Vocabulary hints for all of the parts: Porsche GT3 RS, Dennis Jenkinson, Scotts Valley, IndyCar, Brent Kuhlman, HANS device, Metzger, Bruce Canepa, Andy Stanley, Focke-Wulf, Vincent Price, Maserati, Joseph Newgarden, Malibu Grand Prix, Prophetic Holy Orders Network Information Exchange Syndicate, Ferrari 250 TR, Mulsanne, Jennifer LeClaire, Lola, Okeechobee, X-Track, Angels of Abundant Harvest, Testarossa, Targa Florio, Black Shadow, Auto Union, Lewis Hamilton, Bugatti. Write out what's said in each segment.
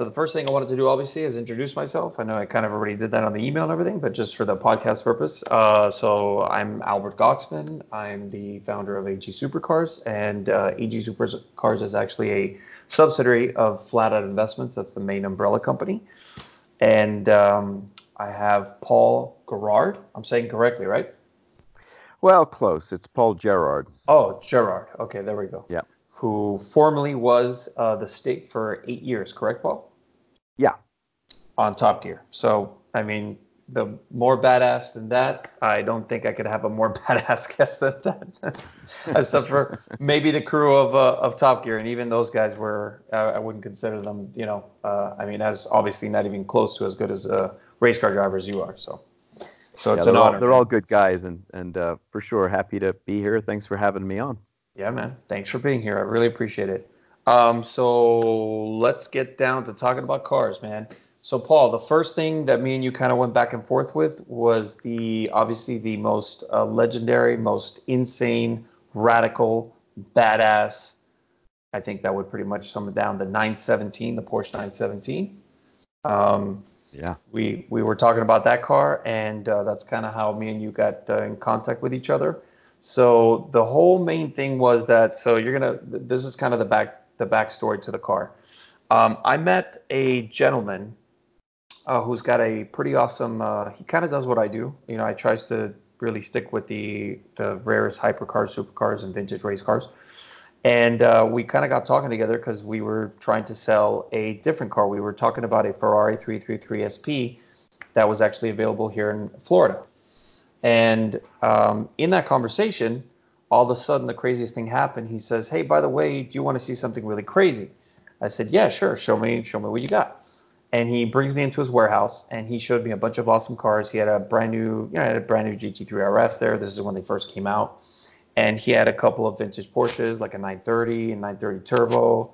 So the first thing I wanted to do, obviously, is introduce myself. I know I kind of already did that on the email and everything, but just for the podcast purpose. So I'm Albert Goxman. I'm the founder of AG Supercars, and AG Supercars is actually a subsidiary of Flatout Investments. That's the main umbrella company. And I have Paul Gerrard. I'm saying correctly, right? Well, close. It's Paul Gerrard. Oh, Gerrard. Okay, there we go. Yeah. Who formerly was the state for 8 years, correct, Paul? Yeah. On Top Gear. So, I mean, the more badass than that, I don't think I could have a more badass guest than that. Except for maybe the crew of Top Gear. And even those guys were, I wouldn't consider them, you know, I mean, as obviously not even close to as good as race car drivers you are. So it's an honor. They're all good guys and for sure happy to be here. Thanks for having me on. Yeah, man. Thanks for being here. I really appreciate it. So let's get down to talking about cars, man. So, Paul, the first thing that me and you kind of went back and forth with was obviously the most legendary, most insane, radical, badass. I think that would pretty much sum it down. The 917, the Porsche 917. Yeah. We were talking about that car, and that's kind of how me and you got in contact with each other. So the whole main thing was that. So this is kind of the backstory to the car. I met a gentleman who's got a pretty awesome, he kind of does what I do. You know, I tries to really stick with the rarest hypercars, supercars, and vintage race cars. And we kind of got talking together because we were trying to sell a different car. We were talking about a Ferrari 333 SP that was actually available here in Florida. And in that conversation, all of a sudden, the craziest thing happened. He says, hey, by the way, do you want to see something really crazy? I said, yeah, sure. Show me what you got. And he brings me into his warehouse, and he showed me a bunch of awesome cars. He had a brand new GT3 RS there. This is when they first came out. And he had a couple of vintage Porsches, like a 930 and 930 Turbo.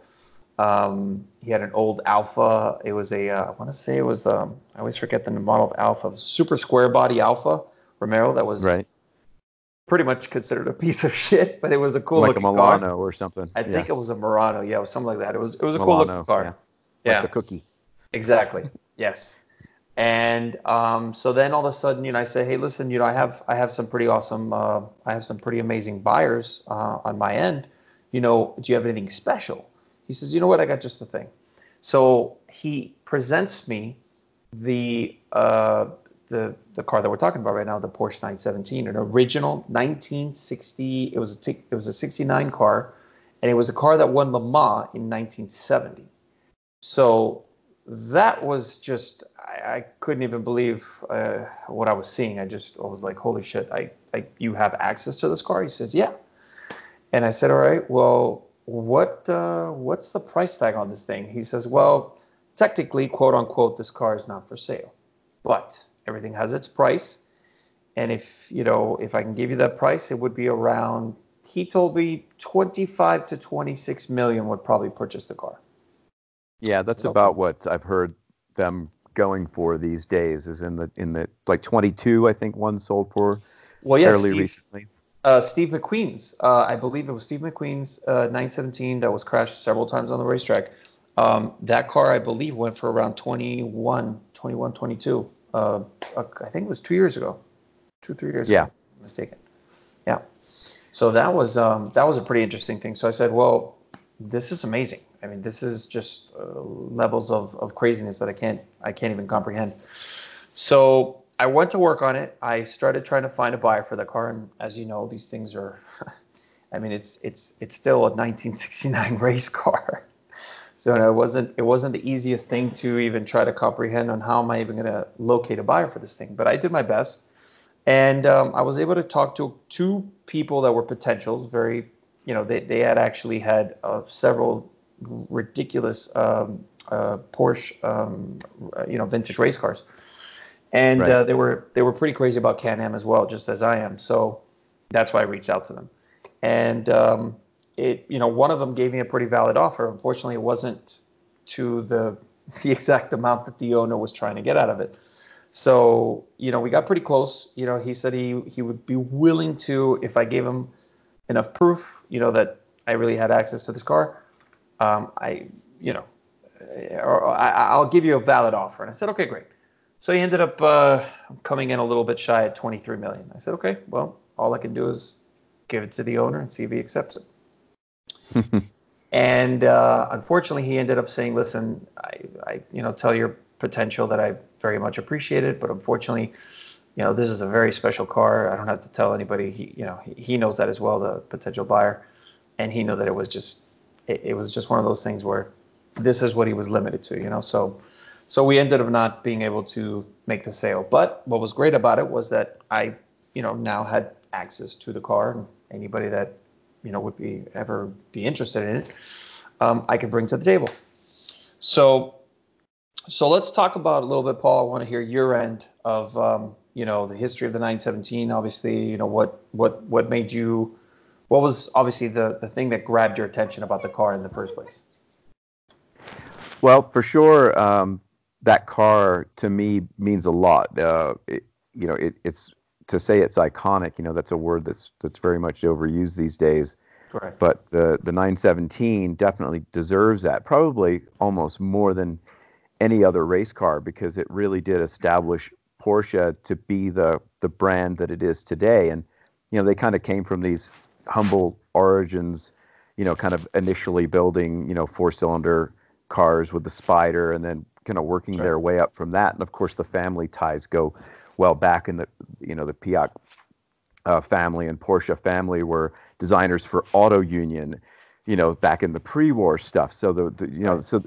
He had an old Alfa. It was I want to say it was, I always forget the model of Alfa, super square body Alfa Romero. That was right. Pretty much considered a piece of shit, but it was a cool looking car. Like a Milano car. Or something. I think it was a Murano, yeah, or something like that. It was a cool looking car. Yeah. Like the cookie. Exactly. Yes. And so then all of a sudden, you know, I say, hey, listen, you know, I have some pretty awesome, pretty amazing buyers on my end. You know, do you have anything special? He says, you know what, I got just the thing. So he presents me the car that we're talking about right now, the Porsche 917, an original 1960. It was a 69 car, and it was a car that won Le Mans in 1970. So that was just, I couldn't even believe what I was seeing. I was like, holy shit, you have access to this car? He says, yeah. And I said, all right, well, what's the price tag on this thing? He says, well, technically, quote unquote, this car is not for sale, but everything has its price. And if I can give you that price, it would be around, he told me 25 to 26 million would probably purchase the car. Yeah, that's about what I've heard them going for these days, is in the like 22, I think one sold for fairly recently. Steve McQueen's, I believe it was Steve McQueen's 917 that was crashed several times on the racetrack. That car, I believe, went for around 22. I think it was 2 years ago, 3 years ago, if I'm mistaken. Yeah. So that was a pretty interesting thing. So I said, well, this is amazing. I mean, this is just levels of craziness that I can't even comprehend. So I went to work on it. I started trying to find a buyer for the car. And as you know, these things are, I mean, it's still a 1969 race car. So it wasn't the easiest thing to even try to comprehend on how am I even going to locate a buyer for this thing. But I did my best, and I was able to talk to two people that were potentials. Very, you know, they had actually had several ridiculous Porsche, you know, vintage race cars, and right. They were pretty crazy about Can-Am as well, just as I am. So that's why I reached out to them, and. One of them gave me a pretty valid offer. Unfortunately, it wasn't to the exact amount that the owner was trying to get out of it. So, you know, we got pretty close. You know, he said he would be willing to, if I gave him enough proof, you know, that I really had access to this car. or I'll give you a valid offer. And I said, okay, great. So he ended up coming in a little bit shy at $23 million. I said, okay, well, all I can do is give it to the owner and see if he accepts it. And unfortunately, he ended up saying, listen, I you know, tell your potential that I very much appreciate it, but unfortunately, you know, this is a very special car. I don't have to tell anybody. He, you know, he knows that as well, the potential buyer, and he knew that it was just one of those things where this is what he was limited to, you know. So we ended up not being able to make the sale. But what was great about it was that I, you know, now had access to the car, and anybody that, you know, would be ever be interested in it, I could bring to the table. So let's talk about a little bit, Paul. I want to hear your end of you know, the history of the 917, obviously, you know, what made you, what was obviously the thing that grabbed your attention about the car in the first place? Well, for sure, that car to me means a lot. It's to say it's iconic, you know, that's a word that's very much overused these days. Correct. But the 917 definitely deserves that, probably almost more than any other race car, because it really did establish Porsche to be the brand that it is today. And, you know, they kind of came from these humble origins, you know, kind of initially building, you know, four-cylinder cars with the Spider, and then kind of working Sure. their way up from that. And of course the family ties go well back, in the, you know, the Piak family and Porsche family were designers for Auto Union, you know, back in the pre-war stuff. So the you know, so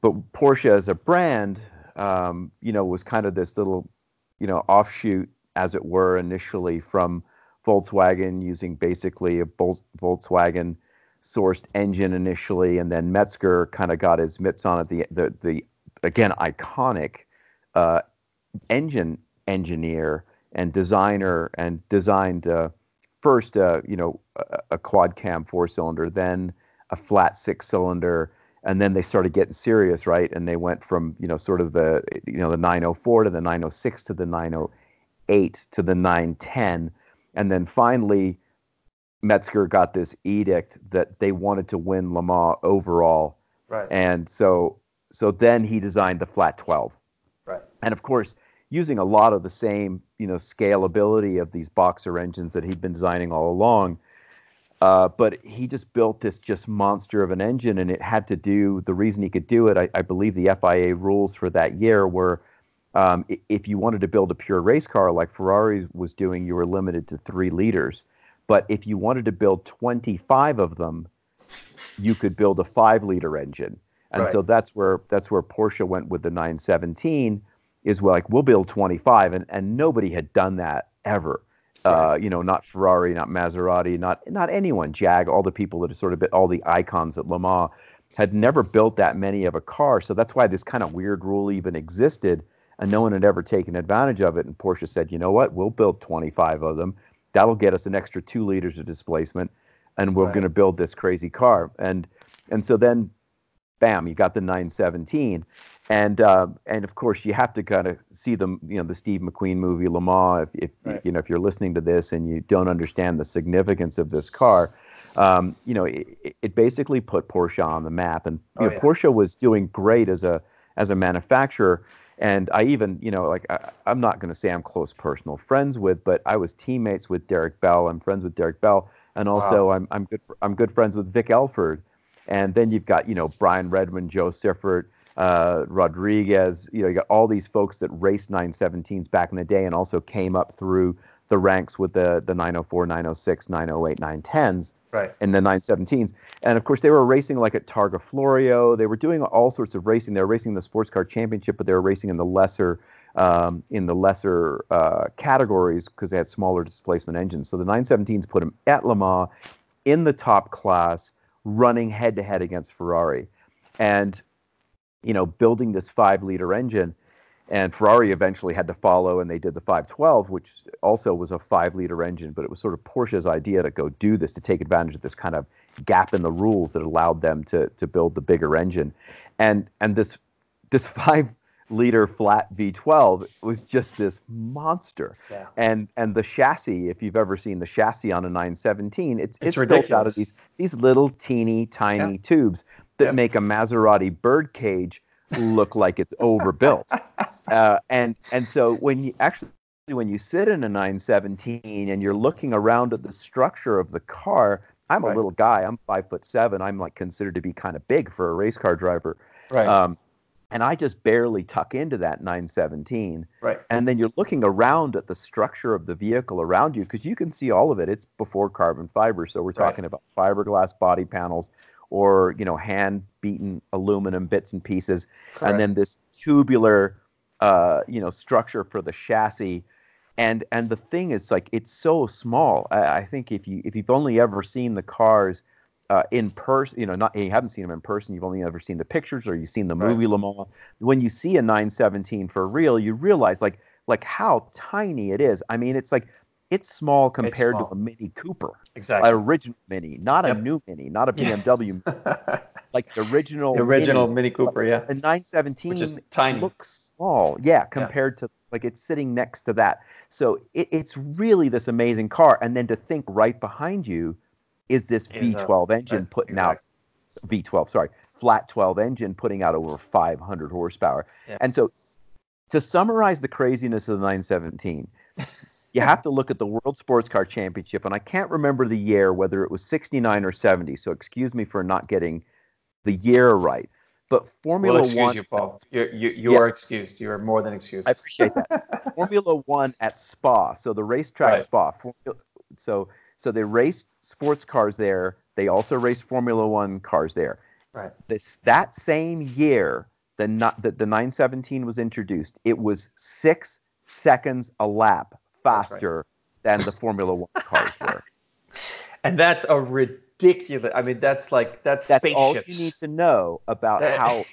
but Porsche as a brand, you know, was kind of this little, you know, offshoot, as it were, initially from Volkswagen, using basically a Volkswagen sourced engine initially, and then Metzger kind of got his mitts on it, the again iconic engine engineer and designer, and designed first you know, a quad cam four-cylinder, then a flat six-cylinder. And then they started getting serious, right? And they went from, you know, sort of the, you know, the 904 to the 906 to the 908 to the 910. And then finally, Metzger got this edict that they wanted to win Le Mans overall. Right. And so then he designed the Flat 12. Right. And of course, using a lot of the same, you know, scalability of these boxer engines that he'd been designing all along. But he just built this just monster of an engine, and it had to do, the reason he could do it, I believe the FIA rules for that year were, if you wanted to build a pure race car like Ferrari was doing, you were limited to 3 liters. But if you wanted to build 25 of them, you could build a 5-liter engine. And Right. so that's where Porsche went with the 917, is like, we'll build 25, and nobody had done that ever. You know, not Ferrari, not Maserati, not anyone, Jag, all the people that are sort of all the icons at Le Mans had never built that many of a car. So that's why this kind of weird rule even existed, and no one had ever taken advantage of it. And Porsche said, you know what, we'll build 25 of them. That'll get us an extra 2 liters of displacement, and we're Right. going to build this crazy car. And so then, bam, you got the 917. And of course, you have to kind of see them, you know, the Steve McQueen movie Le Mans. If Right. you know, if you're listening to this and you don't understand the significance of this car, you know, it basically put Porsche on the map. And you know, yeah. Porsche was doing great as a manufacturer. And I even, you know, like I'm not going to say I'm close personal friends with, but I was teammates with Derek Bell. I'm friends with Derek Bell, and also wow. I'm good friends with Vic Elford. And then you've got, you know, Brian Redmond, Joe Siffert, Rodriguez, you know, you got all these folks that raced 917s back in the day, and also came up through the ranks with the 904, 906, 908, 910s, right, and the 917s. And of course, they were racing like at Targa Florio. They were doing all sorts of racing. They were racing the sports car championship, but they were racing in the lesser categories, because they had smaller displacement engines. So the 917s put them at Le Mans in the top class, running head to head against Ferrari, and you know, building this 5-liter engine. And Ferrari eventually had to follow, and they did the 512, which also was a 5-liter engine, but it was sort of Porsche's idea to go do this, to take advantage of this kind of gap in the rules that allowed them to build the bigger engine. And this 5-liter flat V12 was just this monster. Yeah. And the chassis, if you've ever seen the chassis on a 917, it's built out of these little teeny tiny yeah. tubes. that make a Maserati birdcage look like it's overbuilt. And so when you actually, when you sit in a 917 and you're looking around at the structure of the car, I'm a little guy. I'm 5'7". I'm like considered to be kind of big for a race car driver. Right. And I just barely tuck into that 917. Right. And then you're looking around at the structure of the vehicle around you, because you can see all of it. It's before carbon fiber. So we're talking about fiberglass body panels, or, you know, hand-beaten aluminum bits and pieces. Correct. And then this tubular, you know, structure for the chassis. And the thing is, like, it's so small. I think if you've only ever seen the cars in person, you know, not you haven't seen them in person. You've only ever seen the pictures, or you've seen the movie Le Mans. When you see a 917 for real, you realize like how tiny it is. I mean, it's small compared to a Mini Cooper, an original Mini, not a new Mini, not a BMW, like the original Mini Cooper. Yeah, the 917 looks small. Yeah, compared to. Like, it's sitting next to that. So it's really this amazing car. And then to think right behind you is this V12 engine putting out flat 12 engine putting out over 500 horsepower. Yeah. And so to summarize the craziness of the 917, you have to look at the World Sports Car Championship. And I can't remember the year, whether it was 69 or 70. So excuse me for not getting the year right. But Formula One... We'll excuse you, Paul. You are excused. You are more than excused. I appreciate that. Formula One at Spa. So the racetrack Spa. So they raced sports cars there. They also raced Formula One cars there. Right. That same year the 917 was introduced, it was 6 seconds a lap faster than the Formula One cars were. And that's a ridiculous. I mean, that's spaceships. All you need to know about how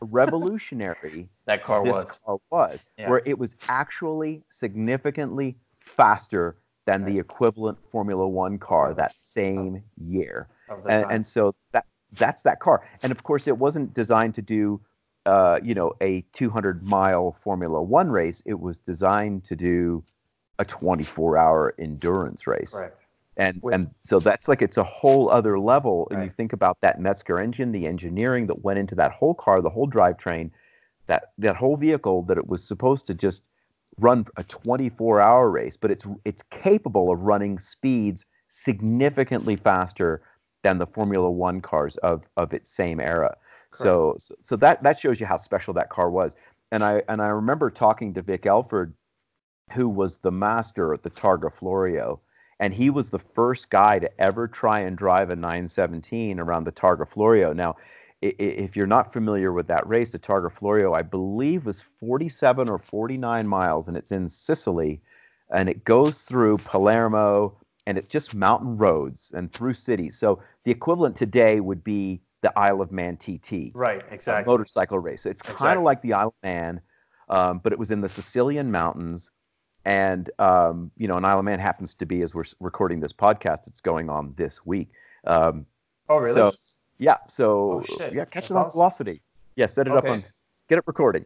revolutionary this car was. Yeah. Where it was actually significantly faster than the equivalent Formula One car that same year. And so that's that car. And of course, it wasn't designed to do, you know, a 200-mile Formula One race. It was designed to do a 24-hour endurance race. Right. And so that's like, it's a whole other level. And you think about that Metzger engine, the engineering that went into that whole car, the whole drivetrain, that whole vehicle, that it was supposed to just run a 24-hour race, but it's capable of running speeds significantly faster than the Formula One cars of its same era. So that shows you how special that car was. And I remember talking to Vic Elford, who was the master at the Targa Florio. And he was the first guy to ever try and drive a 917 around the Targa Florio. Now, if you're not familiar with that race, the Targa Florio, I believe, was 47 or 49 miles, and it's in Sicily. And it goes through Palermo, and it's just mountain roads and through cities. So the equivalent today would be the Isle of Man TT. Right, exactly. A motorcycle race. It's kind of like the Isle of Man, but it was in the Sicilian mountains. And, you know, an Isle of Man happens to be, as we're recording this podcast, it's going on this week. Oh, really? So, yeah. So, catch it on Velocity. Yeah, set it up on, get it recording.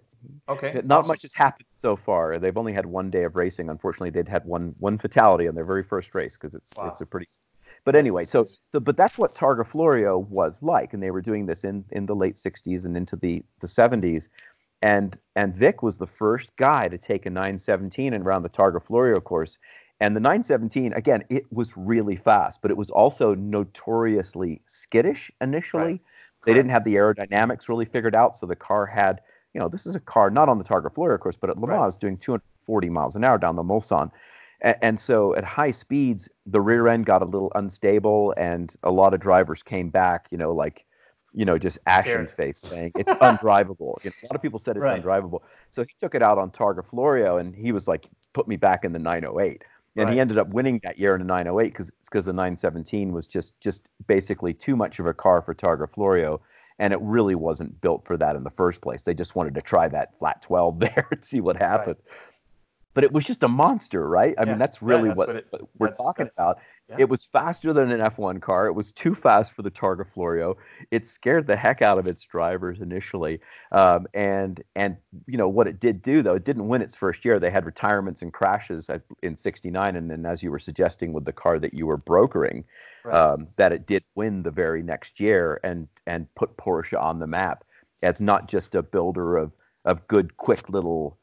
Okay. Not much has happened so far. They've only had one day of racing. Unfortunately, they'd had one fatality on their very first race, because it's a pretty, but anyway, but that's what Targa Florio was like. And they were doing this in the late 60s and into the 70s. And Vic was the first guy to take a 917 and around the Targa Florio course. And the 917, again, it was really fast, but it was also notoriously skittish initially. Right. They didn't have the aerodynamics really figured out, so the car had, you know, this is a car not on the Targa Florio course, but at Le Mans doing 240 miles an hour down the Mulsanne. And so at high speeds, the rear end got a little unstable, and a lot of drivers came back, you know, like, you know, just ashen face, saying it's undrivable. You know, a lot of people said it's undrivable. So he took it out on Targa Florio, and he was like, put me back in the 908. And he ended up winning that year in the 908 because the 917 was just basically too much of a car for Targa Florio. And it really wasn't built for that in the first place. They just wanted to try that flat 12 there and see what happened. Right. But it was just a monster, right? I mean, that's really what we're talking about. Yeah. It was faster than an F1 car. It was too fast for the Targa Florio. It scared the heck out of its drivers initially. And you know, what it did do, though, it didn't win its first year. They had retirements and crashes in 69. And then, as you were suggesting, with the car that you were brokering, right. That it did win the very next year and put Porsche on the map as not just a builder of good, quick little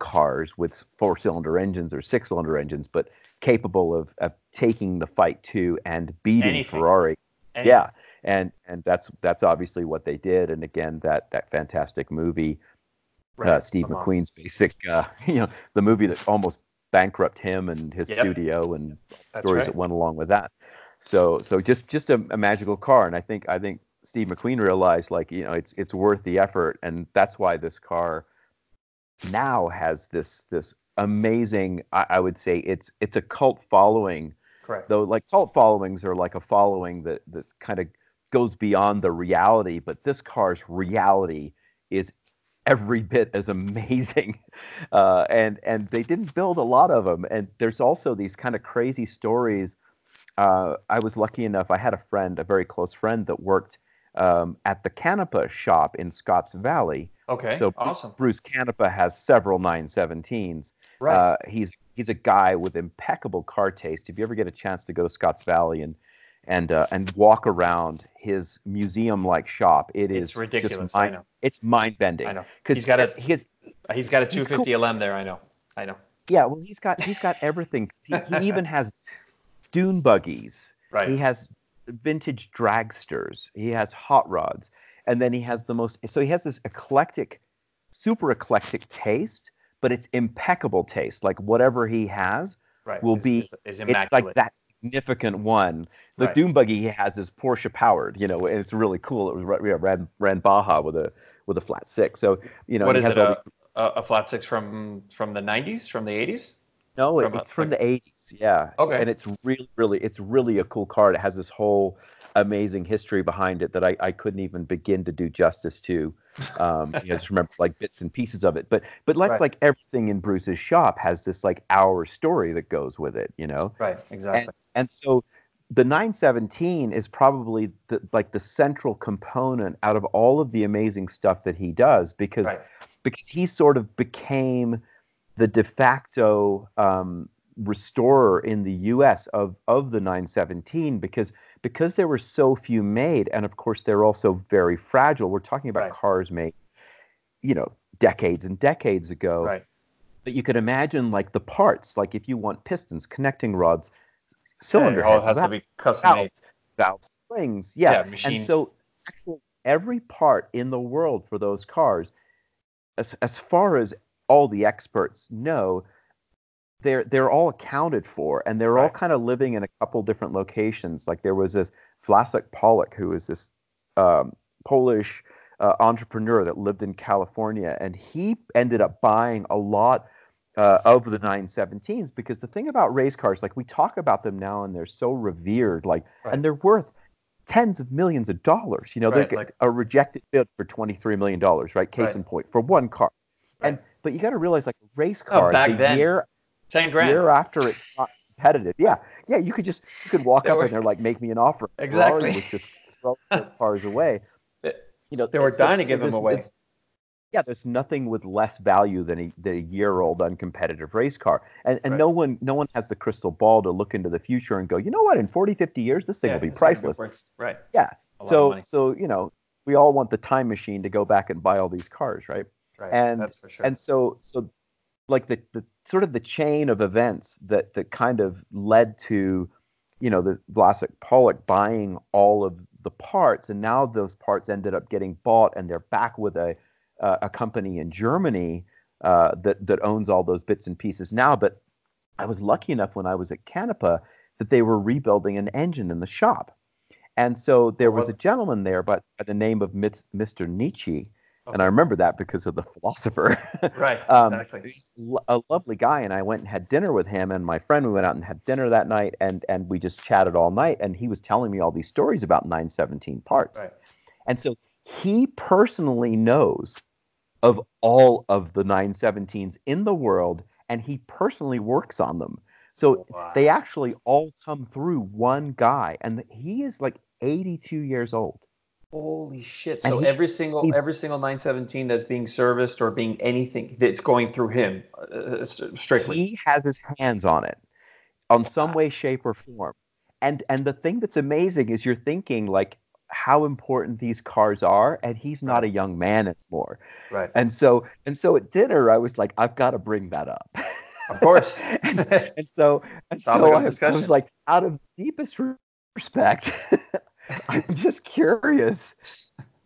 cars with four-cylinder engines or six-cylinder engines, but capable of taking the fight to and beating Ferrari. Yeah, and that's obviously what they did. And again, that fantastic movie, right. Steve McQueen's basic, the movie that almost bankrupted him and his studio and stories that went along with that. So just a magical car, and I think Steve McQueen realized it's worth the effort, and that's why this car now has this amazing, I would say it's a cult following. Correct. Though, like, cult followings are like a following that kind of goes beyond the reality, but this car's reality is every bit as amazing. And they didn't build a lot of them. And there's also these kind of crazy stories. I was lucky enough, I had a very close friend that worked at the Canepa shop in Scotts Valley. Okay, so awesome. Bruce Canepa has several 917s. Right. He's a guy with impeccable car taste. If you ever get a chance to go to Scotts Valley and walk around his museum-like shop, it's ridiculous. I know. It's mind-bending. I know. Because he's got a 250 cool. LM there. I know. Yeah. Well, he's got everything. he even has dune buggies. Right. He has vintage dragsters. He has hot rods. And then he has so he has this eclectic, super eclectic taste, but it's impeccable taste. Like, whatever he has is immaculate. It's like that significant one. The dune buggy he has is Porsche powered, and it's really cool. It was ran Baja with a flat six. So, what he is has it, a flat six from the 90s, from the 80s? No, it's from the 80s. Yeah. Okay. And it's really a cool car. It has this whole amazing history behind it that I couldn't even begin to do justice to. Just remember bits and pieces of it. But let's everything in Bruce's shop has this our story that goes with it, Right, exactly. And so the 917 is probably the central component out of all of the amazing stuff that he does because he sort of became the de facto restorer in the U.S. of the 917 because there were so few made, and of course they're also very fragile. We're talking about cars made, decades and decades ago. Right. But you could imagine the parts, if you want pistons, connecting rods, cylinder heads, all has to be custom made, valve springs, machine. And so actually every part in the world for those cars, as far as all the experts know, they're all accounted for, and they're all kind of living in a couple different locations. There was this Vlasic Polak, who is this Polish entrepreneur that lived in California, and he ended up buying a lot of the 917s, because the thing about race cars, we talk about them now and they're so revered, and they're worth tens of millions of dollars. They're a rejected bid for $23 million, right? Case in point, for one car. Right. But you got to realize, a race car, back then, $10,000 year after it's not competitive. Yeah. You could walk up and they're make me an offer. Exactly. Ferrari was just throwing cars away. They were dying to give them away. There's nothing with less value than a year-old uncompetitive race car, and no one has the crystal ball to look into the future and go, you know what, in 40, 50 years, this thing will be priceless. Right. Yeah. So we all want the time machine to go back and buy all these cars, right? Right, and that's for sure. And so the sort of the chain of events that kind of led to, the Vlasic Polak buying all of the parts, and now those parts ended up getting bought, and they're back with a company in Germany that owns all those bits and pieces now. But I was lucky enough when I was at Canepa that they were rebuilding an engine in the shop, and so there was a gentleman there by the name of Mr. Nietzsche. And I remember that because of the philosopher. Right, exactly. He's a lovely guy, and I went and had dinner with him and my friend. We went out and had dinner that night, and we just chatted all night, and he was telling me all these stories about 917 parts. Right. And so he personally knows of all of the 917s in the world, and he personally works on them. So they actually all come through one guy, and he is 82 years old. Holy shit! So every single 917 that's being serviced or being anything, that's going through him strictly. He has his hands on it, on some way, shape, or form, And the thing that's amazing is you're thinking, like, how important these cars are, and he's not a young man anymore. Right. And so at dinner, I was like, I've got to bring that up. Of course. and so I was like, out of deepest respect, I'm just curious,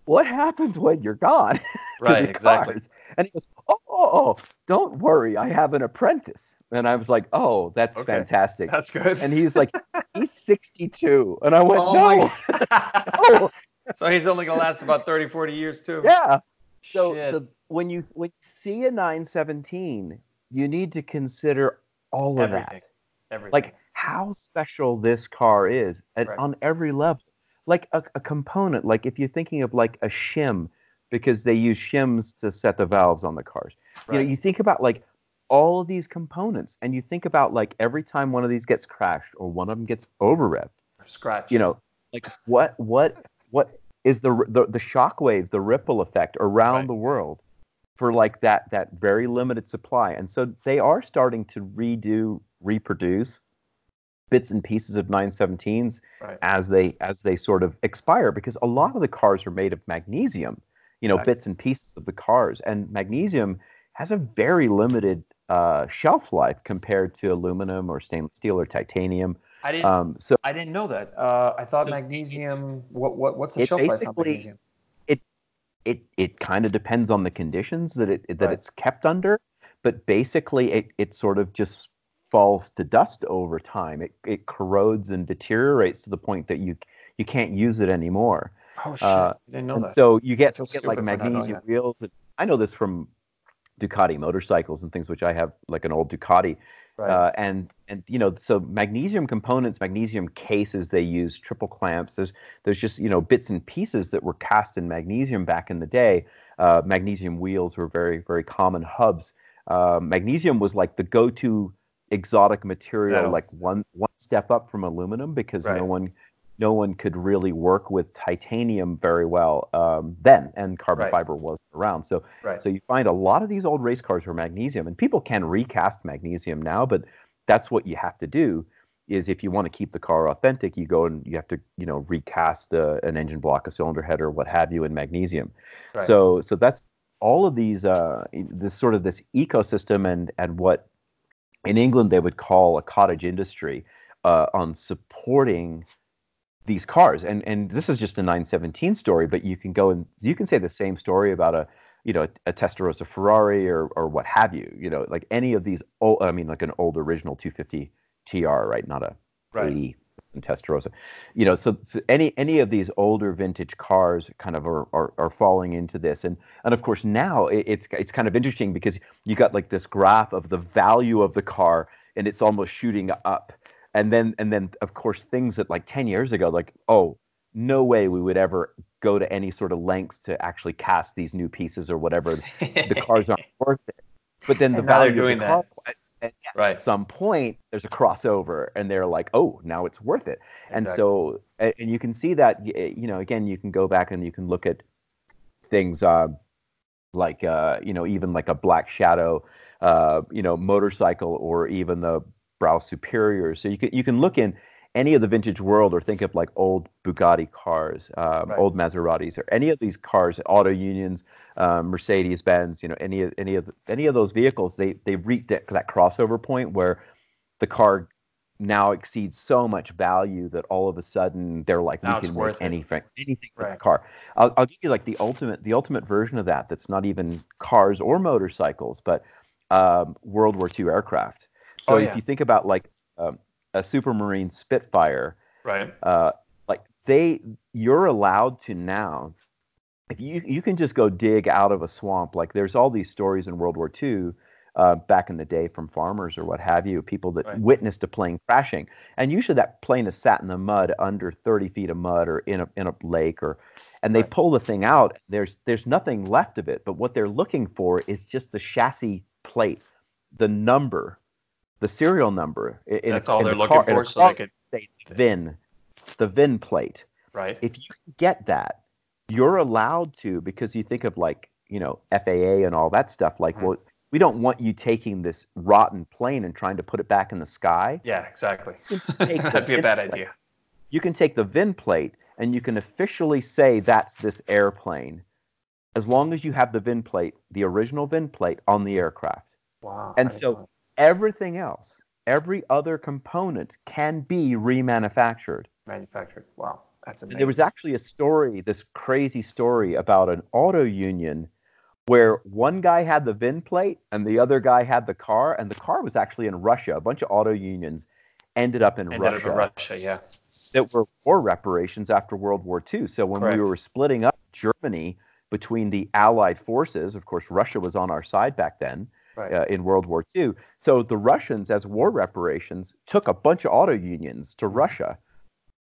what happens when you're gone? Right, exactly. Cars? And he goes, oh, don't worry, I have an apprentice. And I was like, oh, that's okay. Fantastic. That's good. And he's like, he's 62. And I went, no. So he's only going to last about 30, 40 years too. Yeah. So when you see a 917, you need to consider all of that. Everything. Like how special this car is on every level. Like a component, like if you're thinking of like a shim, because they use shims to set the valves on the cars. Right. You know, you think about like all of these components, and you think about like every time one of these gets crashed or one of them gets overrevved or scratched. You know, like what is the shock wave, the ripple effect around the world for like that very limited supply. And so they are starting to reproduce bits and pieces of 917s as they sort of expire, because a lot of the cars are made of magnesium. You know, bits and pieces of the cars, and magnesium has a very limited shelf life compared to aluminum or stainless steel or titanium. I didn't know that. I thought magnesium. What's the shelf life on magnesium? It kind of depends on the conditions that it's kept under, but basically it sort of just falls to dust over time. It corrodes and deteriorates to the point that you can't use it anymore. Oh, shit. I didn't know that. So you get like magnesium wheels. And I know this from Ducati motorcycles and things, which I have like an old Ducati. Right. And you know, so magnesium components, magnesium cases, they use triple clamps. There's just, you know, bits and pieces that were cast in magnesium back in the day. Magnesium wheels were very, very common hubs. Magnesium was like the go-to exotic material, like one step up from aluminum, because no one could really work with titanium very well then, and carbon fiber wasn't around. So you find a lot of these old race cars were magnesium, and people can recast magnesium now, but that's what you have to do is if you want to keep the car authentic, you go and you have to, you know, recast an engine block, a cylinder head, or what have you in magnesium. Right. So that's all of these, this sort of this ecosystem and what in England they would call a cottage industry on supporting these cars, and this is just a 917 story, but you can go and you can say the same story about a Testarossa Ferrari or what have you. You know, like any of these old, I mean, like an old original 250 TR, right? Not a 80 Testarossa. You know, so any of these older vintage cars kind of are falling into this, and of course now it's kind of interesting because you got like this graph of the value of the car, and it's almost shooting up. And then, of course, things that like 10 years ago, like, oh, no way we would ever go to any sort of lengths to actually cast these new pieces or whatever. The cars aren't worth it. But then the value of the car, at some point, there's a crossover, and they're like, oh, now it's worth it. And so, and you can see that, you know, again, you can go back and you can look at things like, you know, even like a Black Shadow, you know, motorcycle, or even the Brow Superior. So you can look in any of the vintage world, or think of like old Bugatti cars, old Maseratis, or any of these cars, Auto Unions, Mercedes Benz. You know, any of those vehicles, they reach that crossover point where the car now exceeds so much value that all of a sudden they're like, now we can make anything with the car. I'll give you like the ultimate version of that. That's not even cars or motorcycles, but World War II aircraft. So if you think about like a Supermarine Spitfire, like you're allowed to now, if you can just go dig out of a swamp. Like there's all these stories in World War II back in the day from farmers or what have you, people that witnessed a plane crashing, and usually that plane is sat in the mud under 30 feet of mud or in a lake, or and they pull the thing out. There's nothing left of it, but what they're looking for is just the chassis plate, the number. The serial number. That's all they're looking for, so they could say the VIN plate. Right. If you can get that, you're allowed to, because you think of like, you know, FAA and all that stuff. Like, well, we don't want you taking this rotten plane and trying to put it back in the sky. Yeah, exactly. That'd be a bad idea. you can take the VIN plate and you can officially say that's this airplane, as long as you have the VIN plate, the original VIN plate on the aircraft. Wow. And so everything else, every other component can be remanufactured. Manufactured. Wow. That's amazing. There was actually a story, this crazy story about an auto union where one guy had the VIN plate and the other guy had the car, and the car was actually in Russia. A bunch of auto unions ended up in Russia, yeah. That were for reparations after World War II. So when Correct. We were splitting up Germany between the Allied forces, of course, Russia was on our side back then in World War II. So the Russians, as war reparations, took a bunch of auto unions to Russia.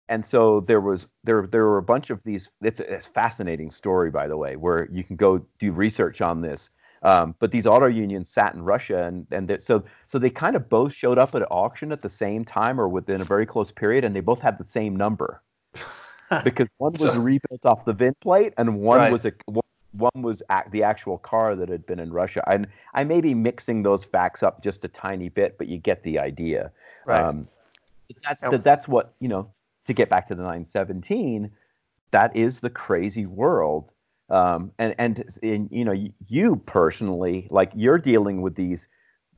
And so there were a bunch of these. It's a fascinating story, by the way, where you can go do research on this. But these auto unions sat in Russia, and so they kind of both showed up at an auction at the same time or within a very close period, and they both had the same number because one was rebuilt off the VIN plate, and one was the actual car that had been in Russia. And I may be mixing those facts up just a tiny bit, but you get the idea. Right. That's what To get back to the 917, that is the crazy world. You personally, like, you're dealing with these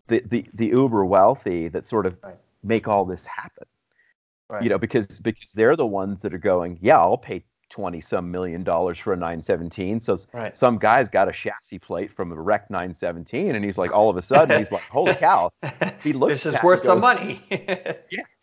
the uber wealthy that sort of make all this happen, because they're the ones that are going, I'll pay $20-some million for a 917. So some guy's got a chassis plate from a wrecked 917, and he's like, all of a sudden, he's like, holy cow! He looks. This is worth some money.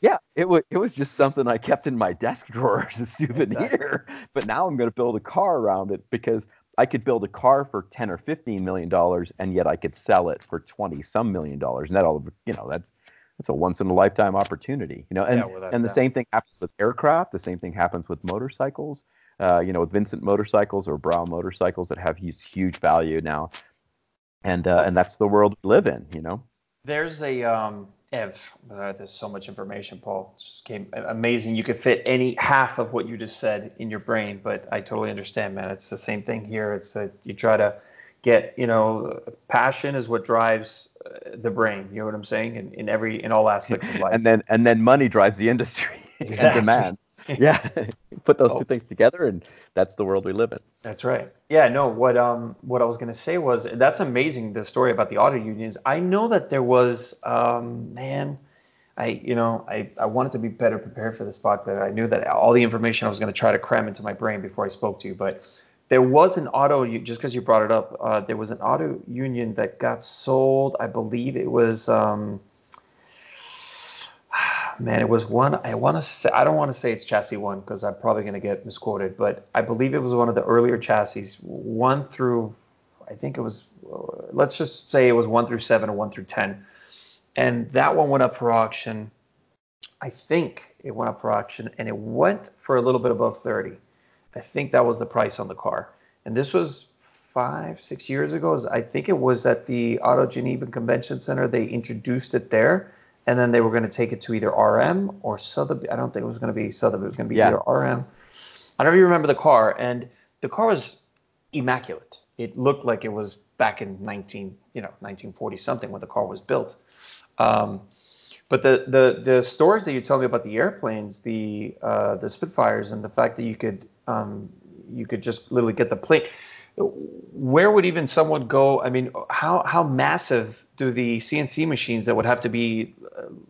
yeah. It was just something I kept in my desk drawer as a souvenir, but now I'm going to build a car around it because I could build a car for $10 or $15 million, and yet I could sell it for $20-some million. And that's a once in a lifetime opportunity, And the same thing happens with aircraft. The same thing happens with motorcycles. With Vincent motorcycles or Brow motorcycles that have huge value now, and that's the world we live in. There's a there's so much information, Paul. It just came amazing. You could fit any half of what you just said in your brain, but I totally understand, man. It's the same thing here. It's you try to get passion is what drives the brain. You know what I'm saying? In all aspects of life. and then money drives the industry and demand. Yeah, put those two things together, and that's the world we live in. That's right. Yeah, no, what I was going to say was, that's amazing, the story about the auto unions. I know that there was, I wanted to be better prepared for this podcast. I knew that all the information I was going to try to cram into my brain before I spoke to you, but there was an just because you brought it up, there was an auto union that got sold. I believe it was... it was one. I don't want to say it's chassis one because I'm probably going to get misquoted, but I believe it was one of the earlier chassis, one through, I think it was, let's just say it was 1 through 7 or 1 through 10, and that one went up for auction. I think it went up for auction, and it went for a little bit above 30. I think that was the price on the car, and this was 5-6 years ago. I think it was at the Auto Geneva Convention Center. They introduced it there. And then they were going to take it to either RM or Sotheby. I don't think it was going to be Sotheby. It was going to be either RM. I don't even remember the car. And the car was immaculate. It looked like it was back in 1940-something when the car was built. But the stories that you tell me about the airplanes, the Spitfires, and the fact that you could just literally get the plane. Where would even someone go? I mean, how massive do the CNC machines that would have to be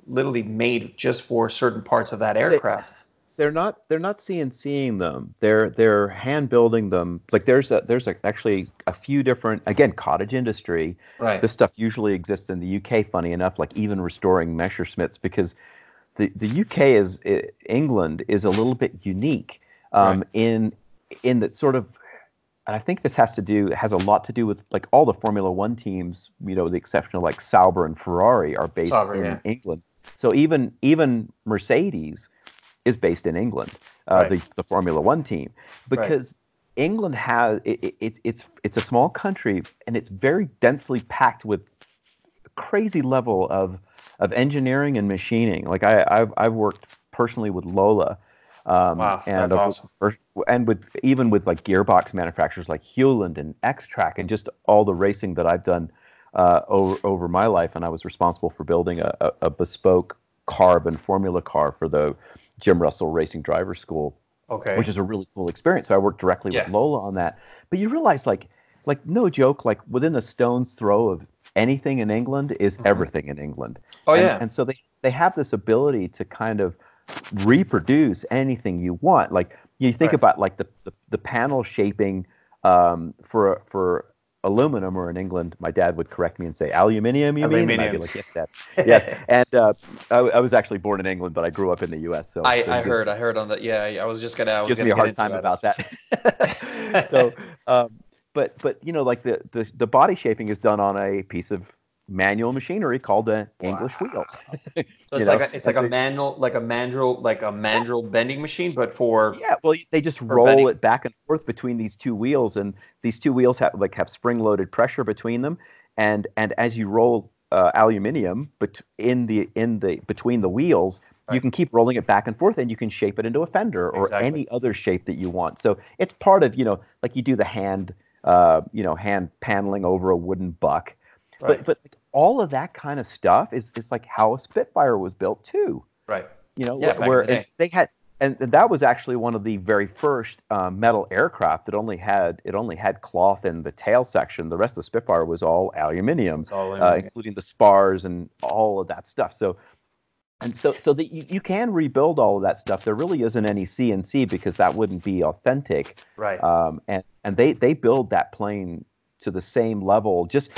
literally made just for certain parts of that aircraft? They're not CNCing them. They're hand building them. Like there's actually a few different, again, cottage industry. Right. This stuff usually exists in the UK. Funny enough, like even restoring Messerschmitts, because the UK England is a little bit unique in that sort of. And I think this has a lot to do with like all the Formula One teams, the exception of like Sauber and Ferrari are based in England. So even Mercedes is based in England, the Formula One team, because England has it's a small country, and it's very densely packed with a crazy level of engineering and machining. Like I've worked personally with Lola. Wow, and that's awesome. And with like gearbox manufacturers like Hewland and X-Track, and just all the racing that I've done over my life, and I was responsible for building a bespoke carb and formula car for the Jim Russell Racing Driver School, okay, which is a really cool experience. So I worked directly with Lola on that. But you realize, like no joke, like within a stone's throw of anything in England is everything in England. Oh, and, yeah. And so they have this ability to kind of reproduce anything you want. Like you think about like the panel shaping for aluminum, or in England, my dad would correct me and say, aluminium, you mean? And I'd be like, yes, Dad. Yes. And I was actually born in England, but I grew up in the U.S. So I heard on that. Yeah, I was just going to. Gives me a hard time about that. So, but you know, like the body shaping is done on a piece of manual machinery called an English wheel. So it's like a mandrel bending machine, but for they just roll bending it back and forth between these two wheels, and these two wheels have spring loaded pressure between them, and as you roll aluminium between the wheels, you can keep rolling it back and forth, and you can shape it into a fender or any other shape that you want. So it's part of, you know, like you do the hand paneling over a wooden buck. Right. But all of that kind of stuff is like how a Spitfire was built too. Right. You know, where they had, and that was actually one of the very first metal aircraft that only had cloth in the tail section. The rest of the Spitfire was all aluminium, including the spars and all of that stuff. So that you can rebuild all of that stuff. There really isn't any CNC because that wouldn't be authentic. Right. And they build that plane to the same level, just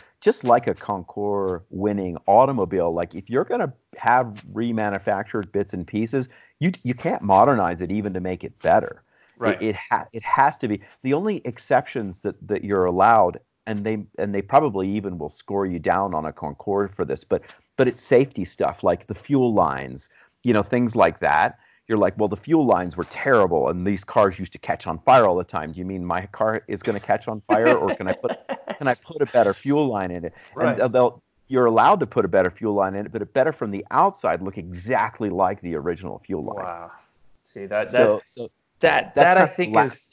like a Concours winning automobile. Like if you're going to have remanufactured bits and pieces, you can't modernize it even to make it better. Right. It has to be. The only exceptions that you're allowed, and they probably even will score you down on a Concours for this, but it's safety stuff like the fuel lines, you know, things like that. You're like, well, the fuel lines were terrible, and these cars used to catch on fire all the time. Do you mean my car is going to catch on fire, or can I put a better fuel line in it? Right. And you're allowed to put a better fuel line in it, but it better from the outside look exactly like the original fuel line. Wow. See that? That I think is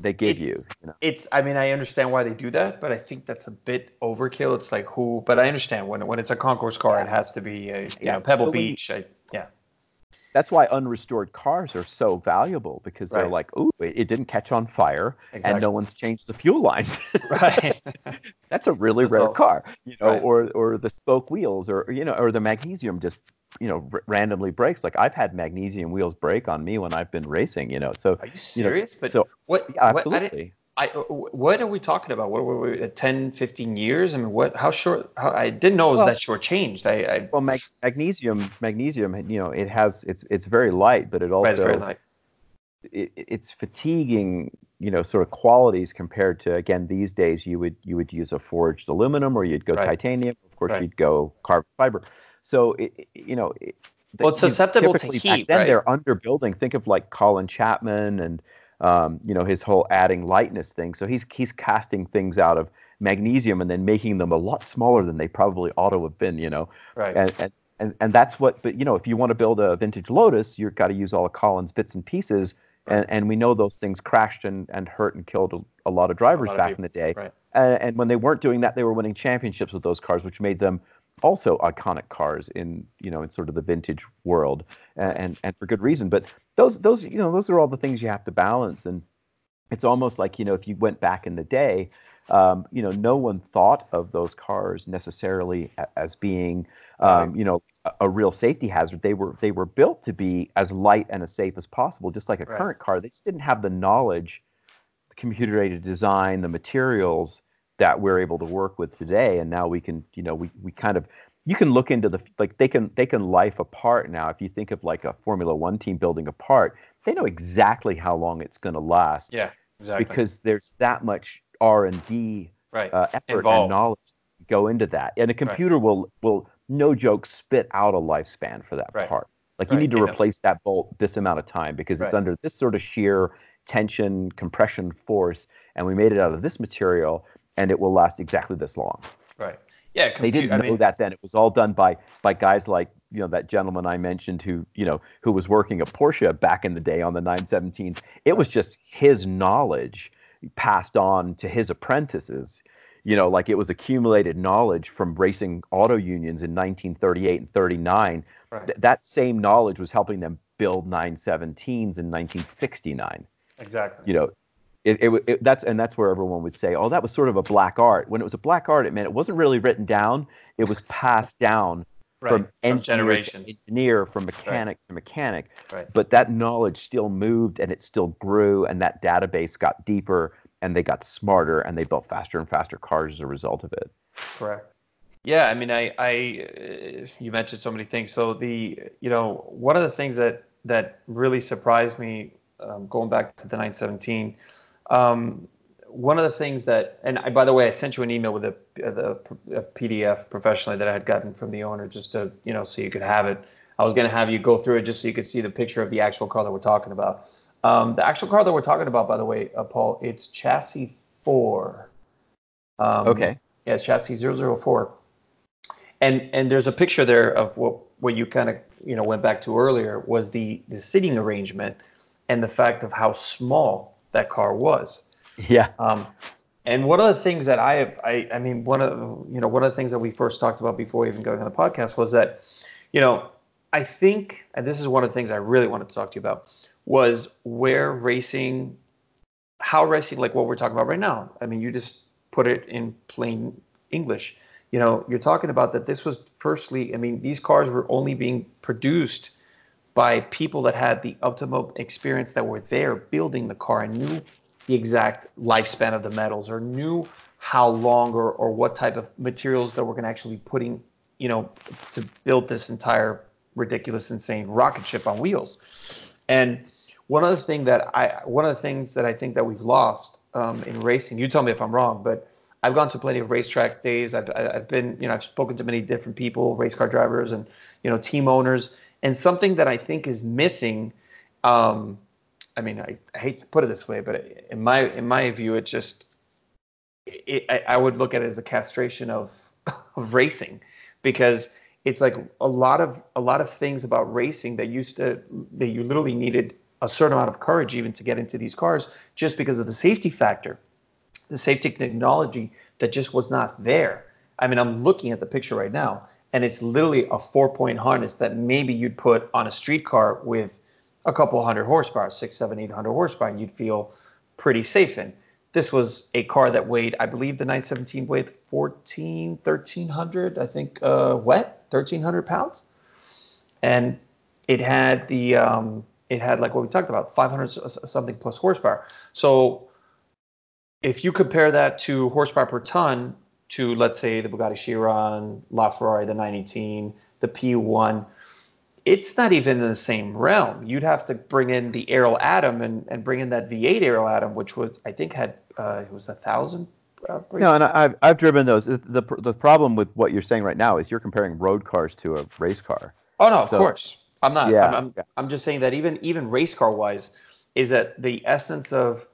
they gave you. You know? It's. I mean, I understand why they do that, but I think that's a bit overkill. It's like who? But I understand when it's a Concours car, it has to be a Pebble Beach. That's why unrestored cars are so valuable, because they're like, ooh, it didn't catch on fire, and no one's changed the fuel line. Right. That's a really rare car, you know, or the spoke wheels, or, you know, or the magnesium just, you know, randomly breaks. Like I've had magnesium wheels break on me when I've been racing, you know. So are you serious? You know, but so, what? Yeah, absolutely. What are we talking about? What were we, 10, 15 years? I mean, I didn't know it was that short-changed. Magnesium, you know, it's very light, but it also, it's fatiguing, you know, sort of qualities compared to, again, these days you would use a forged aluminum, or you'd go titanium. Of course, you'd go carbon fiber. So, it's susceptible to heat, back then they're underbuilding. Think of like Colin Chapman and, you know, his whole adding lightness thing. So he's casting things out of magnesium and then making them a lot smaller than they probably ought to have been, you know. Right. And that's what. But you know, if you want to build a vintage Lotus, you've got to use all of Colin's bits and pieces. Right. And we know those things crashed and hurt and killed a lot of drivers back in the day. Right. And when they weren't doing that, they were winning championships with those cars, which made them also iconic cars in, you know, in sort of the vintage world, and for good reason. But those you know, those are all the things you have to balance. And it's almost like, you know, if you went back in the day, you know, no one thought of those cars necessarily as being you know, a real safety hazard. They were built to be as light and as safe as possible, just like a current car. They just didn't have the knowledge, the computer aided design, the materials that we're able to work with today. And now we can, you know, we kind of, you can look into the, like they can life a part now. If you think of like a Formula One team building a part, they know exactly how long it's going to last. Yeah, exactly. Because there's that much R&D effort and knowledge to go into that. And a computer will no joke spit out a lifespan for that part. Like you need to replace that bolt this amount of time because it's under this sort of shear tension, compression force. And we made it out of this material, and it will last exactly this long. Right. Yeah. They didn't know that then. It was all done by guys like, you know, that gentleman I mentioned who was working at Porsche back in the day on the 917s. It was just his knowledge passed on to his apprentices. You know, like it was accumulated knowledge from racing auto unions in 1938 and 39. That same knowledge was helping them build 917s in 1969. Exactly. You know, that's where everyone would say, oh, that was sort of a black art. When it was a black art, it meant it wasn't really written down. It was passed down from engineer to engineer, from mechanic to mechanic. Right. But that knowledge still moved, and it still grew, and that database got deeper, and they got smarter, and they built faster and faster cars as a result of it. Correct. Yeah, I mean, I you mentioned so many things. So one of the things that really surprised me, going back to the 917, one of the things that, by the way, I sent you an email with a PDF professionally that I had gotten from the owner, just to, so you could have it. I was going to have you go through it just so you could see the picture of the actual car that we're talking about. The actual car that we're talking about, by the way, Paul, it's chassis 4. Okay. Yeah, it's chassis 004. And there's a picture there of what you kind of, went back to earlier, was the seating arrangement and the fact of how small that car was. Yeah. And one of the things that one of the things that we first talked about before we even got on the podcast was that, I think, and this is one of the things I really wanted to talk to you about, was how racing, like what we're talking about right now. I mean, you just put it in plain English. You're talking about that this was firstly, I mean, these cars were only being produced by people that had the optimum experience, that were there building the car and knew the exact lifespan of the metals, or knew how long or what type of materials that we're going to actually putting, to build this entire ridiculous, insane rocket ship on wheels. And one of the things that I think that we've lost in racing, you tell me if I'm wrong, but I've gone to plenty of racetrack days. I've been, I've spoken to many different people, race car drivers and, team owners. And something that I think is missing, I hate to put it this way, but in my view, I would look at it as a castration of racing, because it's like a lot of things about racing that you literally needed a certain amount of courage even to get into these cars, just because of the safety factor, the safety technology that just was not there. I mean, I'm looking at the picture right now, and it's literally a 4-point harness that maybe you'd put on a street car with a couple hundred horsepower, 600, 700, 800 horsepower, and you'd feel pretty safe in. This was a car that weighed, I believe the 917 weighed 1,300, I think, wet, 1,300 pounds. And it had like what we talked about, 500 something plus horsepower. So if you compare that to horsepower per ton to, let's say, the Bugatti Chiron, LaFerrari, the 918, the P1, it's not even in the same realm. You'd have to bring in the Aerial Atom and bring in that V8 Aerial Atom, which was, I think, had it was 1,000. No, and I've driven those. The problem with what you're saying right now is you're comparing road cars to a race car. Oh no, so, of course I'm not. Yeah, I'm just saying that even race car wise, is that the essence of,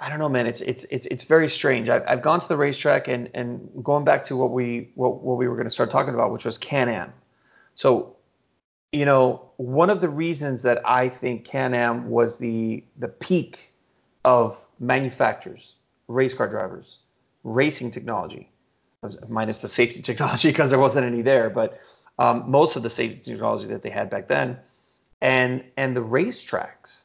I don't know, man. It's very strange. I've gone to the racetrack and going back to what we were going to start talking about, which was Can-Am. So, one of the reasons that I think Can-Am was the peak of manufacturers, race car drivers, racing technology, minus the safety technology, because there wasn't any there, but most of the safety technology that they had back then, and the racetracks,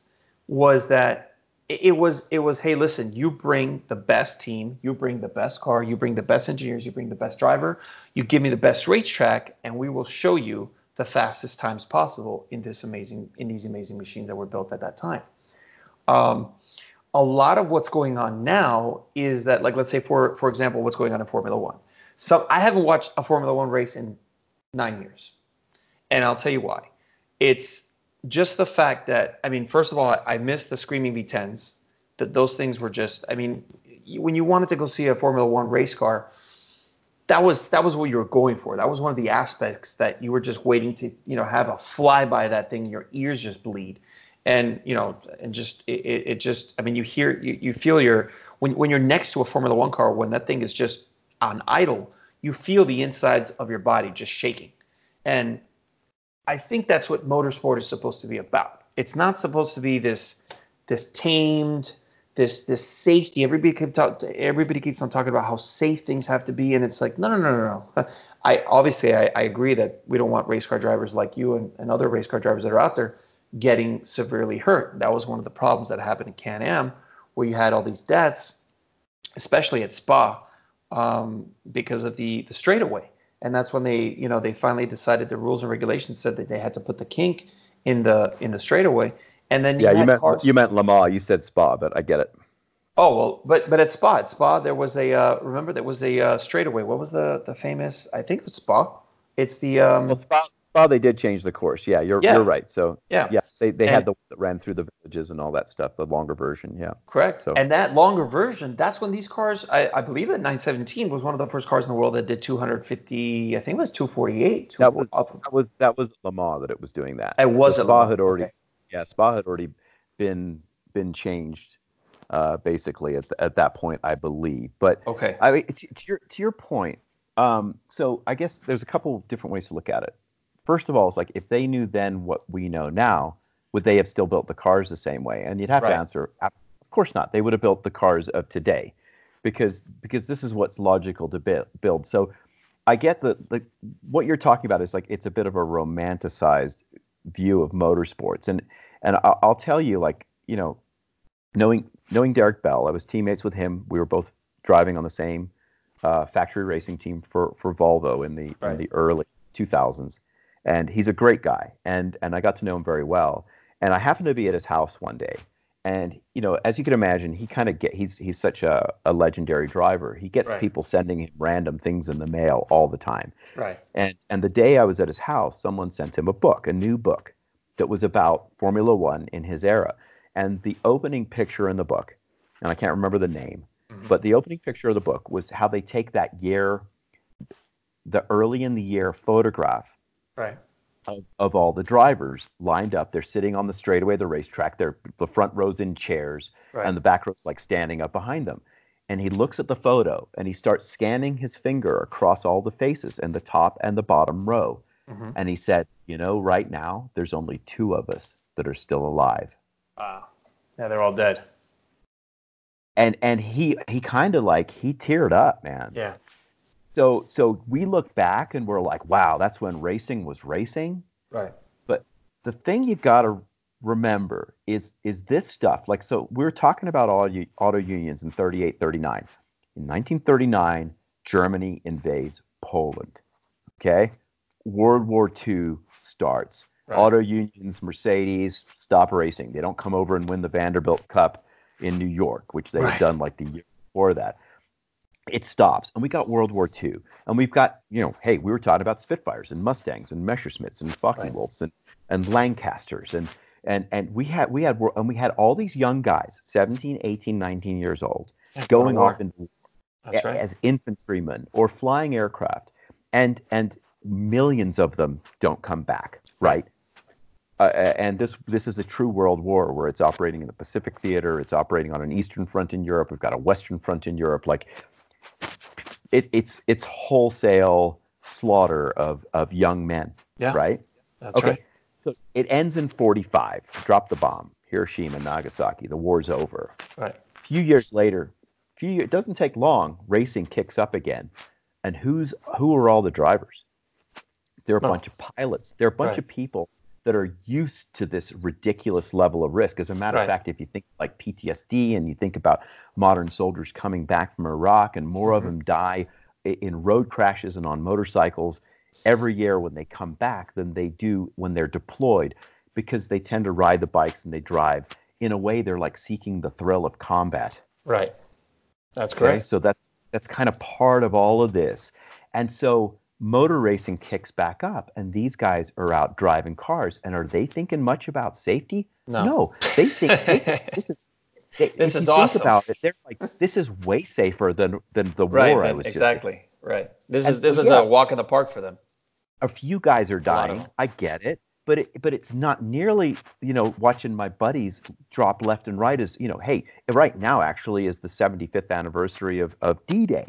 was that it was, hey, listen, you bring the best team, you bring the best car, you bring the best engineers, you bring the best driver, you give me the best racetrack, and we will show you the fastest times possible in these amazing machines that were built at that time. A lot of what's going on now is that, like, let's say for example, what's going on in Formula One. So I haven't watched a Formula One race in 9 years, and I'll tell you why. It's just the fact that, I mean, first of all, I miss the screaming V10s. That those things were just, I mean, when you wanted to go see a Formula One race car, that was what you were going for. That was one of the aspects that you were just waiting to, have a fly by that thing. Your ears just bleed, and you hear, you feel when you're next to a Formula One car, when that thing is just on idle, you feel the insides of your body just shaking. And I think that's what motorsport is supposed to be about. It's not supposed to be this tamed, This safety. Everybody keeps on talking about how safe things have to be, and it's like no. I agree that we don't want race car drivers like you and other race car drivers that are out there getting severely hurt. That was one of the problems that happened in Can-Am, where you had all these deaths, especially at Spa, because of the straightaway. And that's when they finally decided the rules and regulations said that they had to put the kink in the straightaway. And then you meant Le Mans. You said Spa, but I get it. Oh well, but at Spa there was a remember there was a straightaway. What was the famous? I think it was Spa. It's the Spa. They did change the course. Yeah, you're right. So yeah, they had the one that ran through the villages and all that stuff. The longer version. Yeah, correct. So and that longer version, that's when these cars. I believe that 917 was one of the first cars in the world that did 250. I think it was 248. That was Le Mans that it was doing that. It was so Spa had already. Okay. Yeah, Spa had already been changed. Basically at that point, I believe. But okay, to your point, so I guess there's a couple different ways to look at it. First of all, it's like if they knew then what we know now, would they have still built the cars the same way? And you'd have to answer, of course not. They would have built the cars of today, because this is what's logical to build. So I get the what you're talking about is like it's a bit of a romanticized view of motorsports, and I'll tell you, like, you know, knowing Derek Bell, I was teammates with him. We were both driving on the same factory racing team for Volvo in the early 2000s, and he's a great guy, and I got to know him very well. And I happened to be at his house one day, and you know, as you can imagine, he's such a legendary driver. He gets people sending him random things in the mail all the time. Right. And the day I was at his house, someone sent him a book, a new book, that was about Formula One in his era. And the opening picture in the book, and I can't remember the name, but the opening picture of the book was how they take that year, the early in the year photograph of all the drivers lined up. They're sitting on the straightaway of the racetrack. They're the front row's in chairs, and the back row's like standing up behind them. And he looks at the photo, and he starts scanning his finger across all the faces in the top and the bottom row. Mm-hmm. And he said, you know, right now, there's only two of us that are still alive. Wow. Yeah, they're all dead. And he kind of like, he teared up, man. Yeah. So we look back and we're like, wow, that's when racing was racing. Right. But the thing you've got to remember is this stuff. Like, so we're talking about all auto unions in 38, 39. In 1939, Germany invades Poland. Okay. World War II starts. Right. Auto unions, Mercedes, stop racing. They don't come over and win the Vanderbilt Cup in New York, which they had done like the year before that. It stops. And we got World War II. And we've got, you know, hey, we were talking about Spitfires and Mustangs and Messerschmitts and Focke-Wulfs and Lancasters. And we had all these young guys, 17, 18, 19 years old, going off into war as infantrymen or flying aircraft. And millions of them don't come back. Right. And this is a true world war where it's operating in the Pacific theater. It's operating on an Eastern front in Europe. We've got a Western front in Europe. Like it's wholesale slaughter of young men. Yeah. Right. That's okay. Right. So it ends in 45. Drop the bomb. Hiroshima, Nagasaki. The war's over. Right. A few years later, it doesn't take long. Racing kicks up again. And who are all the drivers? They're a bunch of pilots. They're a bunch of people that are used to this ridiculous level of risk. As a matter of fact, if you think like PTSD and you think about modern soldiers coming back from Iraq and more of them die in road crashes and on motorcycles every year when they come back than they do when they're deployed, because they tend to ride the bikes and they drive. In a way, they're like seeking the thrill of combat. Right. That's correct. Okay? So that's kind of part of all of this. And so motor racing kicks back up, and these guys are out driving cars. And are they thinking much about safety? No, they think this is awesome. About it, they're like, this is way safer than the war I was exactly just in. Right. This is a walk in the park for them. A few guys are dying. I get it, but it's not nearly, you know, watching my buddies drop left and right is, you know, hey, right now actually is the 75th anniversary of D-Day.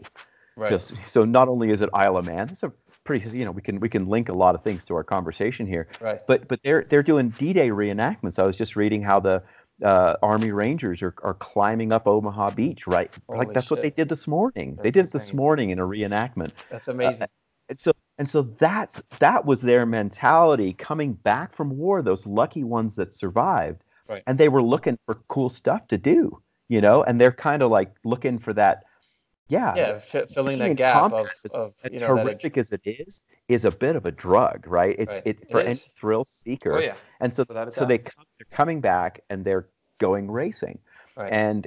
Right. Just, so not only is it Isle of Man, it's a pretty, you know, we can link a lot of things to our conversation here. Right. But they're doing D-Day reenactments. I was just reading how the Army Rangers are climbing up Omaha Beach, right? Holy shit. What they did this morning. That's insane. This morning in a reenactment. That's amazing. And so that was their mentality coming back from war, those lucky ones that survived. Right. And they were looking for cool stuff to do, you know, and they're kind of like looking for that. Filling that gap of as horrific as it is a bit of a drug, right? It's for any thrill seeker. Oh, yeah. And so they're coming back and they're going racing. Right. And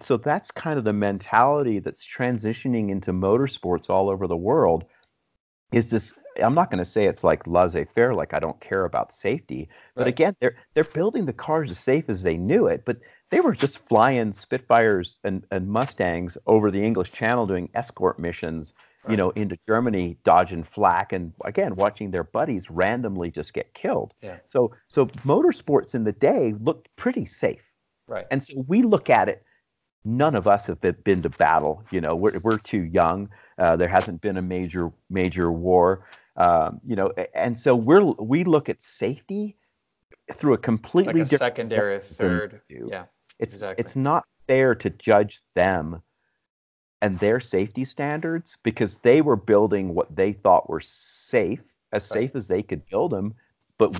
so that's kind of the mentality that's transitioning into motorsports all over the world. Is this? I'm not going to say it's like laissez-faire, like I don't care about safety. But again, they're building the cars as safe as they knew it. But they were just flying Spitfires and Mustangs over the English Channel doing escort missions, into Germany, dodging flak, and again watching their buddies randomly just get killed. Yeah. So motorsports in the day looked pretty safe. Right. And so we look at it. None of us have been to battle. You know, we're too young. There hasn't been a major war. And so we look at safety through a completely different secondary, third. Yeah, it's not fair to judge them and their safety standards because they were building what they thought were safe, as safe as they could build them. But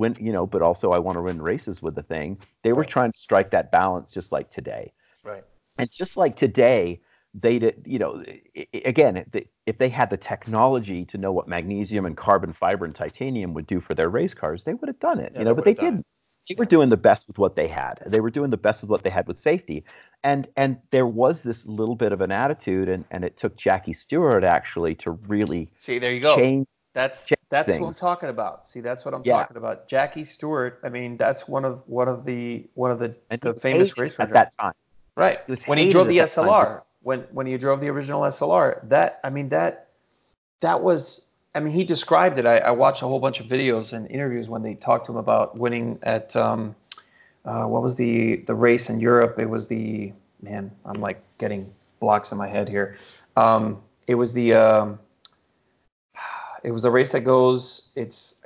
but also I want to win races with the thing. They were trying to strike that balance, just like today. Right. And just like today, they did. Again, if they had the technology to know what magnesium and carbon fiber and titanium would do for their race cars, they would have done it. But they didn't. They were doing the best with what they had. They were doing the best with what they had with safety. And there was this little bit of an attitude, and it took Jackie Stewart actually to really change. That's what I'm talking about. See, that's what I'm talking about. Jackie Stewart. I mean, that's one of the famous race at that time. Right. When he drove the SLR, when he drove the original SLR, he described it. I watched a whole bunch of videos and interviews when they talked to him about winning at what was the race in Europe? It was I'm like getting blocks in my head here. It was a race that goes,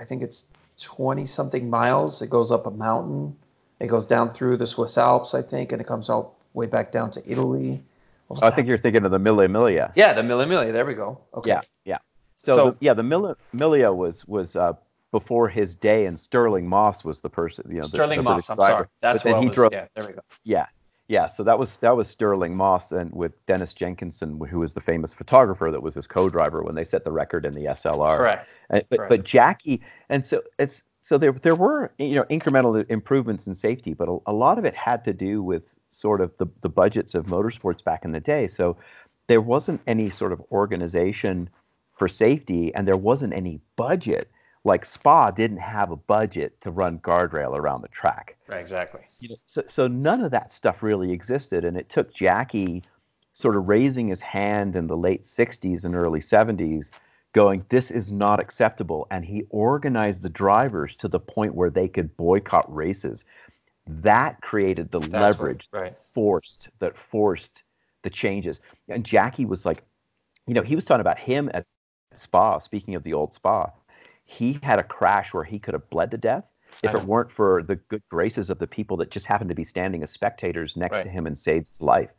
I think it's 20 something miles. It goes up a mountain. It goes down through the Swiss Alps, I think, and it comes all the way back down to Italy. I think you're thinking of the Mille Miglia. Yeah, the Mille Miglia. There we go. Okay. Yeah. So the Mille Miglia was before his day, and Sterling Moss was the person. Sterling Moss. I'm sorry. That's what he drove. Yeah. There we go. Yeah. So that was Sterling Moss, and with Dennis Jenkinson, who was the famous photographer that was his co-driver when they set the record in the SLR. Correct. But Jackie, and so it's. So there were incremental improvements in safety, but a lot of it had to do with sort of the budgets of motorsports back in the day. So there wasn't any sort of organization for safety, and there wasn't any budget. Like Spa didn't have a budget to run guardrail around the track. Right, exactly. So none of that stuff really existed, and it took Jackie sort of raising his hand in the late 60s and early 70s going, this is not acceptable. And he organized the drivers to the point where they could boycott races. That created the leverage that forced the changes. And Jackie was like, he was talking about him at Spa, speaking of the old Spa. He had a crash where he could have bled to death if it weren't for the good graces of the people that just happened to be standing as spectators next to him and saved his life.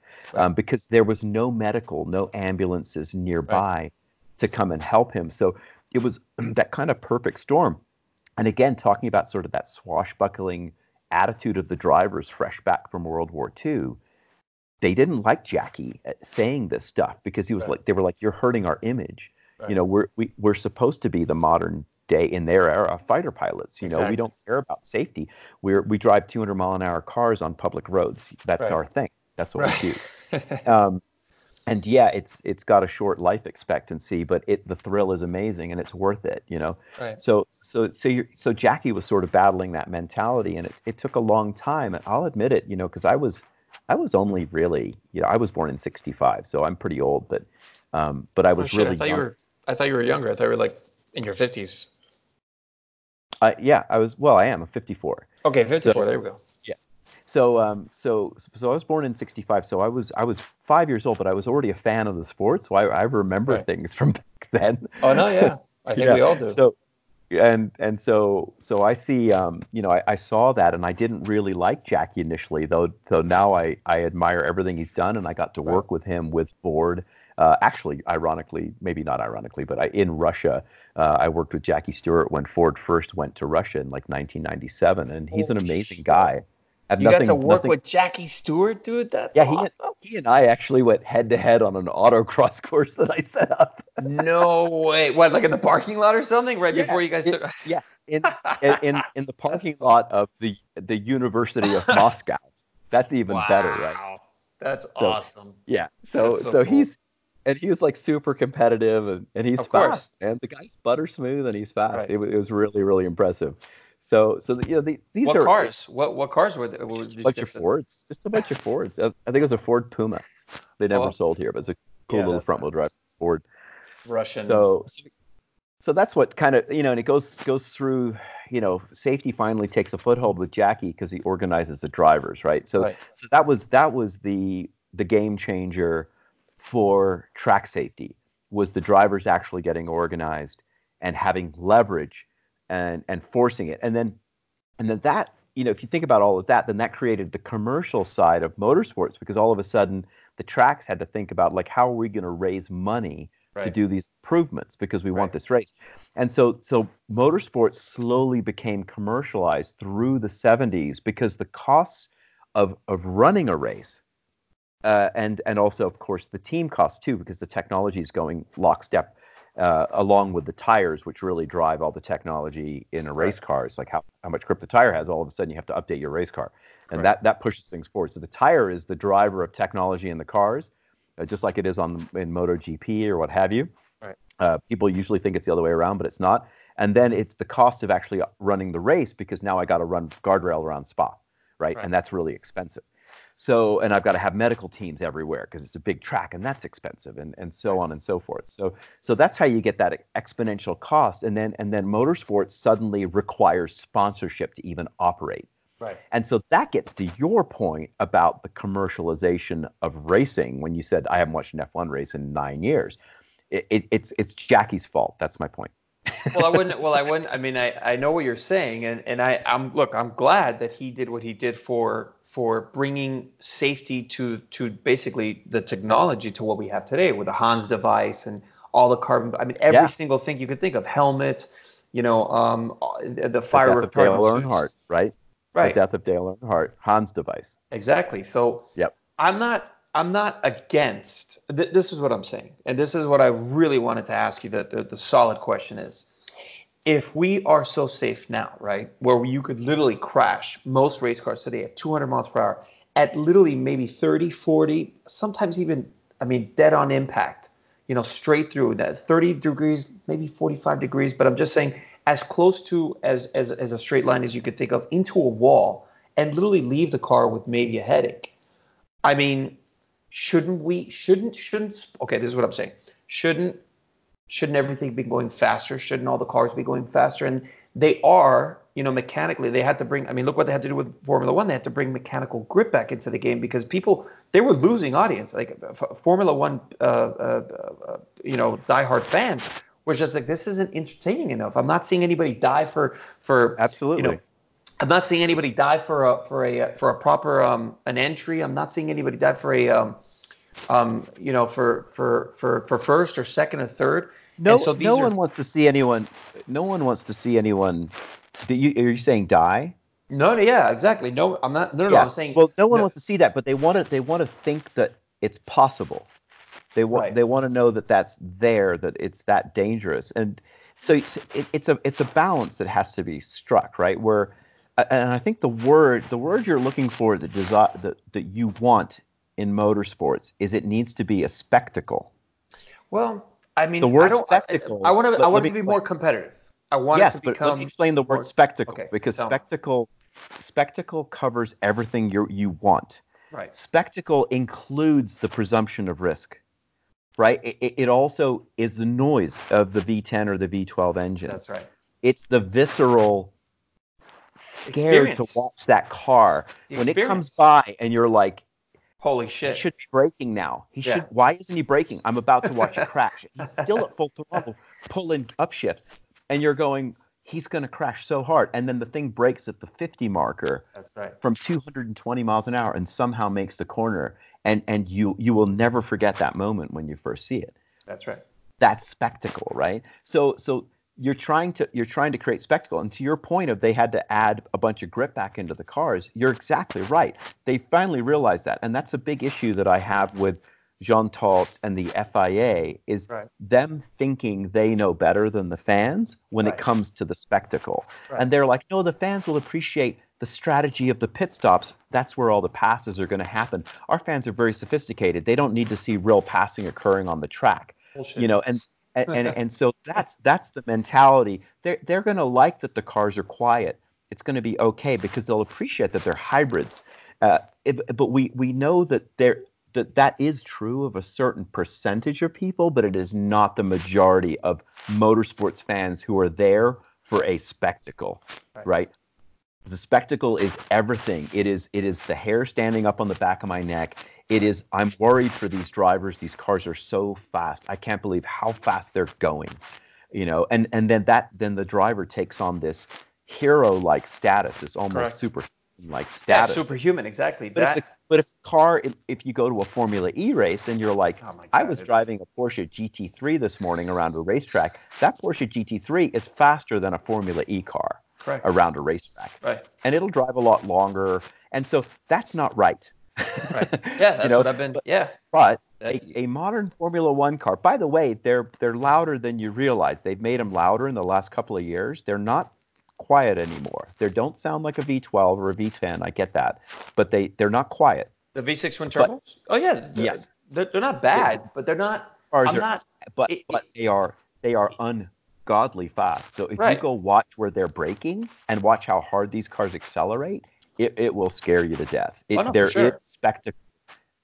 Because there was no medical, no ambulances nearby. Right. To come and help him. So it was that kind of perfect storm. And again, talking about sort of that swashbuckling attitude of the drivers fresh back from World War II, they didn't like Jackie saying this stuff because he was like, they were like, you're hurting our image. Right. We're supposed to be the modern day in their era fighter pilots. We don't care about safety. We drive 200 mile an hour cars on public roads. That's our thing. That's what we do. And yeah, it's got a short life expectancy, but the thrill is amazing and it's worth it, Right. So Jackie was sort of battling that mentality, and it took a long time. And I'll admit it, because I was only really, I was born in '65, so I'm pretty old, but I was really. I thought you were younger. I thought you were like in your 50s. I was. Well, I am. I'm 54. Okay, 54. So, there we go. So I was born in '65. So I was 5 years old, but I was already a fan of the sport. So I remember things from back then. Oh no, yeah, I think we all do. So, and so I see, I saw that, and I didn't really like Jackie initially, though. So now I admire everything he's done, and I got to work with him with Ford. Actually, ironically, maybe not ironically, but in Russia, I worked with Jackie Stewart when Ford first went to Russia in like 1997, and he's an amazing guy. You got to work with Jackie Stewart, dude? That's awesome. He and I actually went head-to-head on an autocross course that I set up. No way. What, like in the parking lot or something? Before you guys took... Yeah, in the parking lot of the University of Moscow. That's even better, right? Wow, that's awesome. Yeah, so cool. He was like super competitive, and he's fast. And the guy's butter smooth, and he's fast. Right. It was really, really impressive. These are cars. what cars were there? Just a bunch of Fords. I think it was a Ford Puma. They never sold here, but it's a cool little front-wheel drive Ford. Russian. So that's what kind of, and it goes through, safety finally takes a foothold with Jackie because he organizes the drivers, right? So that was the game changer for track safety, was the drivers actually getting organized and having leverage and forcing it. And then that, if you think about all of that, then that created the commercial side of motorsports, because all of a sudden the tracks had to think about, like, how are we going to raise money to do these improvements, because we want this race. And so motorsports slowly became commercialized through the 70s, because the costs of running a race, and also, of course, the team costs too, because the technology is going lockstep along with the tires, which really drive all the technology in a race car. It's like how much grip the tire has. All of a sudden you have to update your race car. And that pushes things forward. So the tire is the driver of technology in the cars, just like it is in MotoGP or what have you. Right. People usually think it's the other way around, but it's not. And then it's the cost of actually running the race, because now I got to run guardrail around Spa, right? And that's really expensive. So, and I've got to have medical teams everywhere because it's a big track, and that's expensive, and so on and so forth. So that's how you get that exponential cost. And then motorsports suddenly requires sponsorship to even operate. Right. And so that gets to your point about the commercialization of racing. When you said, I haven't watched an F1 race in 9 years, it's Jackie's fault. That's my point. Well, I wouldn't. I mean, I know what you're saying, and I'm glad that he did what he did for bringing safety to basically the technology to what we have today with the Hans device and all the carbon. I mean, every single thing you could think of, helmets, the fire retardant. Dale Earnhardt, right? Right. The death of Dale Earnhardt, Hans device. Exactly. So I'm not against. This is what I'm saying. And this is what I really wanted to ask you. The solid question is, if we are so safe now, right, where you could literally crash most race cars today at 200 miles per hour, at literally maybe 30, 40, sometimes even, dead on impact, straight through that 30 degrees, maybe 45 degrees. But I'm just saying, as close to as a straight line as you could think of, into a wall, and literally leave the car with maybe a headache. I mean, shouldn't okay, this is what I'm saying. Shouldn't everything be going faster? Shouldn't all the cars be going faster? And they are, mechanically, they had to bring, look what they had to do with Formula One. They had to bring mechanical grip back into the game, because people, they were losing audience. Like Formula One, diehard fans, where just like, this isn't entertaining enough. I'm not seeing anybody die for absolutely. I'm not seeing anybody die for a proper an entry. I'm not seeing anybody die for a for first or second or third. No one wants to see anyone. Are you saying die? No. Yeah. Exactly. No. I'm not. No. I'm saying. Well, no one wants to see that, but they want it. They want to think that it's possible. They want to know that that's there, that it's that dangerous, and so it's a balance that has to be struck, right? Where, and I think the word you're looking for, that you want in motorsports, is it needs to be a spectacle. Well, the word spectacle. I want it to be more competitive. I want it to become. Let me explain the word spectacle, because spectacle covers everything you want. Right. Spectacle includes the presumption of risk. Right. It also is the noise of the V10 or the V12 engine. That's right. It's the visceral scared experience to watch that car. When it comes by and you're like, holy shit, he should be braking now. Why isn't he braking? I'm about to watch a crash. He's still at full throttle, pulling upshifts, and you're going, he's going to crash so hard. And then the thing breaks at the 50 marker from 220 miles an hour and somehow makes the corner. And you will never forget that moment when you first see it. That's right. That spectacle, right? So you're trying to create spectacle. And to your point of they had to add a bunch of grip back into the cars, you're exactly right. They finally realized that. And that's a big issue that I have with Jean Todt and the FIA is them thinking they know better than the fans when it comes to the spectacle. Right. And they're like, no, the fans will appreciate the strategy of the pit stops. That's where all the passes are going to happen. Our fans are very sophisticated. They don't need to see real passing occurring on the track. Bullshit. You know, and so that's the mentality. They're going to like that the cars are quiet. It's going to be okay because they'll appreciate that they're hybrids. But we know that that is true of a certain percentage of people, but it is not the majority of motorsports fans who are there for a spectacle, right? The spectacle is everything. It is the hair standing up on the back of my neck. It is, I'm worried for these drivers. These cars are so fast. I can't believe how fast they're going, you know? And then the driver takes on this hero-like status, this almost superhuman-like status. Yeah, superhuman, exactly. But if the car, if you go to a Formula E race and you're like, oh God, I was driving a Porsche GT3 this morning around a racetrack, that Porsche GT3 is faster than a Formula E car around a racetrack. Right. And it'll drive a lot longer. And so that's not right. Right. Yeah, that's what I've been. But a modern Formula One car, by the way, they're louder than you realize. They've made them louder in the last couple of years. They're not quiet anymore. They don't sound like a V12 or a V10. I get that, but they're not quiet. The V6 twin turbos. Yes, they're not bad, but they're not. They are ungodly fast. So if you go watch where they're braking and watch how hard these cars accelerate, it will scare you to death. It's spectacle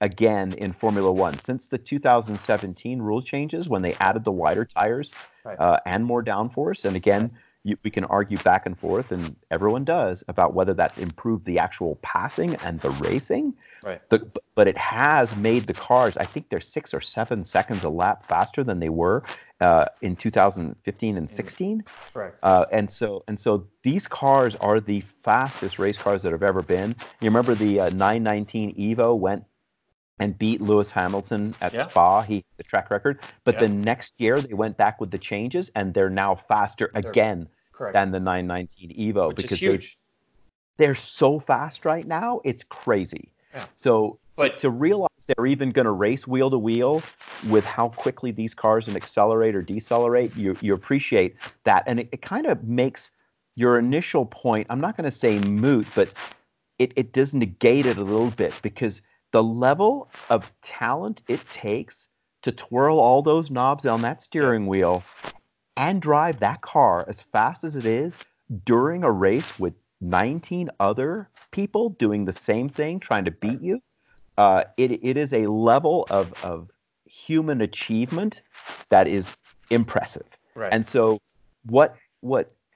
again in Formula One since the 2017 rule changes when they added the wider tires and more downforce, and again. We can argue back and forth, and everyone does, about whether that's improved the actual passing and the racing. Right. But it has made the cars, I think they're 6 or 7 seconds a lap faster than they were in 2015 and 16. Right. And so these cars are the fastest race cars that have ever been. You remember the 919 Evo went and beat Lewis Hamilton at Spa, the track record. But the next year they went back with the changes, and they're now faster again than the 919 Evo. Which because is huge. They're so fast right now, it's crazy. Yeah. So to realize they're even going to race wheel to wheel with how quickly these cars can accelerate or decelerate, you appreciate that. And it kind of makes your initial point, I'm not going to say moot, but it does negate it a little bit because the level of talent it takes to twirl all those knobs on that steering wheel and drive that car as fast as it is during a race with 19 other people doing the same thing, trying to beat you. It is a level of human achievement that is impressive. Right. And so what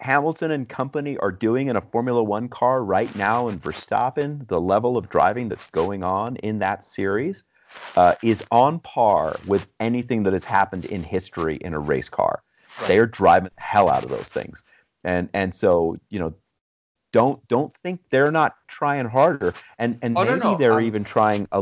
Hamilton and company are doing in a Formula One car right now in Verstappen, the level of driving that's going on in that series is on par with anything that has happened in history in a race car. Right. They are driving the hell out of those things. And so, don't think they're not trying harder. And maybe they're even trying a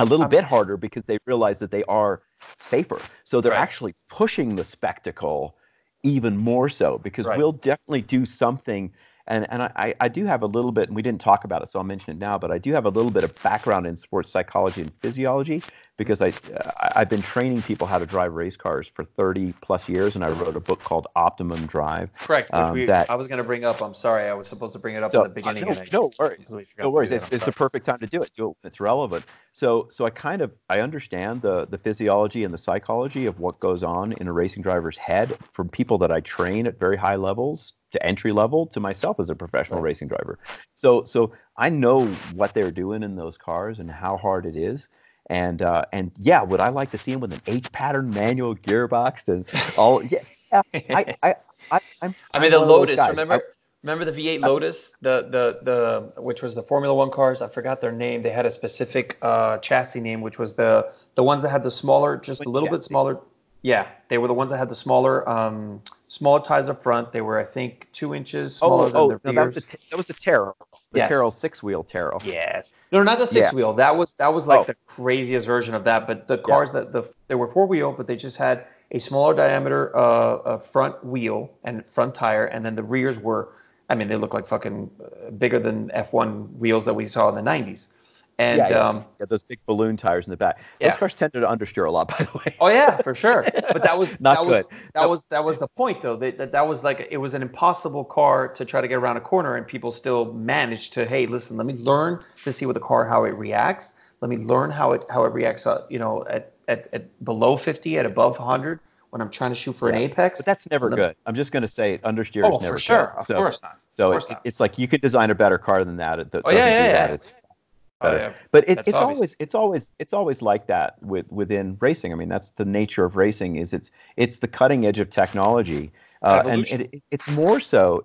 little bit harder because they realize that they are safer. So they're actually pushing the spectacle even more so, because we'll definitely do something. And I do have a little bit, and we didn't talk about it, so I'll mention it now, but I do have a little bit of background in sports psychology and physiology, because I've been training people how to drive race cars for 30 plus years, and I wrote a book called Optimum Drive. Correct, which I was going to bring up. I'm sorry, I was supposed to bring it up at the beginning. No worries. It's the perfect time to do it. Do it when it's relevant. So I understand the physiology and the psychology of what goes on in a racing driver's head from people that I train at very high levels to entry level to myself as a professional racing driver. So I know what they're doing in those cars and how hard it is. And would I like to see him with an H-pattern manual gearbox and all? I mean the Lotus. Remember the V8 Lotus, the which was the Formula One cars. I forgot their name. They had a specific chassis name, which was the ones that had the smaller, just a little bit smaller. Yeah, they were the ones that had the smaller small tires up front. They were, I think, 2 inches smaller than their rears. That was the Taro. The Taro, six-wheel Taro. Yes. No, not the six-wheel. That was like the craziest version of that. But the cars, they were four-wheel, but they just had a smaller diameter front wheel and front tire. And then the rears were, I mean, they looked like fucking bigger than F1 wheels that we saw in the 90s. And those big balloon tires in the back. Those cars tended to understeer a lot, by the way. Oh yeah, for sure. But that was not good. That was the point, though. That was like, it was an impossible car to try to get around a corner, and people still managed to. Hey, listen, let me learn to see with the car how it reacts. Let me learn how it reacts. You know, at below 50, at above 100, when I'm trying to shoot for an apex. But that's never good. I'm just going to say it. Understeer is never good. Oh, for sure. Good. Of course not. It's like you could design a better car than that. It doesn't do that. But it's always like that within racing. I mean, that's the nature of racing. Is it's the cutting edge of technology, and it's more so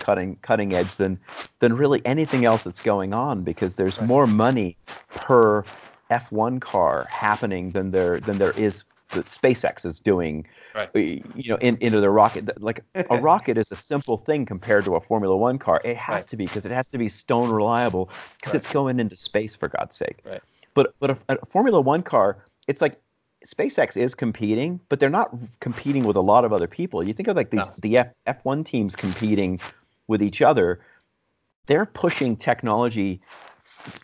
cutting edge than really anything else that's going on, because there's more money per F1 car happening than there is that SpaceX is doing, you know, into their rocket. Like a rocket is a simple thing compared to a Formula One car. It has to be, because it has to be stone reliable, because it's going into space, for God's sake. Right. But a Formula One car, it's like SpaceX is competing, but they're not competing with a lot of other people. You think of like the F1 teams competing with each other. They're pushing technology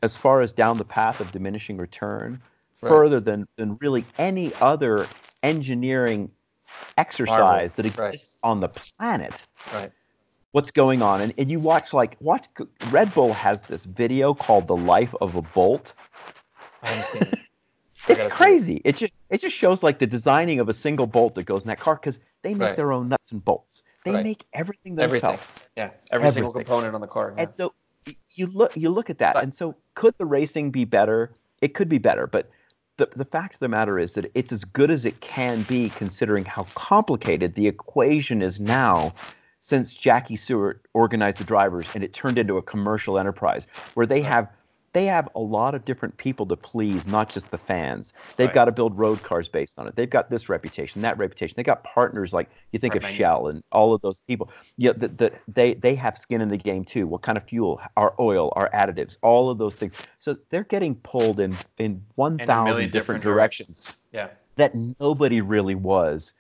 as far as down the path of diminishing return. Further than really any other engineering exercise that exists on the planet. Right. What's going on? And you watch Red Bull has this video called The Life of a Bolt. I haven't seen it. It's crazy. It just shows like the designing of a single bolt that goes in that car, because they make their own nuts and bolts. They make everything themselves. Every single component on the car. Yeah. And so you look at that, and so could the racing be better? It could be better, but the fact of the matter is that it's as good as it can be, considering how complicated the equation is now, since Jackie Stewart organized the drivers and it turned into a commercial enterprise where they have a lot of different people to please, not just the fans. They've got to build road cars based on it. They've got this reputation, that reputation. They got partners like you think of Shell and all of those people. Yeah, they have skin in the game too. What kind of fuel, our oil, our additives, all of those things. So they're getting pulled in 1,000 different directions. Yeah, that nobody really was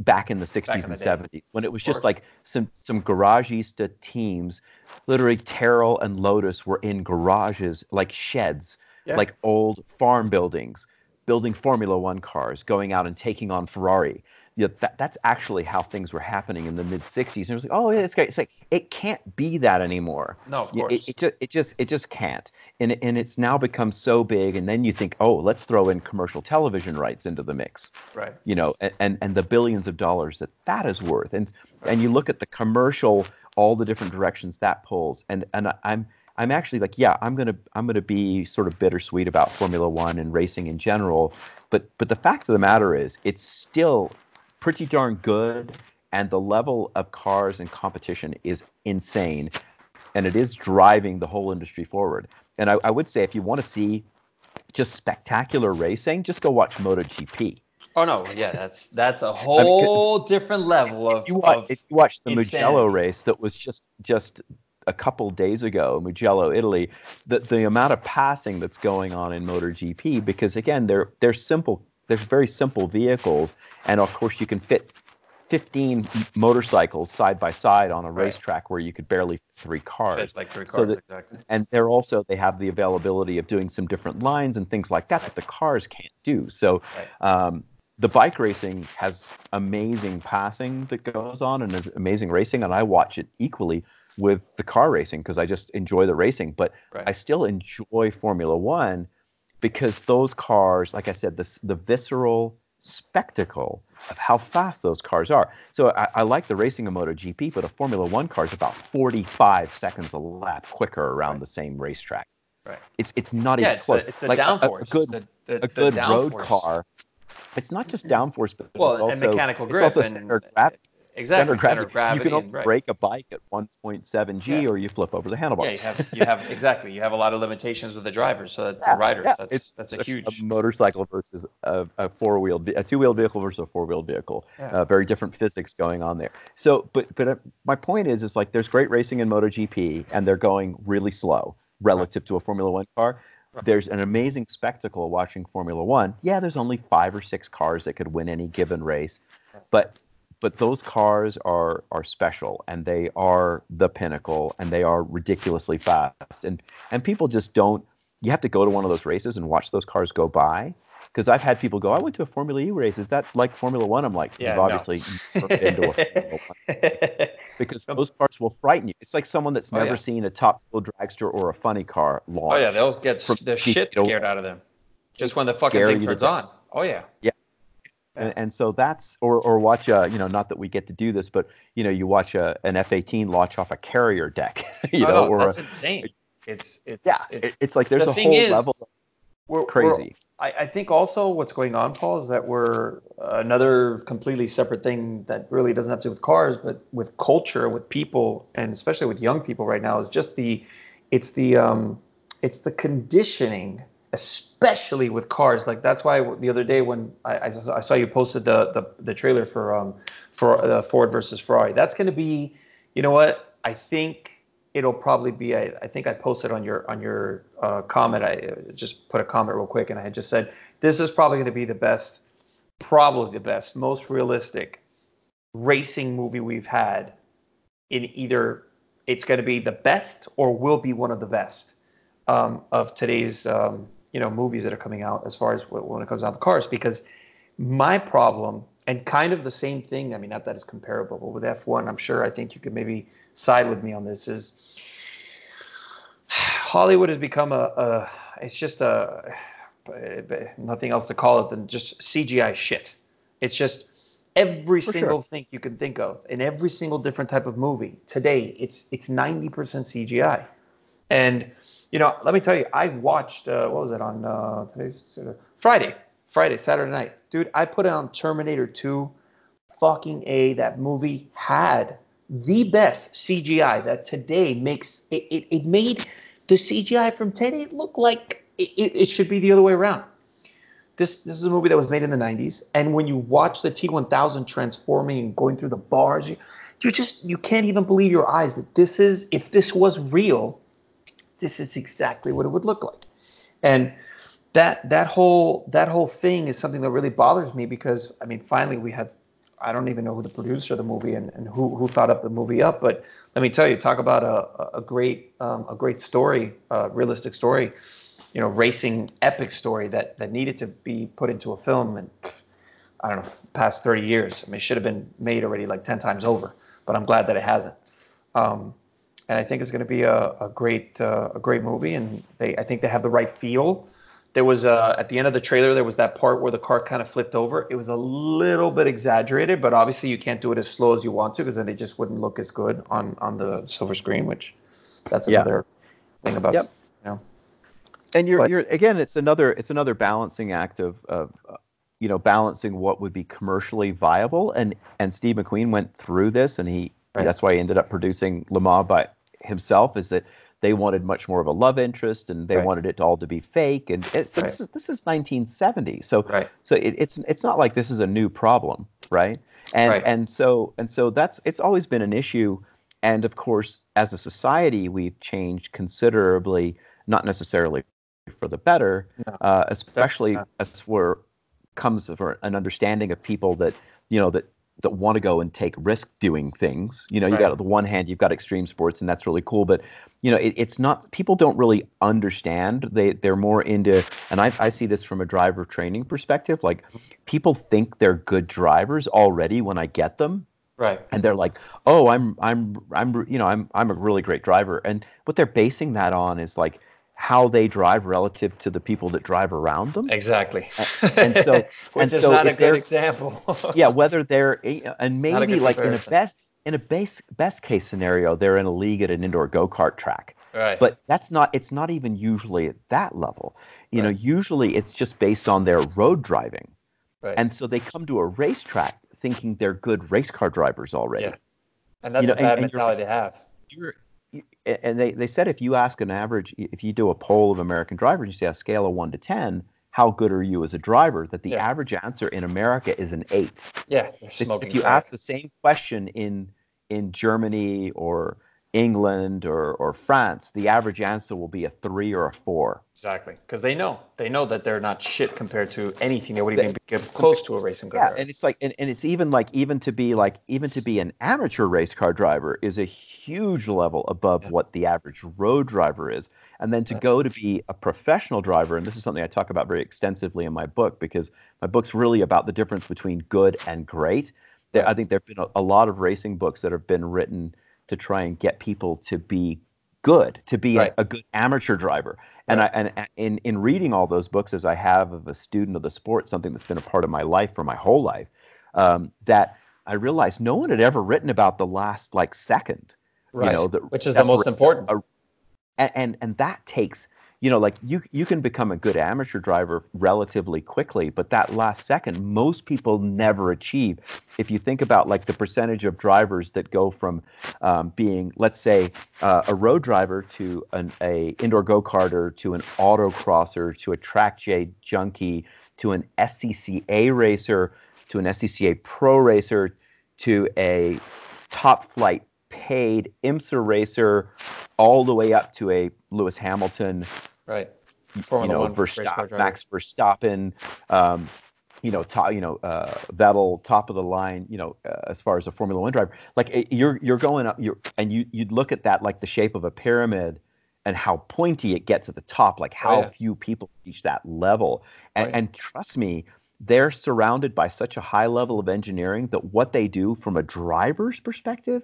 back in the 60s and 70s, when it was just like some garagista teams. Literally, Terrell and Lotus were in garages, like sheds, like old farm buildings, building Formula One cars, going out and taking on Ferrari. You know, that's actually how things were happening in the mid-60s. And it was like, oh, yeah, it's great. It's like, it can't be that anymore. No, of course. It just can't. And it's now become so big. And then you think, oh, let's throw in commercial television rights into the mix. Right. You know, and the billions of dollars that is worth. And you look at the commercial, all the different directions that pulls. And I'm actually like, yeah, I'm gonna be sort of bittersweet about Formula One and racing in general. But the fact of the matter is, it's still pretty darn good, and the level of cars and competition is insane, and it is driving the whole industry forward. And I would say, if you want to see just spectacular racing, just go watch MotoGP. Oh no, yeah, that's a whole different level of. If you watch the Mugello race that was just a couple days ago, Mugello, Italy, the amount of passing that's going on in MotoGP, because again, they're simple. There's very simple vehicles, and of course you can fit 15 motorcycles side by side on a racetrack where you could barely fit three cars. Exactly. And they have the availability of doing some different lines and things like that the cars can't do. So the bike racing has amazing passing that goes on, and is amazing racing, and I watch it equally with the car racing because I just enjoy the racing. But I still enjoy Formula One, because those cars, like I said, the visceral spectacle of how fast those cars are. So I like the racing of MotoGP, but a Formula One car is about 45 seconds a lap quicker around the same racetrack. Right. It's not even close. It's the like downforce. A good road car. It's not just downforce, but it's also mechanical grip, it's also center of gravity. exactly. Center gravity. You can only brake a bike at 1.7 G, or you flip over the handlebars. Yeah, you have exactly. You have a lot of limitations with the drivers, the riders. Yeah. That's a huge motorcycle versus a two-wheeled vehicle versus a four-wheeled vehicle. Yeah. Very different physics going on there. So, but my point is like there's great racing in MotoGP, and they're going really slow relative to a Formula One car. There's an amazing spectacle watching Formula One. Yeah, there's only 5 or 6 cars that could win any given race, but those cars are special, and they are the pinnacle, and they are ridiculously fast. And people just don't. You have to go to one of those races and watch those cars go by. Because I've had people go, I went to a Formula E race. Is that like Formula One? I'm like, obviously never been to a Formula One. Because those cars will frighten you. It's like someone that's never seen a top-speed dragster or a funny car launch. Oh, yeah, they'll get the shit scared out of them just when the fucking thing turns on. Oh, yeah. Yeah. And so that's, or watch not that we get to do this, but, you watch an F-18 launch off a carrier deck. That's insane. It's like there's a whole level of crazy. I think also what's going on, Paul, is that we're another completely separate thing that really doesn't have to do with cars, but with culture, with people, and especially with young people right now, is just it's the conditioning, especially with cars. Like that's why the other day when I saw you posted the trailer for Ford versus Ferrari, that's going to be, I think. It'll probably be. I think I posted on your comment. I just put a comment real quick, and I had just said this is probably going to be the best, most realistic racing movie we've had. In either it's going to be the best or will be one of the best of today's movies that are coming out as far as when it comes out to cars. Because my problem, and kind of the same thing. I mean, not that it's comparable, but with F1, I think you could maybe side with me on this, is Hollywood has become nothing else to call it than just CGI shit. It's just every single thing you can think of in every single different type of movie today. It's 90% CGI, and let me tell you, I watched Saturday night, dude. I put on Terminator 2. Fucking A, that movie had the best CGI that today makes it made the CGI from today look like it should be the other way around. This is a movie that was made in the 90s, and when you watch the T-1000 transforming and going through the bars, you can't even believe your eyes that this is, if this was real, this is exactly what it would look like. And that whole thing is something that really bothers me, because I mean, finally we had, I don't even know who the producer of the movie and who thought up the movie up, but let me tell you, talk about a great story, realistic story, racing epic story that needed to be put into a film. And I don't know, past 30 years, I mean, it should have been made already like 10 times over, but I'm glad that it hasn't. And I think it's going to be a great movie, and I think they have the right feel. There was at the end of the trailer, there was that part where the car kind of flipped over. It was a little bit exaggerated, but obviously you can't do it as slow as you want to, because then it just wouldn't look as good on the silver screen, which that's another thing about. Yep. And you're again, it's another balancing act of balancing what would be commercially viable. And Steve McQueen went through this, and that's why he ended up producing Le Mans by himself, is that they wanted much more of a love interest, and they wanted it all to be fake. And this is 1970, so it's not like this is a new problem, right? And so that's, it's always been an issue. And of course, as a society, we've changed considerably, not necessarily for the better, especially as where comes an understanding of people that want to go and take risk doing things. You got, on the one hand, you've got extreme sports, and that's really cool, but it's not, people don't really understand. They're more into, and I see this from a driver training perspective, like people think they're good drivers already when I get them. Right. And they're like, "Oh, I'm a really great driver." And what they're basing that on is like how they drive relative to the people that drive around them. Exactly. And so which is not a good example. Yeah, whether they're, and maybe like in a best case scenario, they're in a league at an indoor go-kart track. Right. But that's not, it's not even usually at that level. You know, usually it's just based on their road driving. Right. And so they come to a racetrack thinking they're good race car drivers already. Yeah. And that's a bad mentality to have. And they said if you ask an average, if you do a poll of American drivers, you say a scale of 1 to 10, how good are you as a driver? That the average answer in America is an 8. Yeah. If you ask the same question in Germany or England or France, the average answer will be a 3 or a 4. Exactly, because they know that they're not shit compared to anything that would even get close to a racing car. Yeah, and it's like, and it's even like, even to be an amateur race car driver is a huge level above what the average road driver is, and then to go to be a professional driver, and this is something I talk about very extensively in my book, because my book's really about the difference between good and great. There, I think there've been a lot of racing books that have been written to try and get people to be good, to be a good amateur driver. And in reading all those books, as I have of a student of the sport, something that's been a part of my life for my whole life, that I realized no one had ever written about the last second, which is the most important. And that takes, you can become a good amateur driver relatively quickly, but that last second, most people never achieve. If you think about the percentage of drivers that go from being, let's say, a road driver to an indoor go-karter, to an autocrosser, to a track J junkie, to an SCCA racer, to an SCCA pro racer, to a top flight paid IMSA racer, all the way up to a Lewis Hamilton, Max Verstappen, Vettel, top of the line, as far as a Formula One driver, you're going up, and you'd look at that the shape of a pyramid, and how pointy it gets at the top, how few people reach that level, and trust me, they're surrounded by such a high level of engineering that what they do from a driver's perspective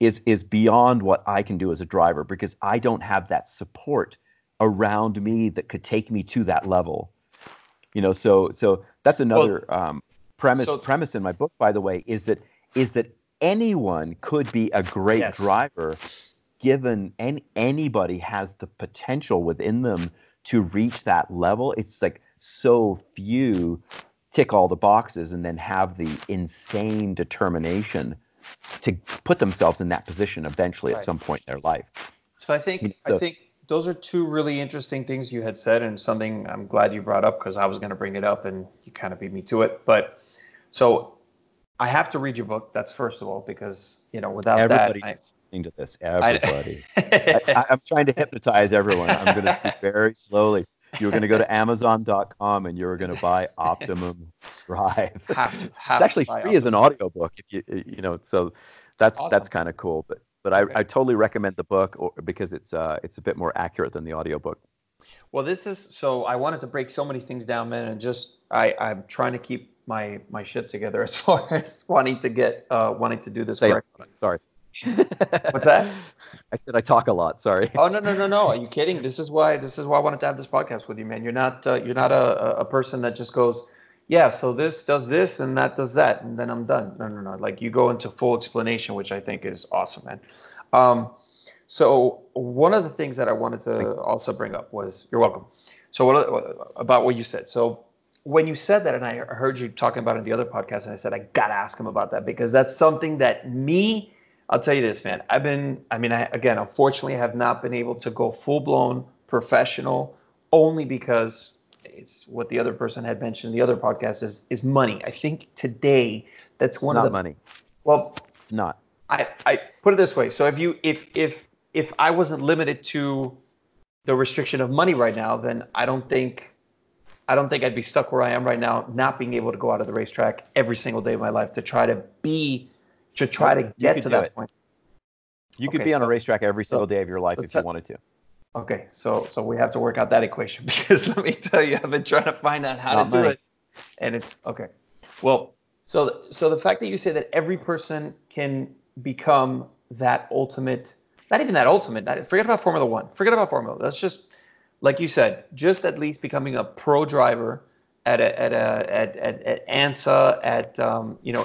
is beyond what I can do as a driver, because I don't have that support around me that could take me to that level. So that's another premise in my book, by the way, is that anyone could be a great driver, given anybody has the potential within them to reach that level. It's so few tick all the boxes and then have the insane determination to put themselves in that position eventually at some point in their life. So I think those are two really interesting things you had said, and something I'm glad you brought up, because I was going to bring it up and you kind of beat me to it. But so I have to read your book. That's first of all, because without everybody listening to this, everybody. I'm trying to hypnotize everyone. I'm going to speak very slowly. You're going to go to Amazon.com and you're going to buy Optimum Drive. It's actually free as an audiobook, if you. So that's awesome. That's kind of cool. But I totally recommend the book, because it's a bit more accurate than the audiobook. Well, I wanted to break so many things down, man, and just I'm trying to keep my shit together as far as wanting to do this. Sorry. What's that? I said I talk a lot. Sorry. Oh no! Are you kidding? This is why I wanted to have this podcast with you, man. You're not a person that just goes, yeah. So this does this and that does that, and then I'm done. No. You go into full explanation, which I think is awesome, man. So one of the things that I wanted to also bring up was, you're welcome. So about what you said? So when you said that, and I heard you talking about it in the other podcast, and I said I gotta ask him about that, because that's something that me. I'll tell you this, man. Unfortunately, I have not been able to go full-blown professional, only because it's what the other person had mentioned in the other podcast is money. I think today that's one of the – It's not money. Well – It's not. I put it this way. So if I wasn't limited to the restriction of money right now, then I don't think I'd be stuck where I am right now, not being able to go out of the racetrack every single day of my life to try to be – to try to get to that point. You could be on a racetrack every single day of your life if you wanted to. Okay, so we have to work out that equation, because let me tell you, I've been trying to find out how to do it. And it's okay. Well, so the fact that you say that every person can become that ultimate, not even that ultimate, forget about Formula One. Forget about Formula. That's just, like you said, just at least becoming a pro driver at ANSA, at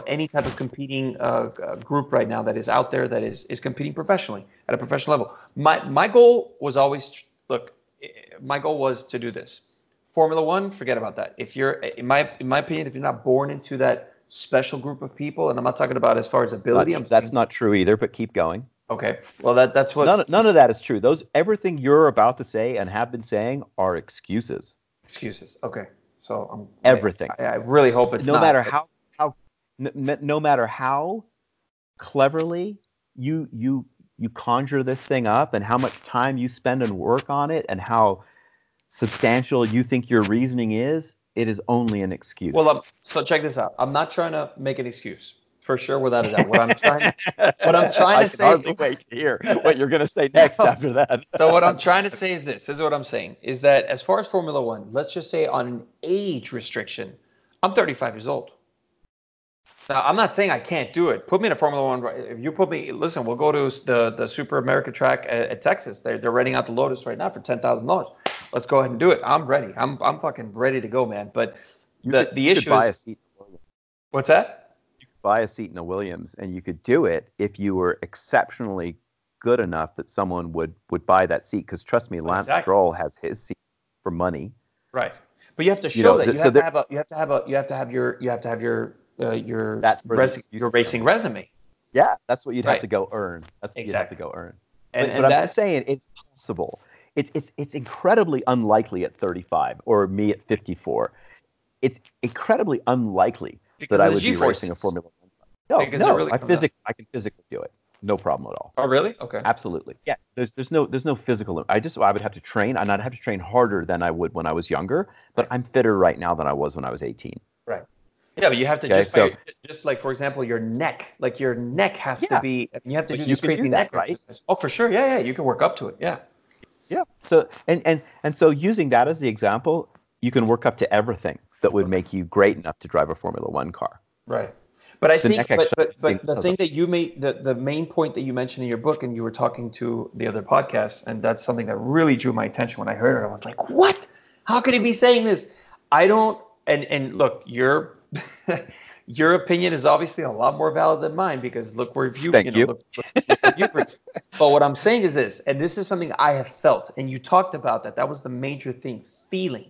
any type of competing group right now that is out there that is competing professionally at a professional level. My goal was always, my goal was to do this. Formula One, forget about that. If you're, in my opinion, if you're not born into that special group of people, and I'm not talking about as far as ability. That's not true either, but keep going. Okay. Well, that's what... None of that is true. Everything you're about to say and have been saying are excuses. Excuses. Okay. So everything. I really hope it's not. No matter how cleverly you conjure this thing up, and how much time you spend and work on it, and how substantial you think your reasoning is, it is only an excuse. Well, so check this out. I'm not trying to make an excuse. For sure, without a doubt. What I'm trying to say. I can hardly wait to hear what you're going to say next after that. So what I'm trying to say is this. This is what I'm saying. Is that as far as Formula One, let's just say on an age restriction, I'm 35 years old. Now, I'm not saying I can't do it. Put me in a Formula One. If you put me, listen, we'll go to the Super America track at Texas. They're renting out the Lotus right now for $10,000. Let's go ahead and do it. I'm ready. I'm fucking ready to go, man. But the issue is, buy a seat. What's that? Buy a seat in a Williams, and you could do it if you were exceptionally good enough that someone would buy that seat. Because trust me, Lance Stroll has his seat for money. Right, but you have to show that you have to have your racing resume. Yeah, that's what you'd have to go earn. That's what you'd have to go earn. But I'm just saying, it's possible. It's incredibly unlikely at 35, or me at 54. It's incredibly unlikely. Because that I would be racing a Formula One. I can physically do it. No problem at all. Oh, really? Okay. Absolutely. Yeah. There's no physical. I would have to train. I'd have to train harder than I would when I was younger. But I'm fitter right now than I was when I was 18. Right. Yeah, but you have to just like, for example, your neck. Like your neck has to be. You have to do this crazy neck, right? Oh, for sure. Yeah, yeah. You can work up to it. Yeah. Yeah. So and so using that as the example, you can work up to everything that would make you great enough to drive a Formula One car. Right. But I think the main point that you mentioned in your book, and you were talking to the other podcast, and that's something that really drew my attention when I heard it. I was like, what? How could he be saying this? I don't, and look, your opinion is obviously a lot more valid than mine, because look where you... But what I'm saying is this, and this is something I have felt, and you talked about that. That was the major thing, feeling.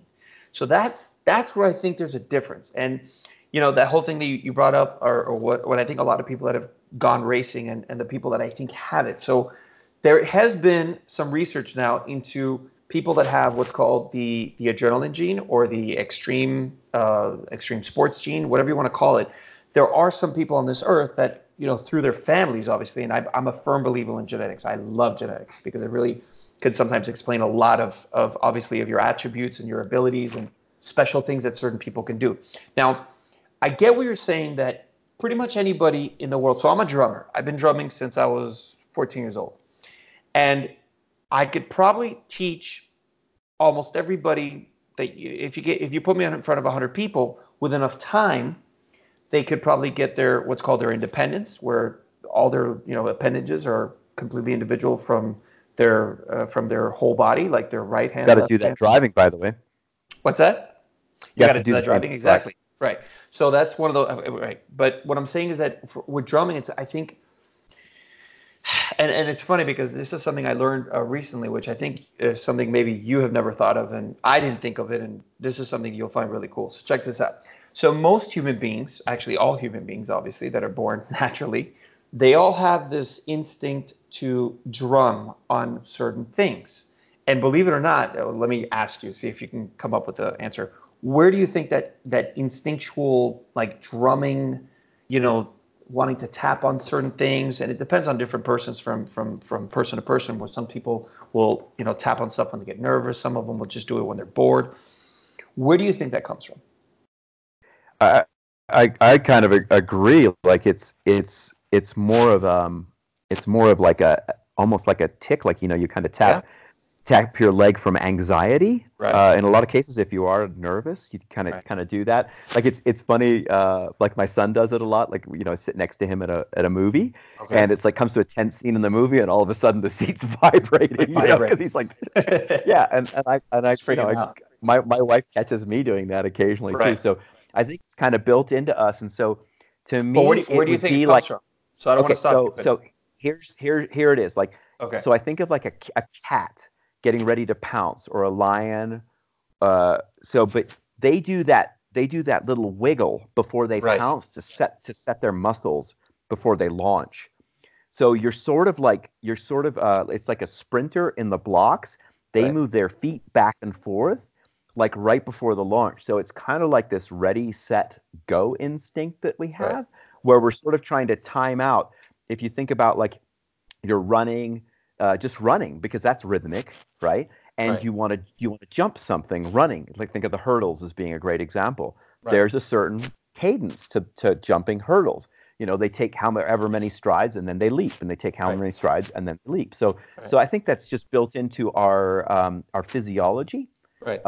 So that's where I think there's a difference. And, you know, that whole thing that you brought up, or what I think a lot of people that have gone racing, and the people that I think have it. So there has been some research now into people that have what's called the adrenaline gene, or the extreme sports gene, whatever you want to call it. There are some people on this earth that, you know, through their families, obviously, and I'm a firm believer in genetics. I love genetics because it really could sometimes explain a lot of obviously of your attributes and your abilities and special things that certain people can do. Now, I get what you're saying, that pretty much anybody in the world. So I'm a drummer. I've been drumming since I was 14 years old. And I could probably teach almost everybody that if you put me in front of 100 people with enough time, they could probably get their what's called their independence, where all their, you know, appendages are completely individual from their whole body, like their right hand. Got to do that driving, by the way. What's that? You got to do that driving, exactly. Right. So that's one of those. Right. But what I'm saying is that with drumming, it's, I think, and it's funny because this is something I learned recently, which I think is something maybe you have never thought of, and I didn't think of it, and this is something you'll find really cool. So check this out. So most human beings, actually all human beings, obviously, that are born naturally, they all have this instinct to drum on certain things. And believe it or not, let me ask you, see if you can come up with the answer. Where do you think that instinctual, like drumming, you know, wanting to tap on certain things, and it depends on different persons from person to person, where some people will, you know, tap on stuff when they get nervous. Some of them will just do it when they're bored. Where do you think that comes from? I kind of agree. Like it's more of like a, almost like a tick, like, you know, you kind of tap your leg from anxiety. Right. In a lot of cases, if you are nervous, you kind of do that. Like it's funny. Like my son does it a lot. Like, you know, I sit next to him at a movie, and it's like comes to a tense scene in the movie, and all of a sudden the seat's vibrating. You know, because he's like, yeah. And I you know, my wife catches me doing that occasionally too. So I think it's kind of built into us. And so to me, where do you think it comes from? So I don't want to stop. So here it is. Like, so I think of like a cat getting ready to pounce, or a lion. So, but they do that they do that little wiggle before they pounce to set their muscles before they launch. So you're sort of it's like a sprinter in the blocks. They move their feet back and forth like right before the launch. So it's kind of like this ready, set, go instinct that we have where we're sort of trying to time out. If you think about like you're running, just running because that's rhythmic, right? And you want to jump something running. Like think of the hurdles as being a great example. Right. There's a certain cadence to jumping hurdles. You know, they take however many strides and then they leap, and they take however many strides and then leap. So I think that's just built into our physiology. Right.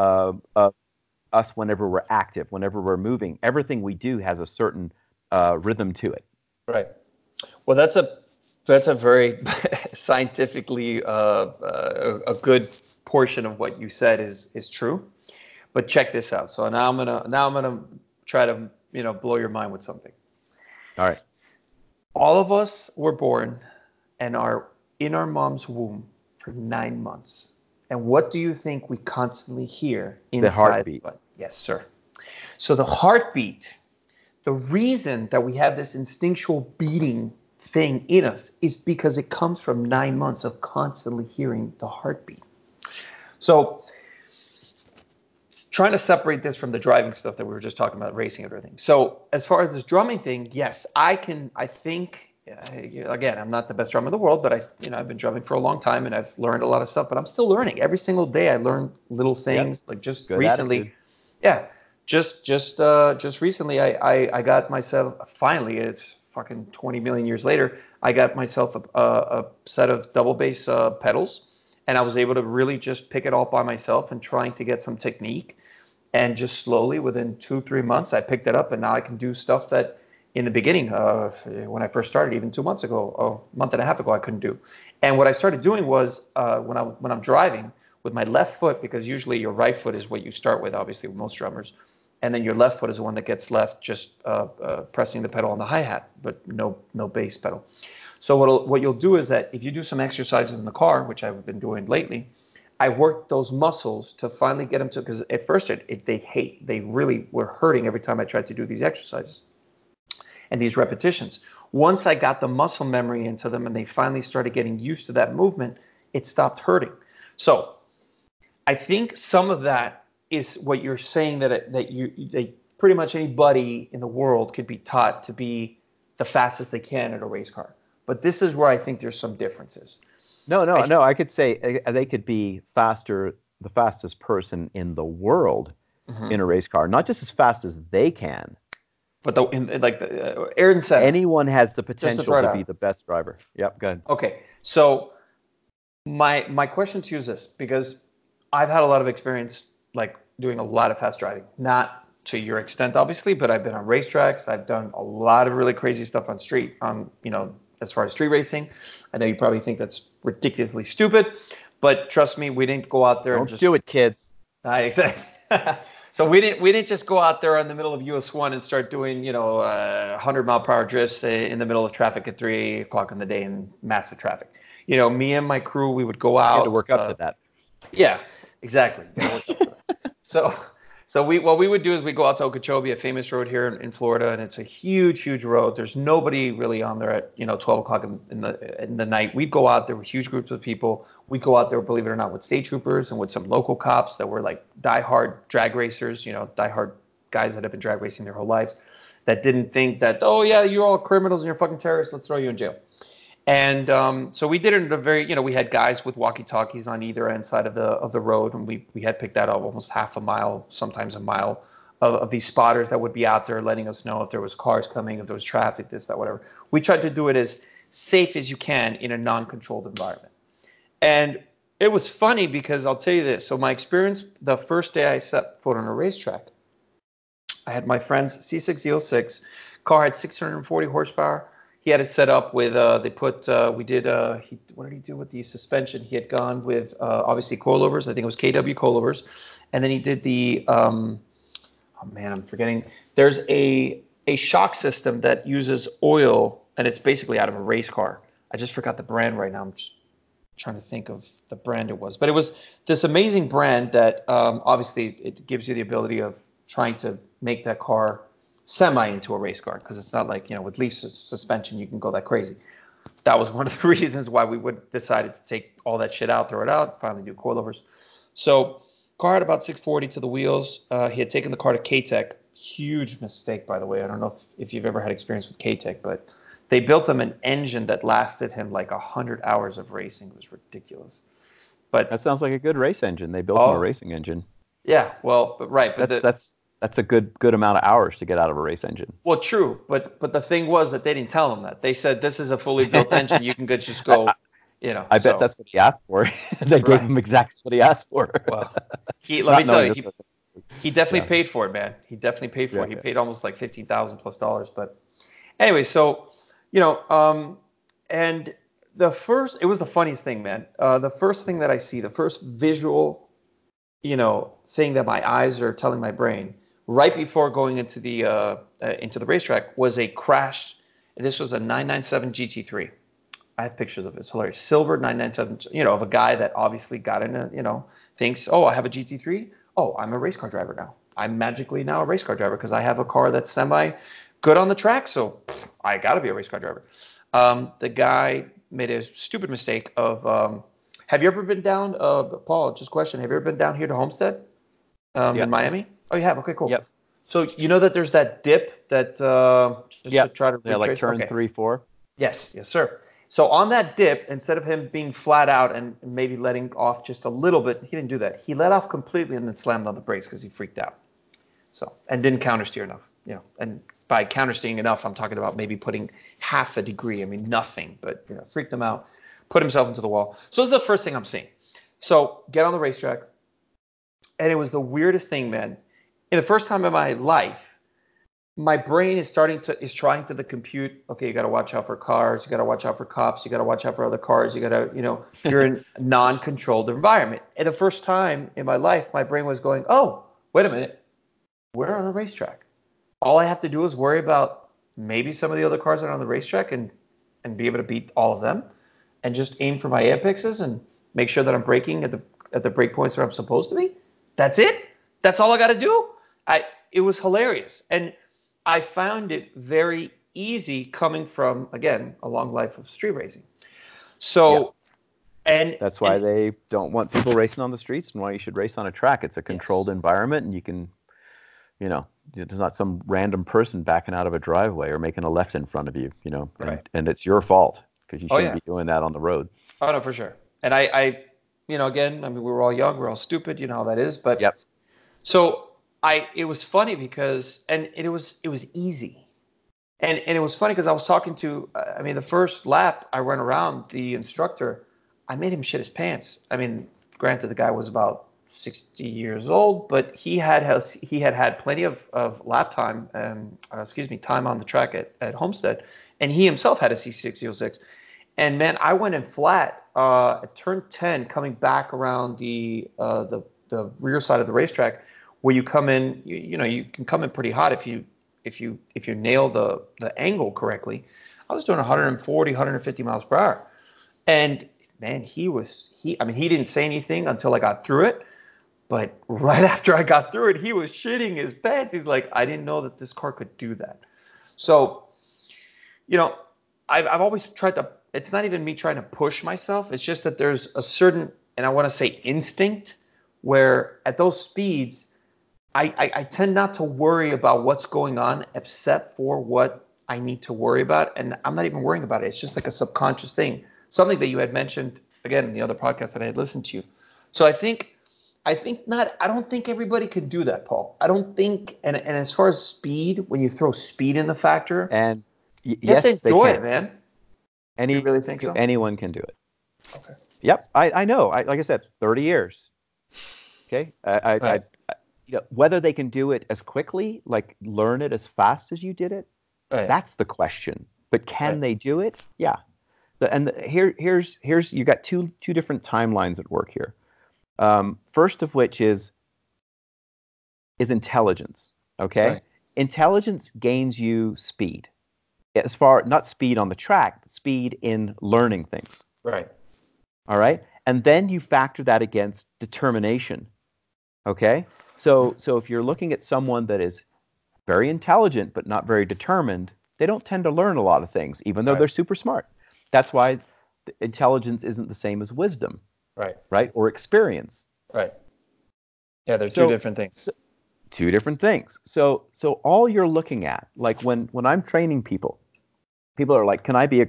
Us whenever we're active, whenever we're moving, everything we do has a certain rhythm to it. Right. Well, that's a very scientifically a good portion of what you said is true. But check this out. So now I'm gonna try to blow your mind with something. All right. All of us were born and are in our mom's womb for 9 months. And what do you think we constantly hear inside? The heartbeat. Yes, sir. So the heartbeat, the reason that we have this instinctual beating thing in us is because it comes from 9 months of constantly hearing the heartbeat. So trying to separate this from the driving stuff that we were just talking about, racing and everything. So as far as this drumming thing, yes, I think, again, I'm not the best drummer in the world, but I've been drumming for a long time and I've learned a lot of stuff, but I'm still learning. Every single day I learn little things. Yep. Like just good recently. Attitude. Yeah. Just recently I got myself, finally, it's fucking 20 million years later, I got myself a set of double bass pedals, and I was able to really just pick it all by myself and trying to get some technique. And just slowly within 2-3 months I picked it up, and now I can do stuff that in the beginning, when I first started, even 2 months ago, a month and a half ago, I couldn't do. And what I started doing was when I'm driving with my left foot, because usually your right foot is what you start with, obviously, with most drummers. And then your left foot is the one that gets left, just pressing the pedal on the hi-hat, but no bass pedal. So what you'll do is that if you do some exercises in the car, which I've been doing lately, I worked those muscles to finally get them to, because at first they really were hurting every time I tried to do these exercises and these repetitions. Once I got the muscle memory into them and they finally started getting used to that movement, it stopped hurting. So I think some of that is what you're saying, that pretty much anybody in the world could be taught to be the fastest they can at a race car. But this is where I think there's some differences. No. I could say they could be faster, the fastest person in the world in a race car, not just as fast as they can. But Aaron said, anyone has the potential to be the best driver. Yep, go ahead. Okay, so my question to you is this, because I've had a lot of experience like doing a lot of fast driving, not to your extent, obviously, but I've been on racetracks. I've done a lot of really crazy stuff on street, as far as street racing. I know you probably think that's ridiculously stupid, but trust me, we didn't go out there and just do it, kids. Exactly. So we didn't just go out there in the middle of US1 and start doing 100-mile-per-hour drifts in the middle of traffic at 3 o'clock in the day in massive traffic. Me and my crew, we would go out. We had to work up to that. Yeah, exactly. So what we would do is we go out to Okeechobee, a famous road here in Florida, and it's a huge, huge road. There's nobody really on there at 12 o'clock in the night. We'd go out there with huge groups of people. We'd go out there, believe it or not, with state troopers and with some local cops that were like diehard drag racers, diehard guys that have been drag racing their whole lives, that didn't think that, oh yeah, you're all criminals and you're fucking terrorists, let's throw you in jail. And so we did it in a very, we had guys with walkie-talkies on either end side of the road, and we had picked that up almost half a mile, sometimes a mile, of these spotters that would be out there letting us know if there was cars coming, if there was traffic, this, that, whatever. We tried to do it as safe as you can in a non-controlled environment. And it was funny because I'll tell you this. So my experience, the first day I set foot on a racetrack, I had my friend's C6E06. Car had 640 horsepower. He had it set up with, what did he do with the suspension? He had gone with, obviously, coilovers. I think it was KW coilovers. And then he did the, I'm forgetting. There's a shock system that uses oil, and it's basically out of a race car. I just forgot the brand right now. I'm just trying to think of the brand it was. But it was this amazing brand that obviously it gives you the ability of trying to make that car semi into a race car, because it's not like, you know, with leaf suspension, you can go that crazy. That was one of the reasons why we would decided to take all that shit out, throw it out, finally do coilovers. So car had about 640 to the wheels. He had taken the car to K-Tech. Huge mistake, by the way. I don't know if you've ever had experience with K-Tech, but they built him an engine that lasted him like 100 hours of racing. It was ridiculous. But that sounds like a good race engine. They built him a racing engine. Yeah, well, but right. But that's a good amount of hours to get out of a race engine. Well, true, but the thing was that they didn't tell them that. They said, this is a fully built engine. You can just go, you know. I bet that's what he asked for. They gave him exactly what he asked for. Well, let me tell you, he definitely paid for it, man. He definitely paid for it. He paid almost like $15,000 plus dollars. But anyway, so, you know, and it was the funniest thing, man. The first thing that I see, the first visual, you know, thing that my eyes are telling my brain, right before going into the racetrack, was a crash. This was a 997 GT3. I have pictures of it. It's hilarious. Silver 997, you know, of a guy that obviously got in a, you know, thinks, oh, I have a GT3. Oh, I'm a race car driver now. I'm magically now a race car driver because I have a car that's semi good on the track. So I got to be a race car driver. The guy made a stupid mistake of, have you ever been down, Paul, just question, have you ever been down here to Homestead in Miami? Oh, you have? Okay, cool. Yep. So you know that there's that dip that to try to retrace? Like turn 3, 4. Yes. Yes, sir. So on that dip, instead of him being flat out and maybe letting off just a little bit, he didn't do that. He let off completely and then slammed on the brakes because he freaked out. So, and didn't countersteer enough, you know. And by countersteering enough, I'm talking about maybe putting half a degree. I mean, nothing, but, you know, freaked him out, put himself into the wall. So this is the first thing I'm seeing. So get on the racetrack. And it was the weirdest thing, man. In the first time in my life, my brain is trying to compute. Okay, you got to watch out for cars. You got to watch out for cops. You got to watch out for other cars. You got to, you know, you're in a non-controlled environment. And the first time in my life, my brain was going, "Oh, wait a minute, we're on a racetrack. All I have to do is worry about maybe some of the other cars that are on the racetrack and be able to beat all of them, and just aim for my apexes and make sure that I'm braking at the brake points where I'm supposed to be. That's it. That's all I got to do." It was hilarious, and I found it very easy coming from, again, a long life of street racing. So, and that's why they don't want people racing on the streets, and why you should race on a track. It's a controlled environment, and you can, you know, there's not some random person backing out of a driveway or making a left in front of you, you know, and it's your fault because you shouldn't be doing that on the road. Oh no, for sure. And I, you know, again, I mean, we were all young, we're all stupid, you know how that is, but so. It was funny because, and it was easy, and it was funny because I was talking to, I mean, the first lap I ran around the instructor, I made him shit his pants. I mean, granted, the guy was about 60 years old, but he had plenty of lap time, time on the track at Homestead, and he himself had a C606, and man, I went in flat at turn 10 coming back around the rear side of the racetrack. Where you come in, you know, you can come in pretty hot if you nail the angle correctly. I was doing 140, 150 miles per hour, and man, he didn't say anything until I got through it, but right after I got through it, he was shitting his pants. He's like, I didn't know that this car could do that. So, you know, I've always tried to. It's not even me trying to push myself. It's just that there's a certain, and I want to say instinct, where at those speeds. I tend not to worry about what's going on except for what I need to worry about. And I'm not even worrying about it. It's just like a subconscious thing, something that you had mentioned, again, in the other podcast that I had listened to. So I don't think everybody can do that, Paul. I don't think, and as far as speed, when you throw speed in the factor. And yes, they enjoy it, man. You really think so? Anyone can do it. Okay. Yep, I know. Like I said, 30 years. Okay? You know, whether they can do it as quickly, like learn it as fast as you did it, that's the question. But can they do it? Yeah. Here's you got two different timelines at work here. First of which is intelligence. Okay, intelligence gains you speed, as far not speed on the track, but speed in learning things. Right. All right, and then you factor that against determination. Okay. So if you're looking at someone that is very intelligent but not very determined, they don't tend to learn a lot of things, even though they're super smart. That's why intelligence isn't the same as wisdom, right? Or experience, right? Yeah, they're two different things. Two different things. So all you're looking at, like when I'm training people, people are like, can I be a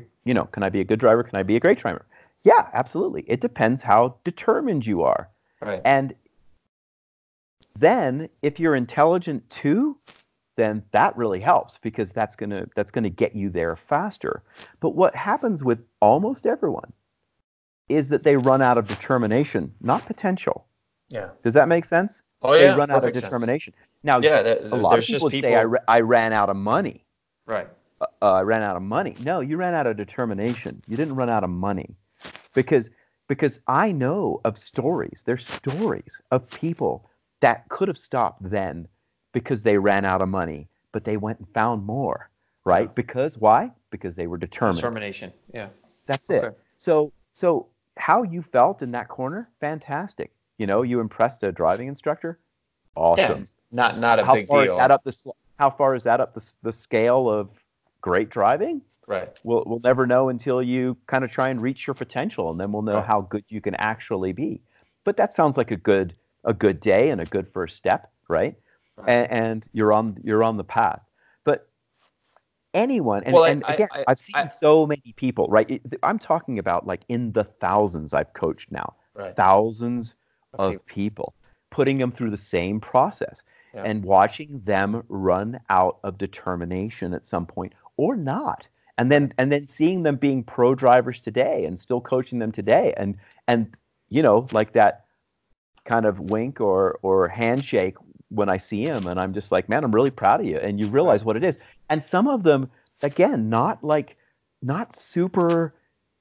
good driver? Can I be a great driver? Yeah, absolutely. It depends how determined you are. Right. And then if you're intelligent too, then that really helps, because that's gonna get you there faster. But what happens with almost everyone is that they run out of determination, not potential. Yeah. Does that make sense? Oh yeah. They run out of determination. Sense. Now, a lot of people would say I ran out of money. Right. I ran out of money. No, you ran out of determination. You didn't run out of money, because I know of stories. There's stories of people that could have stopped then because they ran out of money, but they went and found more, right? Yeah. Because why? Because they were determined. Determination. Yeah. That's it. Okay. So how you felt in that corner? Fantastic. You know, you impressed a driving instructor. Awesome. Yeah, not a big deal. How far is that up the scale of great driving? Right. We'll never know until you kind of try and reach your potential, and then we'll know how good you can actually be. But that sounds like a good day and a good first step, right? And you're on the path. But anyone, I've seen so many people, right? I'm talking about like in the thousands I've coached now, thousands of people, putting them through the same process and watching them run out of determination at some point or not. And then seeing them being pro drivers today and still coaching them today. And you know, like that kind of wink or handshake when I see him, and I'm just like, man, I'm really proud of you. And you realize what it is. And some of them, again, not super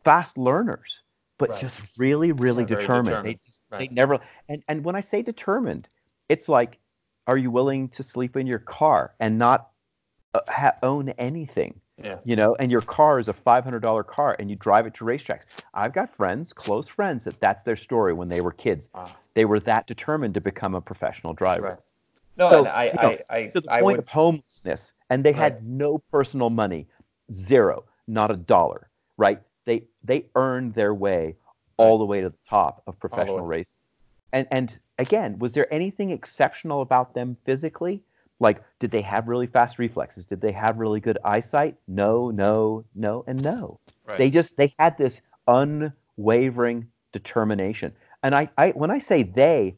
fast learners, but just really, really determined. They just, they never. And when I say determined, it's like, are you willing to sleep in your car and not own anything? Yeah. You know, and your car is a $500 car and you drive it to racetracks. I've got friends, close friends, that's their story when they were kids. Wow. They were that determined to become a professional driver. Right. No, so, and the point of homelessness, and they had no personal money, zero, not a dollar, right? They earned their way all the way to the top of professional racing. And again, was there anything exceptional about them physically? Like, did they have really fast reflexes? Did they have really good eyesight? No, and no. Right. They had this unwavering determination. And I when I say they,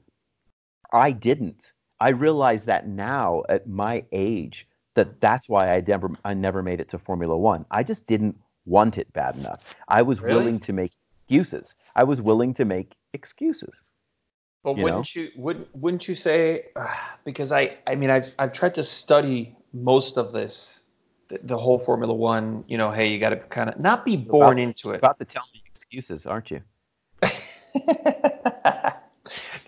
I didn't. I realize that now at my age that's why I never made it to Formula One. I just didn't want it bad enough. I was willing to make excuses. But wouldn't you say, because I've tried to study most of this, the whole Formula One, you know, hey, you got to kind of not be born into it. You're about to tell me excuses, aren't you?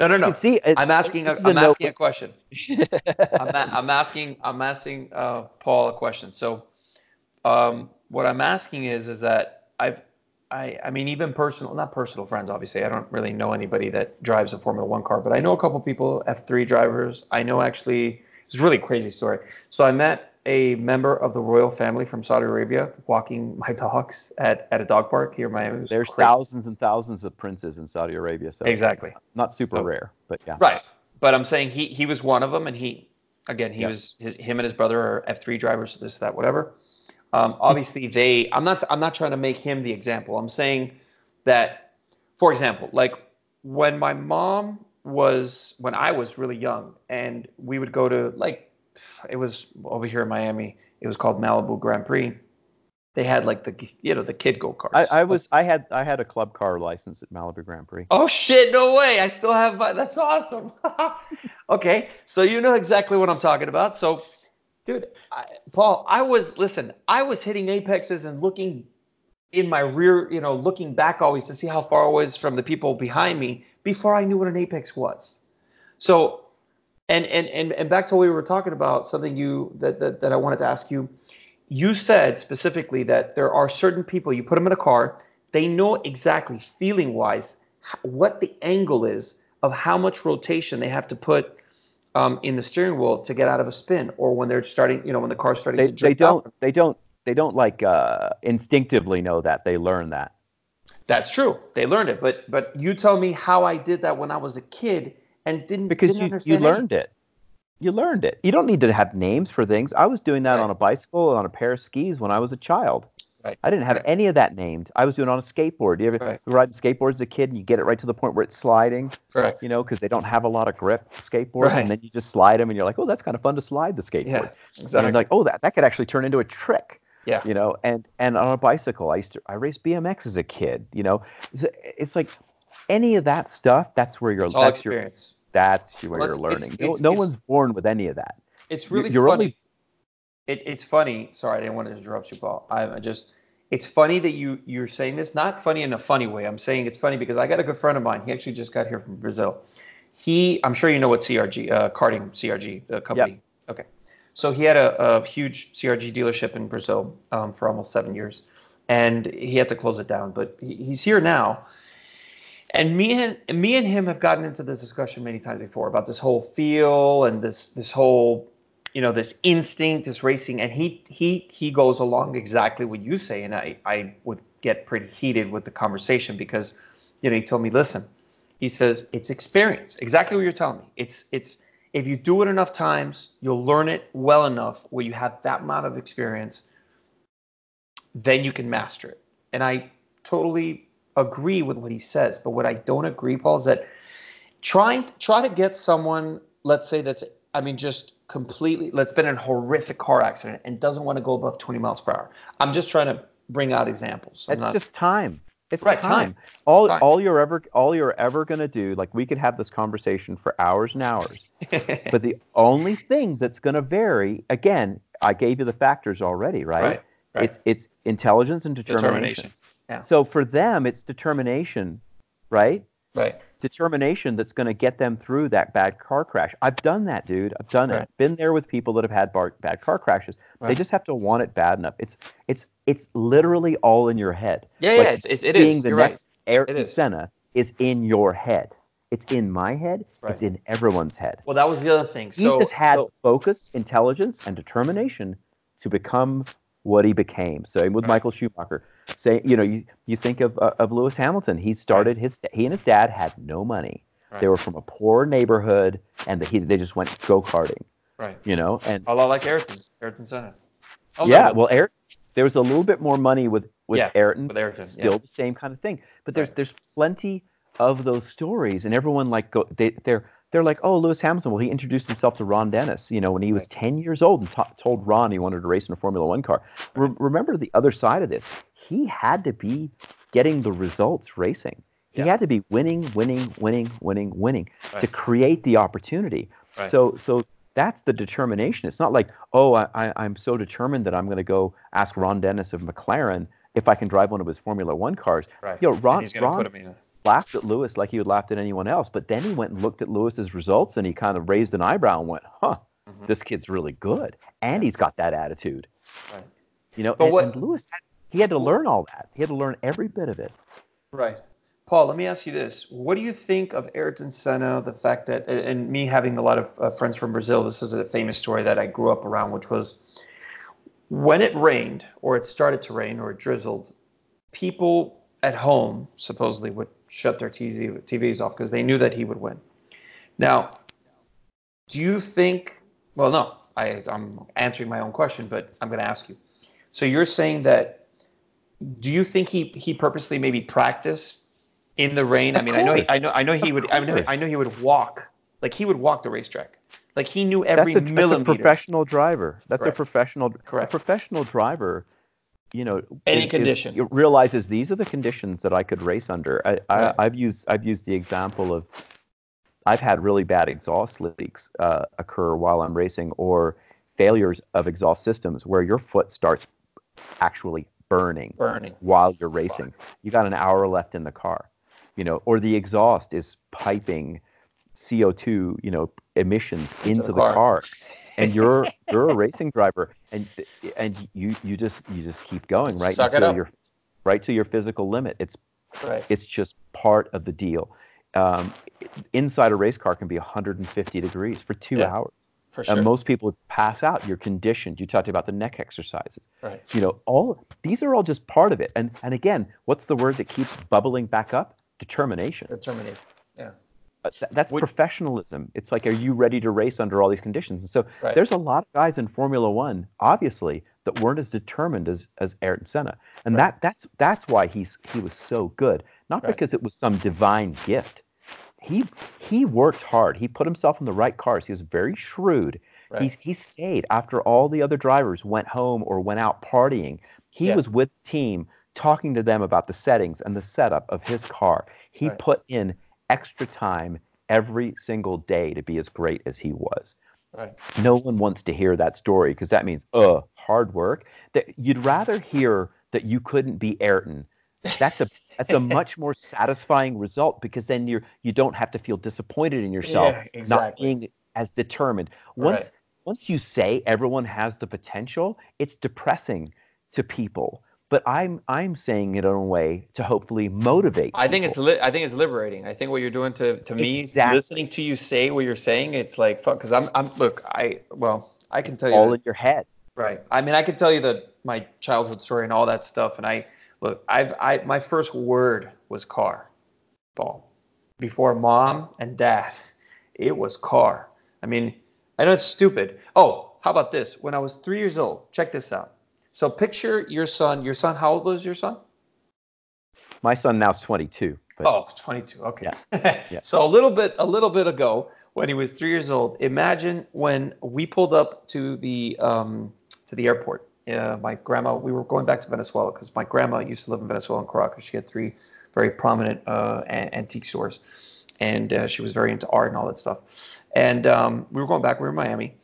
No. See, I'm asking a question. I'm asking Paul a question. So what I'm asking is that even not personal friends, obviously. I don't really know anybody that drives a Formula One car, but I know a couple people, F3 drivers. I know, actually, it's a really crazy story. So I met a member of the royal family from Saudi Arabia walking my dogs at a dog park here in Miami. There's crazy. Thousands and thousands of princes in Saudi Arabia. So exactly. Not super rare, but yeah. Right. But I'm saying he was one of them, and him and his brother are F3 drivers, this, that, whatever. Obviously, I'm not trying to make him the example. I'm saying that, for example, like when my mom was, when I was really young, and we would go to, like, it was over here in Miami. It was called Malibu Grand Prix. They had like the kid go karts. I had a club car license at Malibu Grand Prix. Oh shit! No way! I still have my. That's awesome. Okay, so you know exactly what I'm talking about. So. Dude, Paul, I was hitting apexes and looking in my rear, you know, looking back always to see how far I was from the people behind me before I knew what an apex was. So, and back to what we were talking about, something that I wanted to ask you. You said specifically that there are certain people, you put them in a car, they know exactly feeling-wise what the angle is of how much rotation they have to put in the steering wheel to get out of a spin, or when they're starting, you know, when the car's starting to drift out. They don't like instinctively know that. They learn that. That's true. They learned it, but you tell me how I did that when I was a kid and didn't understand. You learned it. You don't need to have names for things. I was doing that on a bicycle, on a pair of skis when I was a child. Right. I didn't have any of that named. I was doing it on a skateboard. You ever ride skateboards as a kid, and you get it right to the point where it's sliding, correct? You know, because they don't have a lot of grip skateboards, and then you just slide them, and you're like, oh, that's kind of fun to slide the skateboard. Yeah, exactly. And like, oh, that could actually turn into a trick. Yeah. You know, and on a bicycle, I raced BMX as a kid. You know, it's like any of that stuff. That's where you're. That's experience. You're learning. No one's born with any of that. It's really funny. It's funny. Sorry, I didn't want to interrupt you, Paul. It's funny that you're saying this. Not funny in a funny way. I'm saying it's funny because I got a good friend of mine. He actually just got here from Brazil. I'm sure you know what CRG, karting CRG company. Yep. Okay. So he had a huge CRG dealership in Brazil for almost 7 years, and he had to close it down. But he's here now. And me and him have gotten into this discussion many times before about this whole feel and this whole, you know, this instinct, this racing, and he goes along exactly what you say, and I would get pretty heated with the conversation because, you know, he told me, listen, he says, it's experience, exactly what you're telling me. It's if you do it enough times, you'll learn it well enough where you have that amount of experience, then you can master it. And I totally agree with what he says, but what I don't agree, Paul, is that try to get someone, let's say that's, I mean, just completely, let's been in a horrific car accident and doesn't want to go above 20 miles per hour. I'm just trying to bring out examples. Just time. It's right, time. All you're ever going to do, like we could have this conversation for hours and hours, but the only thing that's going to vary, again, I gave you the factors already, right? It's intelligence and determination. Yeah. So for them, it's determination, right? Right. Determination that's going to get them through that bad car crash. I've done that, dude. I've done it. Been there with people that have had bad car crashes. Right. They just have to want it bad enough. It's literally all in your head. Yeah, like it is. You're right. Ayrton Senna is in your head. It's in my head. Right. It's in everyone's head. Well, that was the other thing. He just had focus, intelligence, and determination to become what he became. Same with Michael Schumacher. Say, you know, you think of Lewis Hamilton. He started he and his dad had no money. Right. They were from a poor neighborhood, and they just went go-karting. Right. You know, and a lot like Ayrton Senna. Oh, yeah, no. Well, there was a little bit more money with Ayrton. With Ayrton, still the same kind of thing. But there's plenty of those stories, and everyone like they're like, oh, Lewis Hamilton. Well, he introduced himself to Ron Dennis, you know, when he was 10 years old and told Ron he wanted to race in a Formula One car. Remember the other side of this. He had to be getting the results racing. He had to be winning to create the opportunity. Right. So that's the determination. It's not like, oh, I'm so determined that I'm going to go ask Ron Dennis of McLaren if I can drive one of his Formula One cars. Right. You know, Ron laughed at Lewis like he would laughed at anyone else, but then he went and looked at Lewis's results and he kind of raised an eyebrow and went, huh, this kid's really good. And he's got that attitude. Right. You know, and Lewis, he had to learn all that. He had to learn every bit of it. Right. Paul, let me ask you this. What do you think of Ayrton Senna, the fact that, and me having a lot of friends from Brazil, this is a famous story that I grew up around, which was when it rained or it started to rain or it drizzled, people at home supposedly would shut their TVs off because they knew that he would win. Now, do you think, well, no, I'm answering my own question, but I'm going to ask you. So you're saying that, do you think he purposely maybe practiced in the rain? I mean, I know he would walk, like he would walk the racetrack. Like he knew every millimeter. That's a professional driver. A professional driver. You know, any condition. It realizes these are the conditions that I could race under. I've used the example of I've had really bad exhaust leaks occur while I'm racing, or failures of exhaust systems where your foot starts actually burning while you're racing. You got an hour left in the car, you know, or the exhaust is piping CO2, you know, emissions into the car. And you're a racing driver, and you just keep going right till your physical limit. It's just part of the deal. inside a race car can be 150 degrees for 2 hours. For sure. And most people pass out. You're conditioned. You talked about the neck exercises. Right. You know, all these are all just part of it. And again, what's the word that keeps bubbling back up? Determination. Determination. Yeah. That's professionalism. It's like, are you ready to race under all these conditions? And so there's a lot of guys in Formula One, obviously, that weren't as determined as Ayrton Senna. And that's why he was so good. Not because it was some divine gift. He worked hard. He put himself in the right cars. He was very shrewd. Right. He stayed after all the other drivers went home or went out partying. He was with the team talking to them about the settings and the setup of his car. He put in extra time every single day to be as great as he was. Right. No one wants to hear that story because that means, hard work. That you'd rather hear that you couldn't be Ayrton. That's a much more satisfying result, because then you don't have to feel disappointed in yourself not being as determined. Once you say everyone has the potential, it's depressing to people. But I'm saying it in a way to hopefully motivate. I think it's liberating. I think what you're doing to me, listening to you say what you're saying, it's like fuck. Because I can tell you all in your head. Right. I mean, I can tell you my childhood story and all that stuff, and I. Look, my first word was car, Paul. Before mom and dad, it was car. I mean, I know it's stupid. Oh, how about this? When I was 3 years old, check this out. So picture your son, how old was your son? My son now is 22. But... Oh, 22. Okay. Yeah. Yeah. So a little bit ago, when he was 3 years old, imagine when we pulled up to the airport. My grandma, we were going back to Venezuela because my grandma used to live in Venezuela in Caracas. She had three very prominent antique stores, and she was very into art and all that stuff. And we were going back. We were in Miami,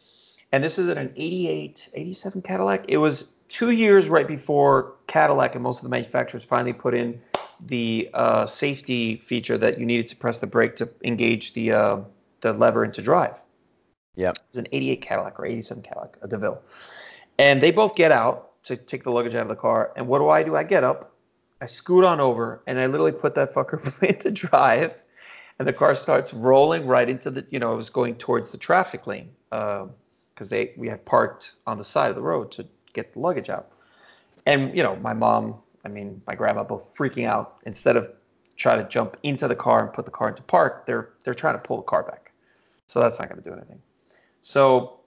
and this is in an 88, 87 Cadillac. It was 2 years right before Cadillac and most of the manufacturers finally put in the safety feature that you needed to press the brake to engage the lever and to drive. Yeah, it was an 88 Cadillac or 87 Cadillac, a DeVille. And they both get out to take the luggage out of the car. And what do? I get up, I scoot on over, and I literally put that fucker into drive. And the car starts rolling right into the, you know, it was going towards the traffic lane because we had parked on the side of the road to get the luggage out. And, you know, my mom, I mean, my grandma both freaking out. Instead of trying to jump into the car and put the car into park, they're trying to pull the car back. So that's not going to do anything. So...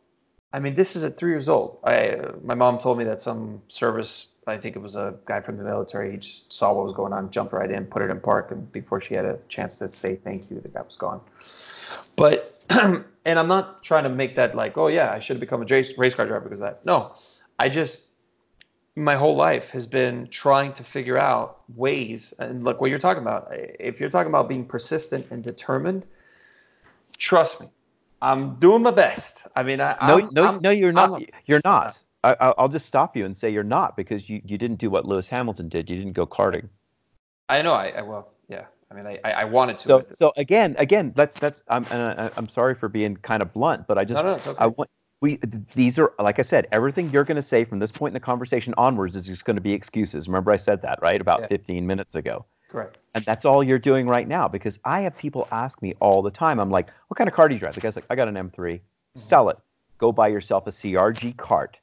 I mean, this is at 3 years old. My mom told me that some service, I think it was a guy from the military, he just saw what was going on, jumped right in, put it in park, and before she had a chance to say thank you, the guy was gone. But, and I'm not trying to make that like, oh yeah, I should have become a race car driver because of that. No, I just, my whole life has been trying to figure out ways, and look, what you're talking about, if you're talking about being persistent and determined, trust me. I'm doing my best. I mean, No, you're not. You're not. I'll just stop you and say you're not, because you didn't do what Lewis Hamilton did. You didn't go karting. I know. Well, yeah. I mean, I wanted to. So again, that's. I'm sorry for being kind of blunt, but I just. No, it's okay. These are, like I said, everything you're going to say from this point in the conversation onwards is just going to be excuses. Remember, I said that right about 15 minutes ago. Correct. And that's all you're doing right now, because I have people ask me all the time. I'm like, what kind of car do you drive? The guy's like, I got an M3. Mm-hmm. Sell it. Go buy yourself a CRG cart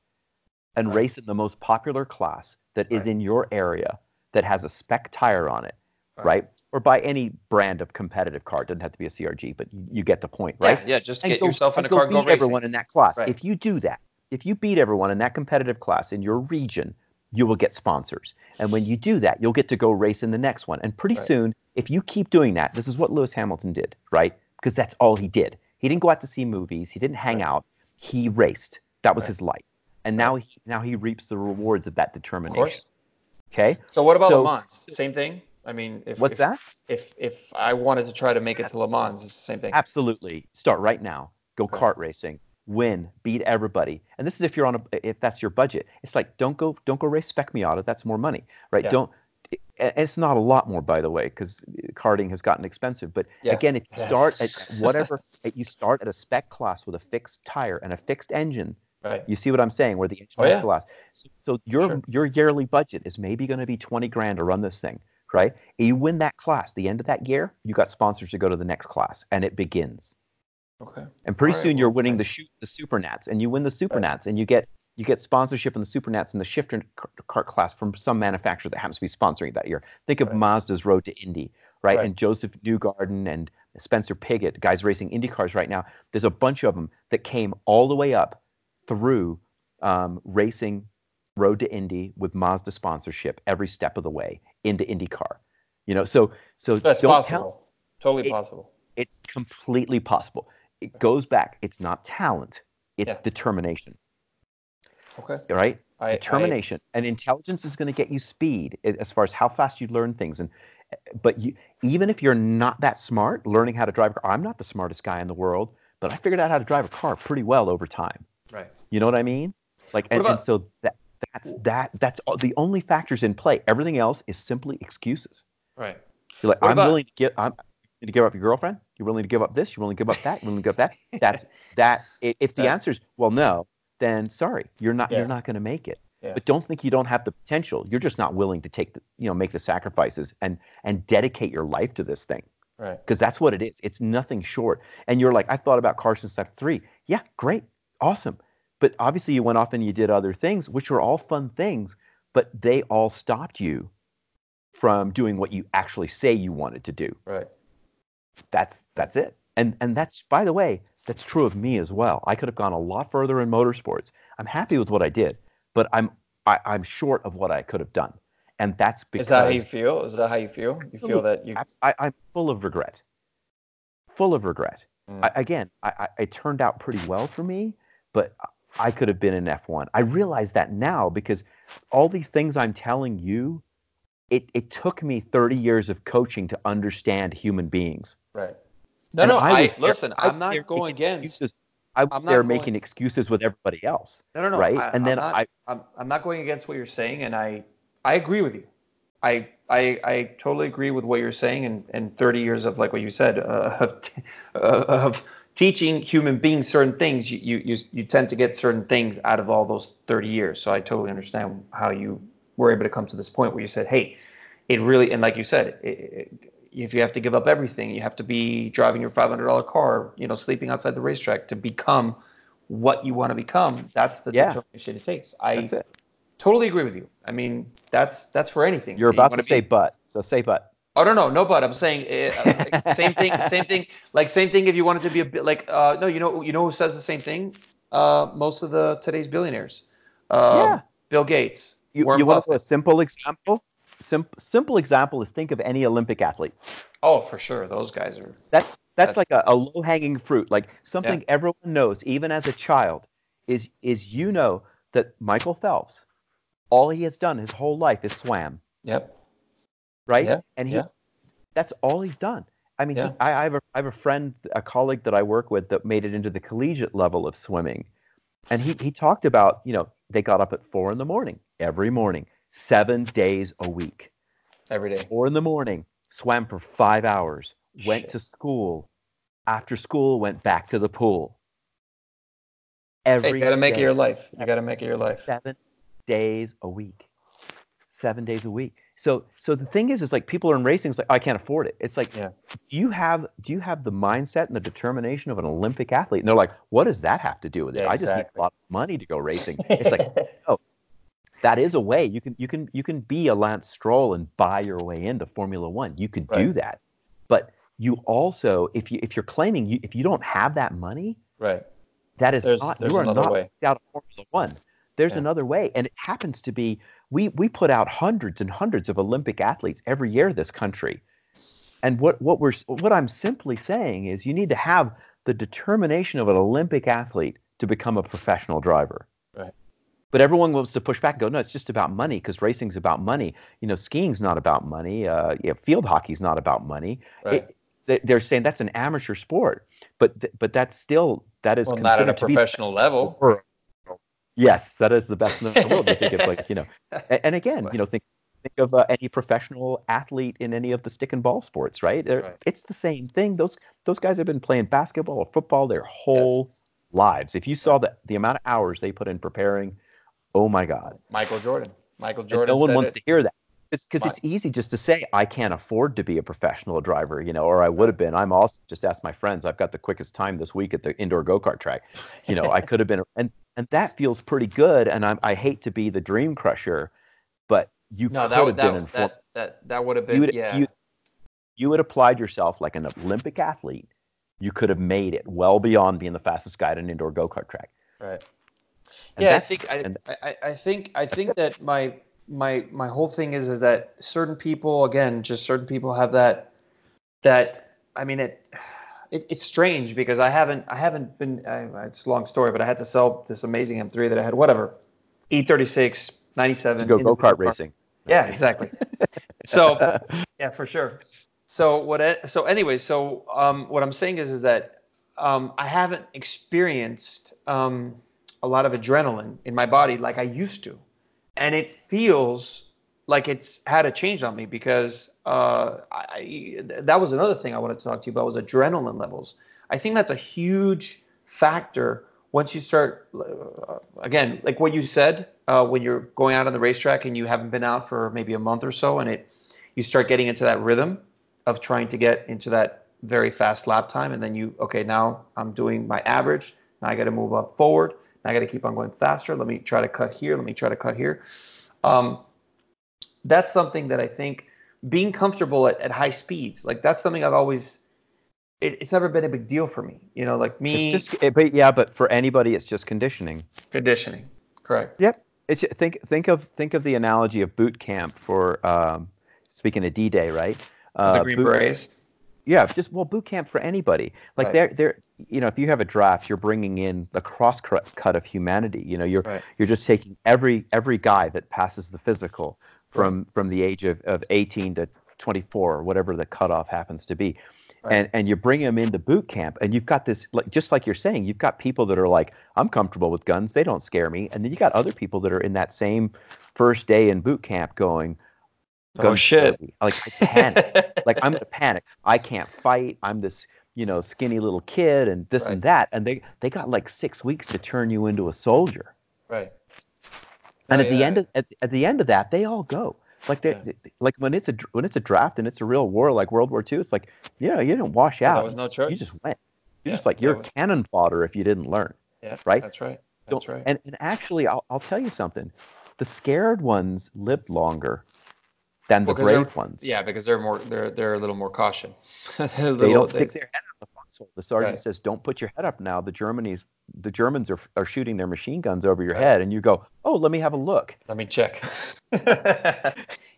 and race in the most popular class that is in your area that has a spec tire on it, right? Or buy any brand of competitive car. It doesn't have to be a CRG, but you get the point, right? Yeah, just get yourself in a car and go racing. Beat everyone in that class. Right. If you do that, if you beat everyone in that competitive class in your region, you will get sponsors. And when you do that, you'll get to go race in the next one. And pretty soon, if you keep doing that, this is what Lewis Hamilton did, right? Because that's all he did. He didn't go out to see movies. He didn't hang out. He raced. That was his life. And now he reaps the rewards of that determination. Of course. Okay? So what about Le Mans? Same thing? I mean, if I wanted to try to make it to Le Mans, it's the same thing. Absolutely. Start right now. Go kart racing. Win, beat everybody, and this is if that's your budget. It's like don't go race Spec Miata. That's more money, right? Yeah. It's not a lot more, by the way, because karting has gotten expensive. But again, if you start at whatever, you start at a spec class with a fixed tire and a fixed engine. Right. You see what I'm saying? Where the engine has to last. So your yearly budget is maybe going to be $20,000 to run this thing. right? And you win that class, the end of that year, you got sponsors to go to the next class, and it begins. Okay. And pretty soon you're winning the Supernats, and you win the Supernats, and you get sponsorship in the Supernats and the shifter cart class from some manufacturer that happens to be sponsoring that year. Think of Mazda's Road to Indy, right? And Joseph Newgarden and Spencer Piggott, guys racing Indy cars right now. There's a bunch of them that came all the way up through racing Road to Indy with Mazda sponsorship every step of the way into IndyCar. You know, so that's possible. Totally possible. It's completely possible. It goes back. It's not talent. It's determination. Okay. Right? Determination. And intelligence is going to get you speed as far as how fast you learn things. But you, even if you're not that smart, learning how to drive a car. I'm not the smartest guy in the world, but I figured out how to drive a car pretty well over time. Right. You know what I mean? Like, and so that's all, the only factors in play. Everything else is simply excuses. Right. You're like, I'm willing to give up your girlfriend. You're willing to give up this. You're willing to give up that. You're willing to give up that. That's that. If the answer is well, no, then sorry, you're not going to make it. Yeah. But don't think you don't have the potential. You're just not willing to take make the sacrifices and dedicate your life to this thing. Right. Because that's what it is. It's nothing short. And you're like, I thought about cars since I've 3. Yeah, great, awesome. But obviously you went off and you did other things, which were all fun things, but they all stopped you from doing what you actually say you wanted to do. Right. That's it. And that's, by the way, that's true of me as well. I could have gone a lot further in motorsports. I'm happy with what I did. But I'm short of what I could have done, and that's because. Is that how you feel? Is that how you feel? You feel that you. I'm full of regret. Full of regret. Mm. I it turned out pretty well for me, but I could have been in F1. I realize that now because all these things I'm telling you, it took me 30 years of coaching to understand human beings. Right. No. I'm not making excuses with everybody else. No. Right? I'm not going against what you're saying, and I agree with you. I totally agree with what you're saying, and 30 years of, like what you said, of teaching human beings certain things, you tend to get certain things out of all those 30 years. So I totally understand how you were able to come to this point where you said, hey, it really, and like you said, if you have to give up everything, you have to be driving your $500 car, sleeping outside the racetrack to become what you want to become. That's the determination it takes. I totally agree with you. I mean, that's for anything. You're about to say but, so say but. Oh, no but. I'm saying same thing. Like same thing. If you wanted to be a bit like, no, you know who says the same thing? Most of today's billionaires. Bill Gates. You want a simple example? Simple example is think of any Olympic athlete. Oh, for sure. Those guys are... That's like a low-hanging fruit. Like something everyone knows, even as a child, is you know that Michael Phelps, all he has done his whole life is swam. Yep. Right? Yeah. And that's all he's done. I mean, I have a friend, a colleague that I work with that made it into the collegiate level of swimming. And he talked about, they got up at 4 in the morning, every morning. 7 days a week. Every day. 4 in the morning, swam for 5 hours, went to school. After school, went back to the pool. You got to make it your life. You got to make it your life. 7 days a week. 7 days a week. So the thing is like people are in racing. It's like, oh, I can't afford it. It's like, do you have the mindset and the determination of an Olympic athlete? And they're like, what does that have to do with it? I just need a lot of money to go racing. It's like, oh. That is a way you can be a Lance Stroll and buy your way into Formula One. You could do that, but you also, if you're claiming if you don't have that money, that is not out of Formula One. There's another way, and it happens to be we put out hundreds and hundreds of Olympic athletes every year in this country, and what I'm simply saying is you need to have the determination of an Olympic athlete to become a professional driver. But everyone wants to push back and go, no, it's just about money because racing's about money. Skiing's not about money. Field hockey's not about money. Right. They're saying that's an amateur sport, but that's still not at a professional level. Yes, that is the best in the world. I think it's like and again, think of any professional athlete in any of the stick and ball sports, right? It's the same thing. Those guys have been playing basketball or football their whole lives. If you saw the amount of hours they put in preparing. Oh my God, Michael Jordan. No one wants to hear that. Because it's easy just to say, I can't afford to be a professional driver, you know, or I would have been. I'm also, just ask my friends, I've got the quickest time this week at the indoor go-kart track. You know, I could have been. And that feels pretty good. And I hate to be the dream crusher, but you that would have been. You had applied yourself like an Olympic athlete. You could have made it well beyond being the fastest guy at an indoor go-kart track. Right. And yeah, I think that my whole thing is that certain people, again, just certain people have that I mean, it's strange because I haven't been, it's a long story, but I had to sell this amazing M3 that I had, whatever, E36, 97. To go-kart racing. Yeah, exactly. So, yeah, for sure. So what I'm saying is that I haven't experienced a lot of adrenaline in my body like I used to. And it feels like it's had a change on me because that was another thing I wanted to talk to you about was adrenaline levels. I think that's a huge factor once you start, again, like what you said, when you're going out on the racetrack and you haven't been out for maybe a month or so, and you start getting into that rhythm of trying to get into that very fast lap time, and then now I'm doing my average, now I got to move up forward. I got to keep on going faster. Let me try to cut here. Let me try to cut here. That's something that I think being comfortable at high speeds, like that's something I've always, it's never been a big deal for me. You know, like me. But for anybody, it's just conditioning. Conditioning, correct. Yep. It's think of the analogy of boot camp for speaking of D-Day, right? The Green Berets. Yeah, boot camp for anybody. Like they're you know, if you have a draft, you're bringing in the cross-cut of humanity. You know, you're just taking every guy that passes the physical from the age of 18 to 24 or whatever the cutoff happens to be. Right. And you bring them into boot camp, and you've got this, like, just like you're saying, you've got people that are like, I'm comfortable with guns, they don't scare me. And then you got other people that are in that same first day in boot camp going, oh shit! Like I panic. Like I'm gonna panic. I can't fight. I'm this, you know, skinny little kid, and this and that. And they got like 6 weeks to turn you into a soldier. Right. And at the end of that, they all go. Like like when it's a draft and it's a real war, like World War II. It's like, yeah, you didn't wash out. There was no choice. You just went. You're cannon fodder if you didn't learn. Yeah. Right. That's right. That's right. And actually, I'll tell you something. The scared ones lived longer than the brave ones. Yeah, because they're a little more caution. They don't stick their head out the foxhole. The sergeant says, "Don't put your head up now. The Germans are shooting their machine guns over your head," and you go, "Oh, let me have a look. Let me check."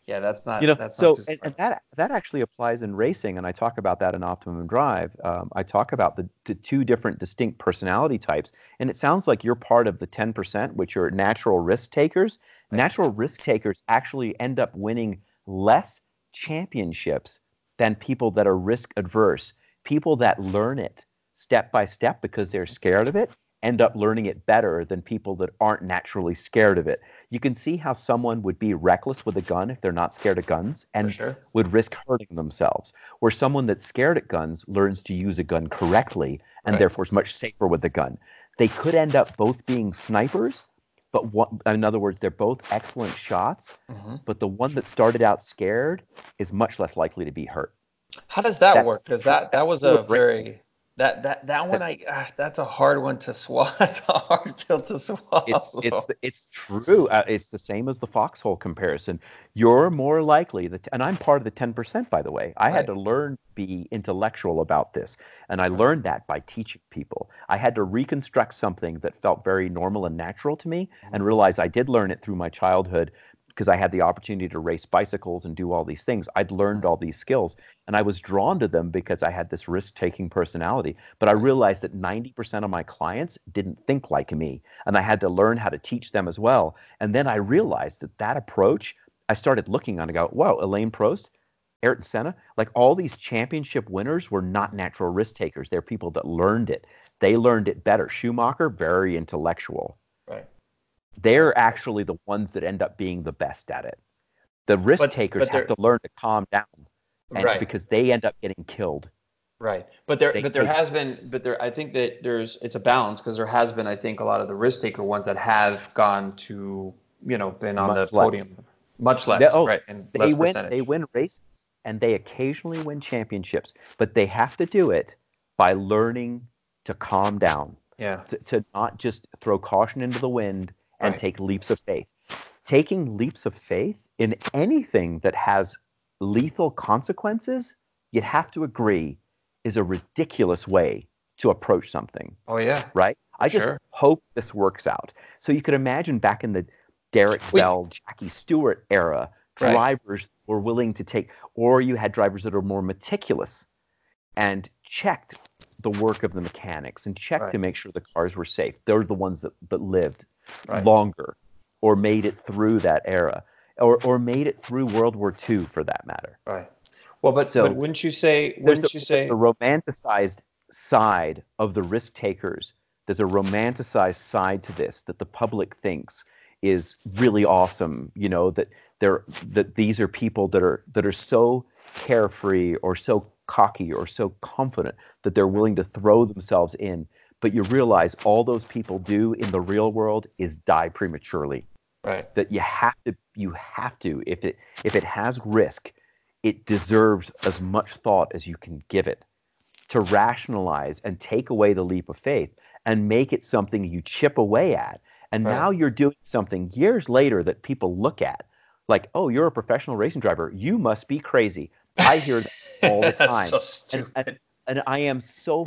Yeah, that's not. You know, that's so not and that actually applies in racing, and I talk about that in Optimum Drive. I talk about the two different distinct personality types, and it sounds like you're part of the 10%, which are natural risk takers. Right. Natural risk takers actually end up winning less championships than people that are risk adverse. People that learn it step by step because they're scared of it end up learning it better than people that aren't naturally scared of it. You can see how someone would be reckless with a gun if they're not scared of guns and would risk hurting themselves. Where someone that's scared at guns learns to use a gun correctly and therefore is much safer with the gun. They could end up both being snipers, but in other words, they're both excellent shots, but the one that started out scared is much less likely to be hurt. How does that work? Because that was a very that's a hard one to swallow. That's a hard pill to swallow. It's true. It's the same as the foxhole comparison. You're more likely and I'm part of the 10%, by the way. I had to learn to be intellectual about this, and I learned that by teaching people. I had to reconstruct something that felt very normal and natural to me, and realize I did learn it through my childhood because I had the opportunity to race bicycles and do all these things. I'd learned all these skills, and I was drawn to them because I had this risk-taking personality. But I realized that 90% of my clients didn't think like me, and I had to learn how to teach them as well. And then I realized that approach, I started looking on and go, wow, Alain Prost, Ayrton Senna, like all these championship winners were not natural risk-takers. They're people that learned it. They learned it better. Schumacher, very intellectual. They're actually the ones that end up being the best at it. The risk takers have to learn to calm down, because they end up getting killed. Right, I think that it's a balance because there has been, I think, a lot of the risk taker ones that have gone to, you know, been on the podium. Much less, right? And they less percentage. They win races, and they occasionally win championships, but they have to do it by learning to calm down. Yeah. To not just throw caution into the wind and take leaps of faith. Taking leaps of faith in anything that has lethal consequences, you'd have to agree, is a ridiculous way to approach something. Oh, yeah. Right? I just hope this works out. So you could imagine back in the Derek Bell, Jackie Stewart era, drivers were willing to take, or you had drivers that are more meticulous and checked the work of the mechanics and checked to make sure the cars were safe. They're the ones that lived longer, or made it through that era, or made it through World War II for that matter. Right. Well, but wouldn't you say there's a romanticized side of the risk takers? There's a romanticized side to this that the public thinks is really awesome. You know, that these are people that are so carefree or so cocky or so confident that they're willing to throw themselves in. But you realize all those people do in the real world is die prematurely. Right. That you have to, if it has risk, it deserves as much thought as you can give it, to rationalize and take away the leap of faith and make it something you chip away at. And now you're doing something years later that people look at like, oh, you're a professional racing driver. You must be crazy. I hear that all the time. That's so stupid. And I am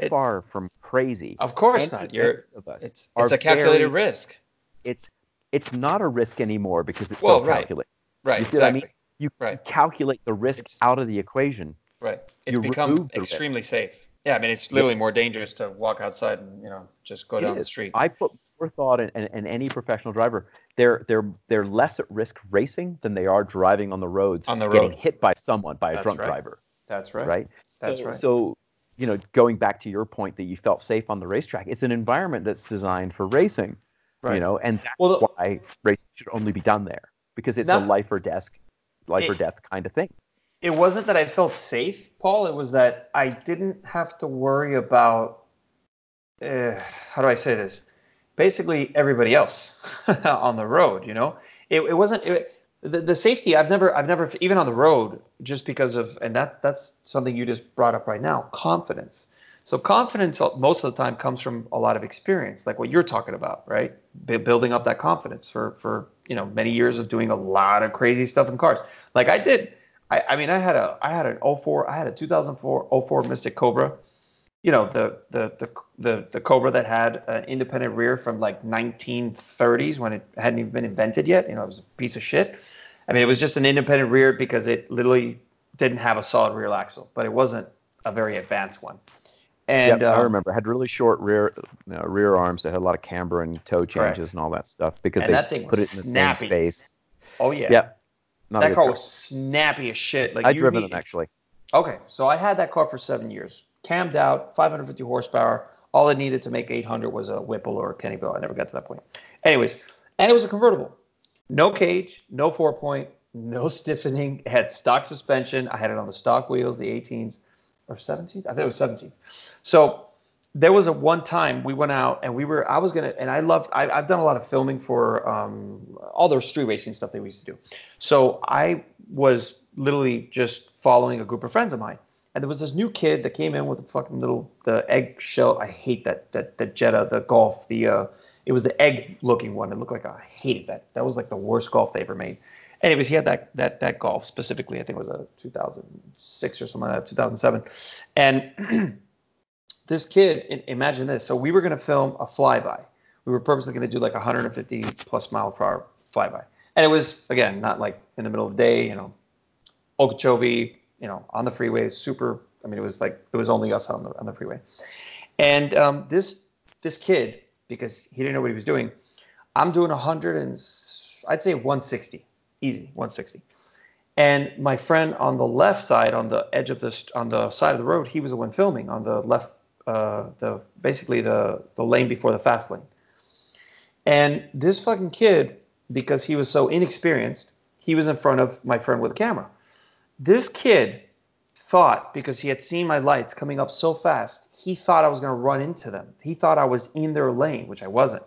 far from crazy. Of course not. It's a calculated risk. It's not a risk anymore because it's calculated. Right, exactly. I mean? You calculate the risk out of the equation. Right. It's become extremely safe. Yeah, I mean, it's literally more dangerous to walk outside and, you know, just go down the street. I put more thought in any professional driver. They're less at risk racing than they are driving on the roads. On the road. Getting hit by someone, by a drunk driver. That's right. Right? That's right. So, you know, going back to your point that you felt safe on the racetrack, it's an environment that's designed for racing, you know, and that's why racing should only be done there, because it's a life or death kind of thing. It wasn't that I felt safe, Paul. It was that I didn't have to worry about, how do I say this? Basically everybody else on the road, you know, it wasn't the safety. I've never, even on the road, just because of, and that's something you just brought up right now, confidence. So confidence most of the time comes from a lot of experience, like what you're talking about, right? Building up that confidence for you know, many years of doing a lot of crazy stuff in cars. Like I did. I mean, I had an 2004 Mystic Cobra, you know, the Cobra that had an independent rear from like 1930s when it hadn't even been invented yet. You know, it was a piece of shit. I mean, it was just an independent rear because it literally didn't have a solid rear axle, but it wasn't a very advanced one. And I remember it had really short rear arms that had a lot of camber and toe changes and all that stuff because they put it in the snappy. Same space. Oh yeah. Yep. Not that car was snappy as shit. Like I've driven them actually. Okay, so I had that car for 7 years, cammed out, 550 horsepower. All it needed to make 800 was a Whipple or a Kenny Bell. I never got to that point. Anyways, and it was a convertible, no cage, no 4-point, no stiffening. It had stock suspension. I had it on the stock wheels, the 18s. Or 17th? I think it was 17th. So there was a one time we went out and I've done a lot of filming for all the street racing stuff that we used to do. So I was literally just following a group of friends of mine. And there was this new kid that came in with a fucking the eggshell. I hate that Jetta, the Golf, it was the egg looking one. It looked like I hated that. That was like the worst Golf they ever made. Anyways, he had that Golf specifically. I think it was a 2006 or something like that, 2007. And this kid, imagine this. So we were going to film a flyby. We were purposely going to do like 150 plus mile per hour flyby. And it was, again, not like in the middle of the day, you know, Okeechobee, you know, on the freeway, super. I mean, it was only us on the freeway. And this kid, because he didn't know what he was doing, I'm doing 100 and I'd say 160. Easy, 160. And my friend on the left side, on the side of the road, he was the one filming on the left, the lane before the fast lane. And this fucking kid, because he was so inexperienced, he was in front of my friend with a camera. This kid thought, because he had seen my lights coming up so fast, he thought I was going to run into them. He thought I was in their lane, which I wasn't.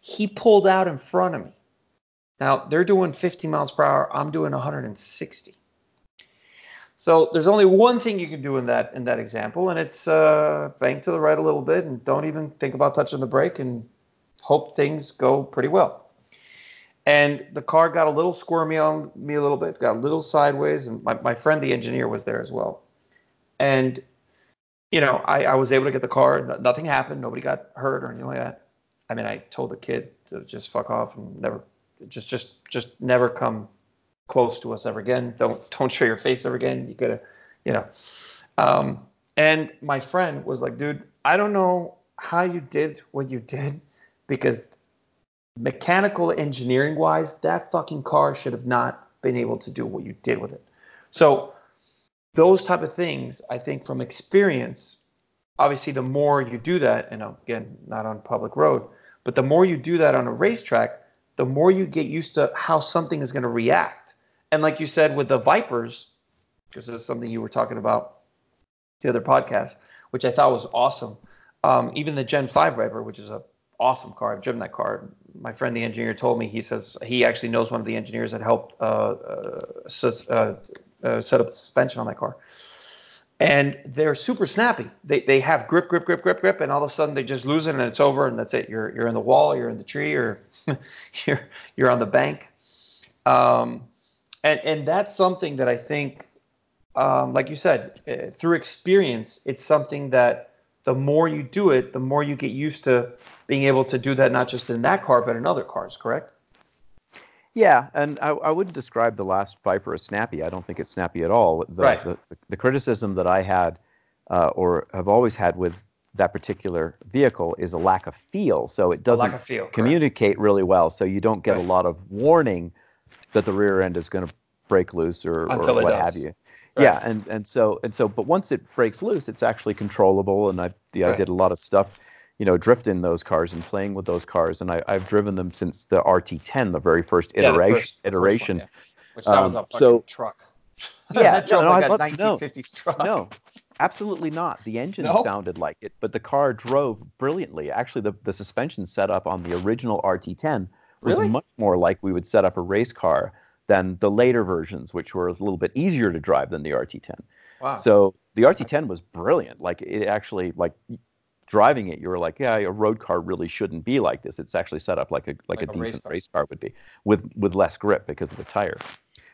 He pulled out in front of me. Now, they're doing 50 miles per hour. I'm doing 160. So there's only one thing you can do in that example, and it's bank to the right a little bit and don't even think about touching the brake and hope things go pretty well. And the car got a little squirmy on me a little bit, got a little sideways, and my friend, the engineer, was there as well. And, you know, I was able to get the car. Nothing happened. Nobody got hurt or anything like that. I mean, I told the kid to just fuck off and never just never come close to us ever again. Don't show your face ever again. You gotta, you know. And my friend was like, dude, I don't know how you did what you did, because mechanical engineering wise, that fucking car should have not been able to do what you did with it. So those type of things, I think from experience, obviously the more you do that, and again, not on public road, but the more you do that on a racetrack, the more you get used to how something is going to react. And like you said with the Vipers, because this is something you were talking about the other podcast, which I thought was awesome. Even the Gen 5 Viper, which is an awesome car. I've driven that car. My friend, the engineer, told me, he says he actually knows one of the engineers that helped set up the suspension on that car. And they're super snappy. They have grip, and all of a sudden they just lose it and it's over and that's it. You're in the wall, you're in the tree, or you're on the bank. And that's something that I think, like you said, through experience, it's something that the more you do it, the more you get used to being able to do that, not just in that car, but in other cars, correct? Yeah, and I wouldn't describe the last Viper as snappy. I don't think it's snappy at all. Right. The criticism that I had or have always had with that particular vehicle is a lack of feel. So it doesn't communicate really well. So you don't get a lot of warning that the rear end is going to break loose or what have you. Right. Yeah, and so but once it breaks loose, it's actually controllable. And I did a lot of stuff, you know, drifting those cars and playing with those cars. And I've driven them since the RT10, the very first iteration. The first one, yeah. Which that was a fucking truck. Yeah, that sounds like a 1950s truck. No, absolutely not. The engine sounded like it, but the car drove brilliantly. Actually, the suspension setup on the original RT10 was much more like we would set up a race car than the later versions, which were a little bit easier to drive than the RT10. Wow. So the RT10 was brilliant. Like, it actually, like, driving it, you were like, yeah, a road car really shouldn't be like this. It's actually set up like a decent race car would be, with less grip because of the tire.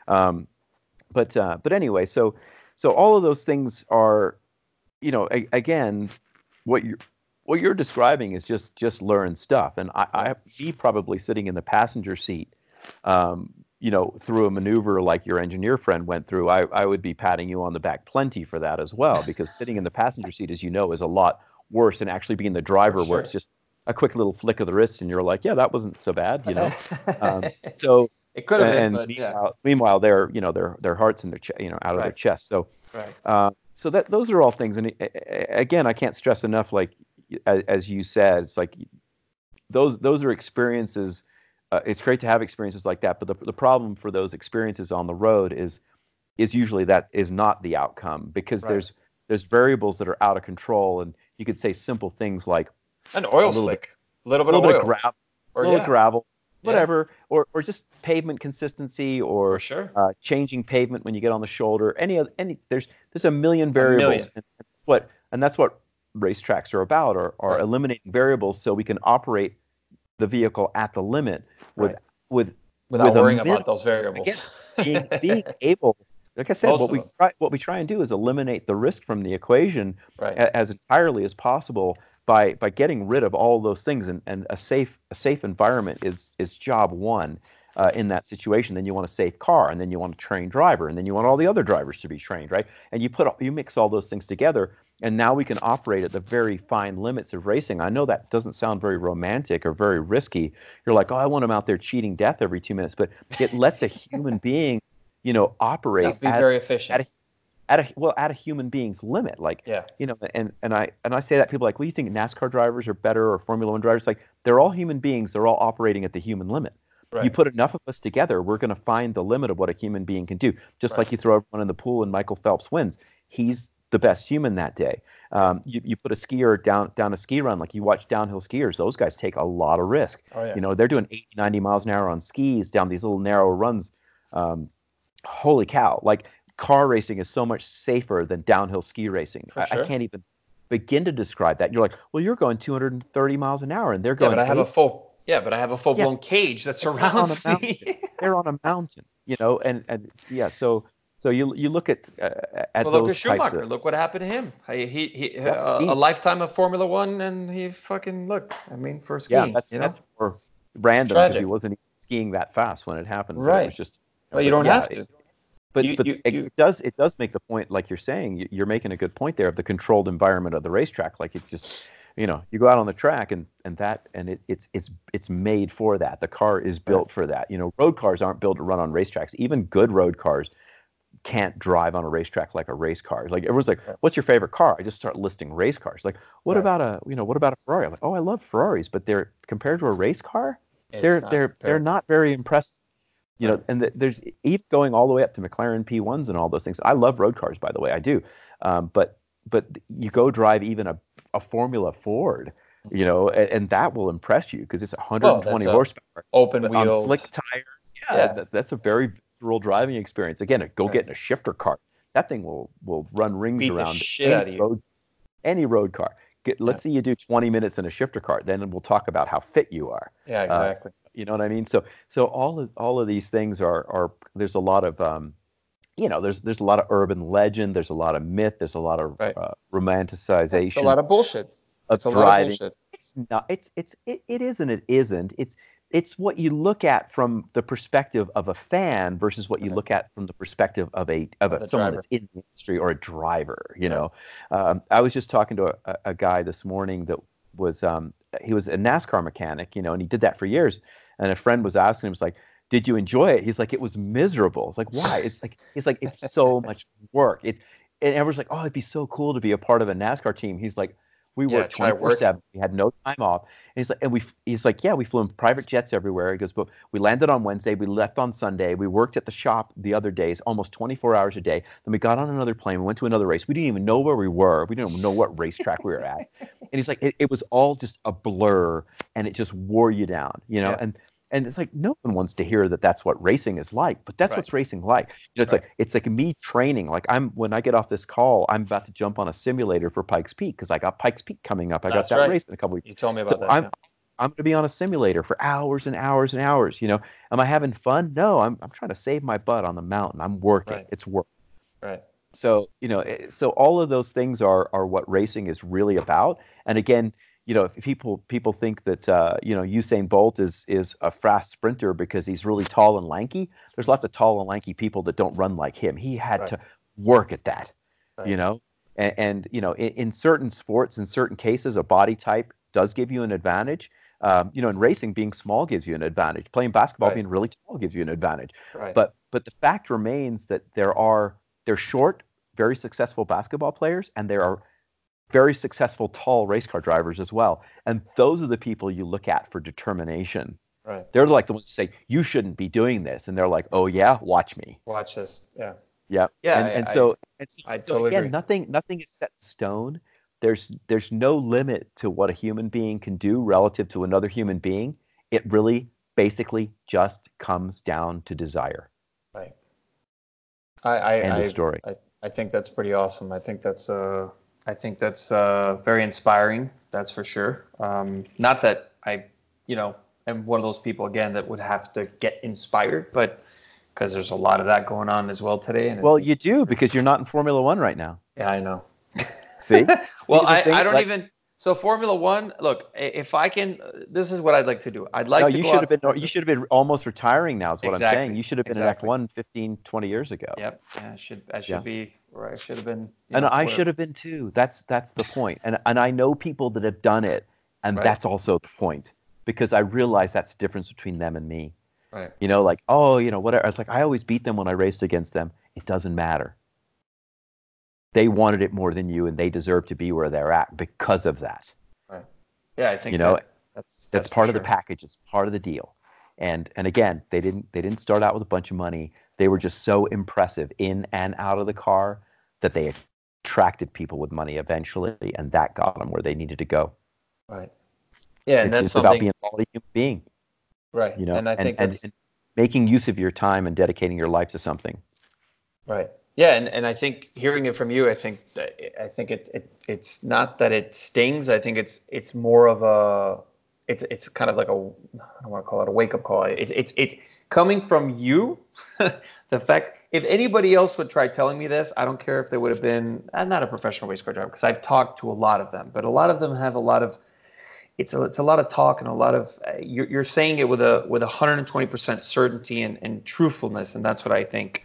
But anyway, so all of those things are, you know, again, what you're describing is just learned stuff. And I probably sitting in the passenger seat, you know, through a maneuver like your engineer friend went through, I would be patting you on the back plenty for that as well, because sitting in the passenger seat, as you know, is a lot worse than actually being the driver, where it's just a quick little flick of the wrist and you're like, yeah, that wasn't so bad, you know. So it could have been. And but meanwhile, they're, you know, their hearts in their out of their chest. So so that those are all things. And again, I can't stress enough, like as you said, it's like those are experiences. It's great to have experiences like that, but the problem for those experiences on the road is usually that is not the outcome, because there's variables that are out of control. And you could say simple things like an oil slick, a little bit of oil, gravel, whatever, or just pavement consistency, or changing pavement when you get on the shoulder. Any there's a million variables, and that's what racetracks are about, are eliminating variables so we can operate the vehicle at the limit without worrying about those variables. Again, being able. Like I said, what we try and do is eliminate the risk from the equation as entirely as possible by getting rid of all of those things. And a safe environment is job one in that situation. Then you want a safe car, and then you want a trained driver, and then you want all the other drivers to be trained, right? And you mix all those things together, and now we can operate at the very fine limits of racing. I know that doesn't sound very romantic or very risky. You're like, oh, I want them out there cheating death every 2 minutes, but it lets a human being, you know, operate very efficient at a human being's limit. Like, you know, and I say that, people are like, well, you think NASCAR drivers are better or Formula One drivers? Like, they're all human beings. They're all operating at the human limit. Right. You put enough of us together, we're going to find the limit of what a human being can do. Just like you throw everyone in the pool and Michael Phelps wins. He's the best human that day. You put a skier down a ski run, like you watch downhill skiers, those guys take a lot of risk. Oh, yeah. You know, they're doing 80, 90 miles an hour on skis down these little narrow runs. Holy cow. Like, car racing is so much safer than downhill ski racing. Sure. I can't even begin to describe that. You're like, well, you're going 230 miles an hour and they're going. But I have a full blown cage that surrounds me. They're on a mountain, you know? So you look at those types. Look at Schumacher. Look what happened to him. He a lifetime of Formula One, and he fucking for skiing. Yeah, that's more random because he wasn't even skiing that fast when it happened. Right. It was just, you don't have to. It does make the point, like you're saying. You're making a good point there of the controlled environment of the racetrack. Like it just, you go out on the track and it's made for that. The car is built for that. Road cars aren't built to run on racetracks. Even good road cars can't drive on a racetrack like a race car. Like everyone's like, what's your favorite car? I just start listing race cars. Like, what about a Ferrari? I'm like, I love Ferraris, but they're compared to a race car, they're not very impressive. And there's even going all the way up to McLaren P1s and all those things. I love road cars, by the way, I do. But you go drive even a Formula Ford, and that will impress you because it's 120 horsepower, open wheel, slick tires. That's a very real driving experience. Again, go get in a shifter cart. That thing will run rings beat around the shit out of you. Any road car. Let's see you do 20 minutes in a shifter cart, then we'll talk about how fit you are. Yeah, exactly. You know what I mean? So all of these things are there's a lot of there's a lot of urban legend, there's a lot of myth, there's a lot of romanticization. It's a lot of bullshit. It's a lot of bullshit. It's not. It is and it isn't. It's what you look at from the perspective of a fan versus what you look at from the perspective of someone driver. That's in the industry or a driver. I was just talking to a guy this morning that was he was a NASCAR mechanic, and he did that for years. And a friend was asking him, it's like, "Did you enjoy it?" He's like, "It was miserable." It's like, "Why?" It's like it's so much work. And everyone's like, "Oh, it'd be so cool to be a part of a NASCAR team." He's like, "We worked 24/7. We had no time off." And he's like, we flew in private jets everywhere. He goes, but we landed on Wednesday. We left on Sunday. We worked at the shop the other days, almost 24 hours a day. Then we got on another plane. We went to another race. We didn't even know where we were. We didn't know what racetrack we were at. And he's like, it was all just a blur, and it just wore you down, Yeah. And it's like no one wants to hear that that's what racing is like, but that's what's racing like. It's like me training. Like when I get off this call, I'm about to jump on a simulator for Pikes Peak because I got Pikes Peak coming up. I got that race in a couple weeks. You told me about that. I'm going to be on a simulator for hours and hours and hours. Am I having fun? No, I'm trying to save my butt on the mountain. I'm working. Right. It's work. Right. So so all of those things are what racing is really about. And again, if people think that Usain Bolt is a fast sprinter because he's really tall and lanky. There's lots of tall and lanky people that don't run like him. He had to work at that, in certain sports, in certain cases, a body type does give you an advantage. In racing, being small gives you an advantage. Playing basketball, being really tall gives you an advantage. Right. But the fact remains that they're short, very successful basketball players, and there are very successful tall race car drivers as well, and those are the people you look at for determination. Right, they're like the ones who say you shouldn't be doing this, and they're like, "Oh yeah, watch this." Yeah. I totally agree. Nothing is set in stone. There's no limit to what a human being can do relative to another human being. It really, basically, just comes down to desire. Right. End of story. I think that's pretty awesome. I think that's very inspiring. That's for sure. Not that I, am one of those people again that would have to get inspired, but because there's a lot of that going on as well today. You do because you're not in Formula One right now. Yeah, I know. See? So Formula One. Look, if I can, this is what I'd like to do. You should have been almost retiring now. Is what I'm saying. You should have been in Act One 15, 20 years ago. Yep. Yeah, I should be. Or I should have been, I should have been too. That's the point. And I know people that have done it, and that's also the point, because I realize that's the difference between them and me. Right. Whatever. It's like I always beat them when I raced against them. It doesn't matter. They wanted it more than you, and they deserve to be where they're at because of that. Right. Yeah, I think that's part of the package. It's part of the deal. And again, they didn't start out with a bunch of money. They were just so impressive in and out of the car that they attracted people with money eventually, and that got them where they needed to go. Right. Yeah, and that's something about being a quality human being. Right. You know, and I think and making use of your time and dedicating your life to something. Right. Yeah, and I think hearing it from you, I think it's not that it stings. I think it's more of a it's kind of like a, I don't want to call it a wake up call. It's coming from you. The fact, if anybody else would try telling me this, I don't care if they would have been. I'm not a professional race car driver because I've talked to a lot of them, but a lot of them have a lot of. It's a lot of talk and a lot of you're saying it with 120% certainty and truthfulness, and that's what I think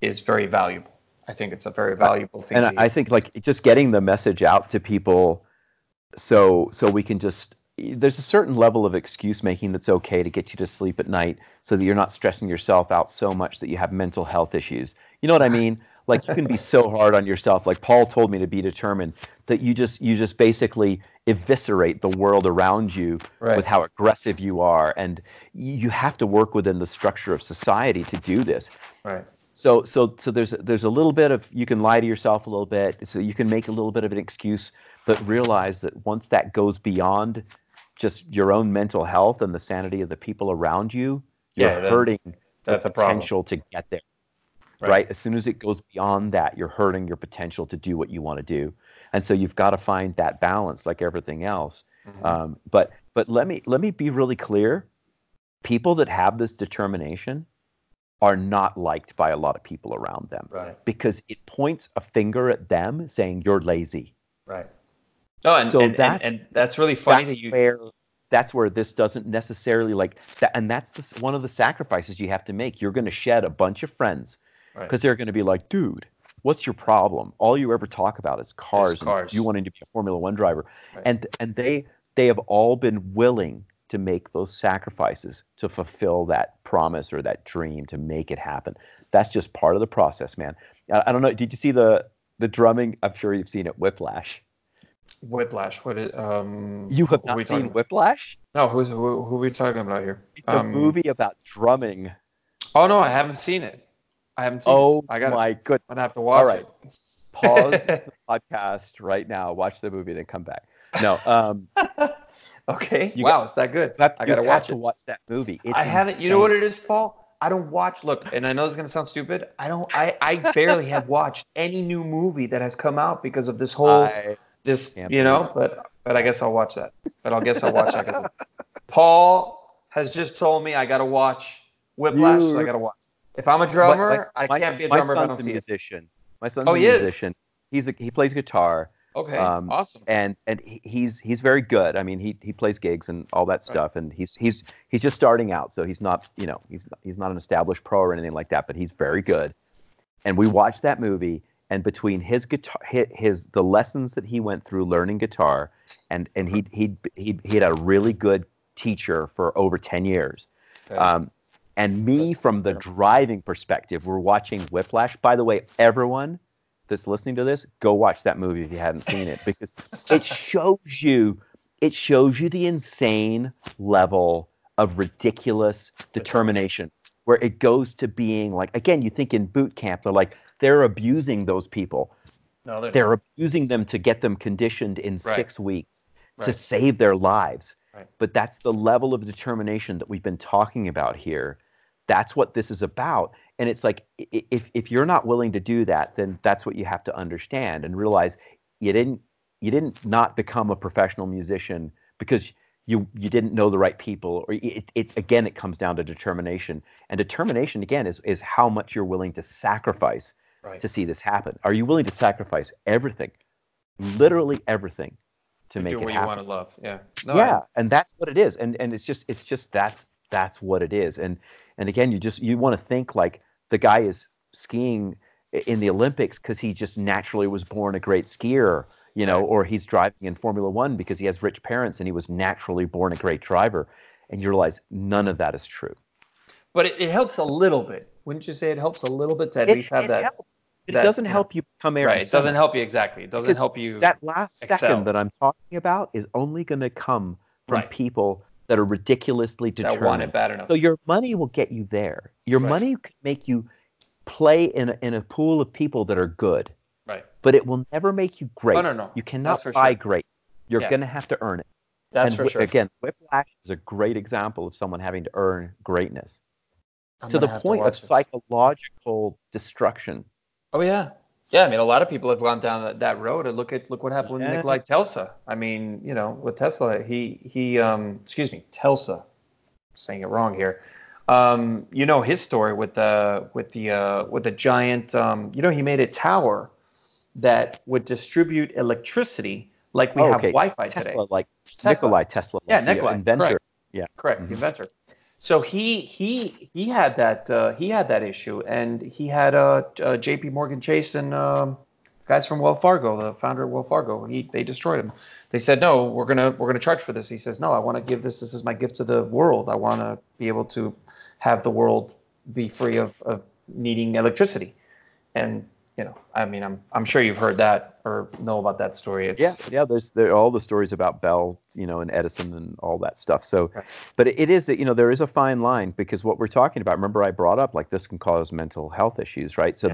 is very valuable. I think it's a very valuable thing. And I think like just getting the message out to people, so we can just. There's a certain level of excuse making that's okay to get you to sleep at night so that you're not stressing yourself out so much that you have mental health issues. You know what I mean? Like you can be so hard on yourself. Like Paul told me to be determined that you just basically eviscerate the world around you with how aggressive you are. And you have to work within the structure of society to do this. Right. So there's a little bit of, you can lie to yourself a little bit. So you can make a little bit of an excuse, but realize that once that goes beyond just your own mental health and the sanity of the people around you, you're hurting the potential to get there, right? As soon as it goes beyond that, you're hurting your potential to do what you want to do. And so you've got to find that balance like everything else. Mm-hmm. But let me be really clear. People that have this determination are not liked by a lot of people around them, because it points a finger at them saying you're lazy. Right. Oh, and that's really funny that's where this doesn't necessarily like that. And that's one of the sacrifices you have to make. You're going to shed a bunch of friends because they're going to be like, dude, what's your problem? All you ever talk about is cars. And you wanting to be a Formula One driver. Right. And they have all been willing to make those sacrifices to fulfill that promise or that dream to make it happen. That's just part of the process, man. I don't know. Did you see the drumming? I'm sure you've seen it. Whiplash. What is, you have not seen Whiplash? No, who are we talking about here? It's a movie about drumming. Oh no, I haven't seen it. Oh my goodness! I'm gonna have to watch it. Pause the podcast right now. Watch the movie, then come back. No. Okay. It's that good. I gotta watch that movie. It's insane. You know what it is, Paul? I don't watch. Look, and I know it's gonna sound stupid. I barely have watched any new movie that has come out because of this whole. But I guess I'll watch that. Paul has just told me I gotta watch Whiplash, so I gotta watch. If I'm a drummer, I can't be a drummer. My son's a musician. He plays guitar. Okay, awesome. And he's very good. I mean, he plays gigs and all that stuff. And he's just starting out, so he's not he's not an established pro or anything like that. But he's very good. And we watched that movie. And between his guitar, the lessons that he went through learning guitar, and he had a really good teacher for over 10 years, and me from the driving perspective, we're watching Whiplash. By the way, everyone that's listening to this, go watch that movie if you haven't seen it, because it shows you the insane level of ridiculous determination where it goes to being like, again, you think in boot camp they're like. They're abusing those people. No, they're abusing them to get them conditioned in 6 weeks to save their lives. Right. But that's the level of determination that we've been talking about here. That's what this is about. And it's like, if you're not willing to do that, then that's what you have to understand and realize you didn't not become a professional musician because you didn't know the right people, or it comes down to determination. And determination again is how much you're willing to sacrifice. Right. To see this happen, are you willing to sacrifice everything, literally everything, to make it happen? Do what you want to love, and that's what it is, and it's just that's what it is, and again, you want to think like the guy is skiing in the Olympics because he just naturally was born a great skier, or he's driving in Formula One because he has rich parents and he was naturally born a great driver, and you realize none of that is true. But it helps a little bit. Wouldn't you say it helps a little bit to at least have that? It doesn't help you become Aaron. Right, it doesn't help you, exactly. It doesn't help you that last excel. Second that I'm talking about is only going to come from people that are ridiculously determined. That want it bad enough. So your money will get you there. Your money can make you play in a pool of people that are good. Right. but it will never make you great. No. You cannot buy great. You're going to have to earn it. That's for sure. Again, Whiplash is a great example of someone having to earn greatness to the point of psychological destruction. Oh, yeah. Yeah, I mean, a lot of people have gone down that road, and look what happened with Nikolai Tesla. I mean, you know, with Tesla, Tesla. I'm saying it wrong here. You know his story with the giant. You know, he made a tower that would distribute electricity like we have Wi-Fi Tesla, today. Like Tesla. Nikolai Tesla. Yeah, Nikolai, inventor. Correct. Yeah, correct, mm-hmm. Inventor. So he had that issue, and he had J.P. Morgan Chase and guys from Wells Fargo, the founder of Wells Fargo. They destroyed him. They said, "No, we're gonna charge for this." He says, "No, I want to give this. This is my gift to the world. I want to be able to have the world be free of needing electricity." And you know, I mean, I'm sure you've heard that or know about that story. There are all the stories about Bell, you know, and Edison and all that stuff. So, but it is, you know, there is a fine line because what we're talking about, remember I brought up, like, this can cause mental health issues, right? So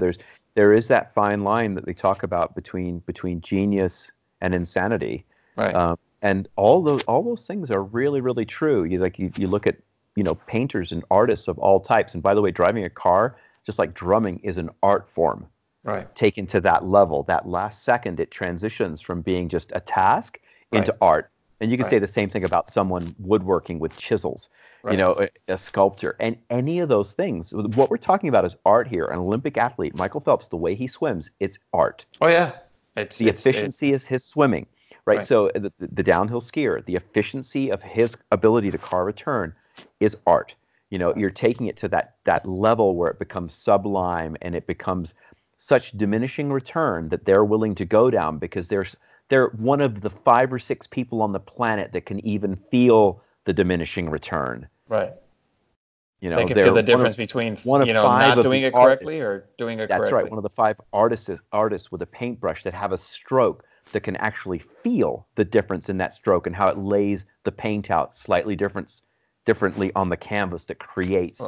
there is that fine line that they talk about between genius and insanity, right? And all those things are really, really true. You look at, you know, painters and artists of all types, and by the way, driving a car, just like drumming, is an art form. Right. Taken to that level, that last second, it transitions from being just a task into art. And you can say the same thing about someone woodworking with chisels, you know, a sculptor, and any of those things. What we're talking about is art here. An Olympic athlete, Michael Phelps, the way he swims, it's art. Oh, yeah. The efficiency is his swimming, right? So the downhill skier, the efficiency of his ability to car a turn is art. You know, you're taking it to that level where it becomes sublime, and it becomes such diminishing return that they're willing to go down because they're one of the 5 or 6 people on the planet that can even feel the diminishing return. Right. You know, they can feel the difference between, you know, not doing it correctly or doing it correctly. That's right. One of the 5 artists with a paintbrush that have a stroke that can actually feel the difference in that stroke and how it lays the paint out slightly differently on the canvas that creates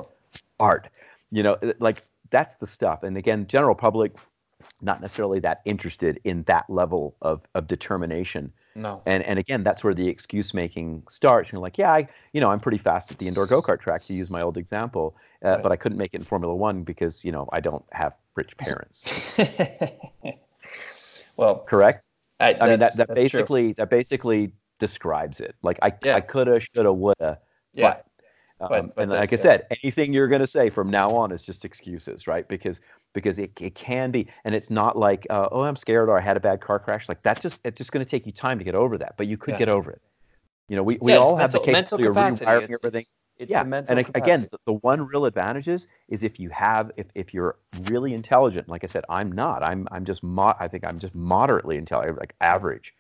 art. You know, like, that's the stuff. And again, general public, not necessarily that interested in that level of determination. No. And again, that's where the excuse making starts. You're like, I'm pretty fast at the indoor go-kart track, to use my old example, but I couldn't make it in Formula One because, you know, I don't have rich parents. Well, correct. That basically describes it. Like I coulda, shoulda, woulda, but. But like I said, anything you're going to say from now on is just excuses, right? Because it can be, and it's not like, I'm scared or I had a bad car crash. Like it's just going to take you time to get over that, but you could get over it. You know, we all have the capability of rewiring everything. It's the mental capacity. Again, the one real advantage is if you have, if you're really intelligent. Like I said, I'm not. I think I'm just moderately intelligent, like average.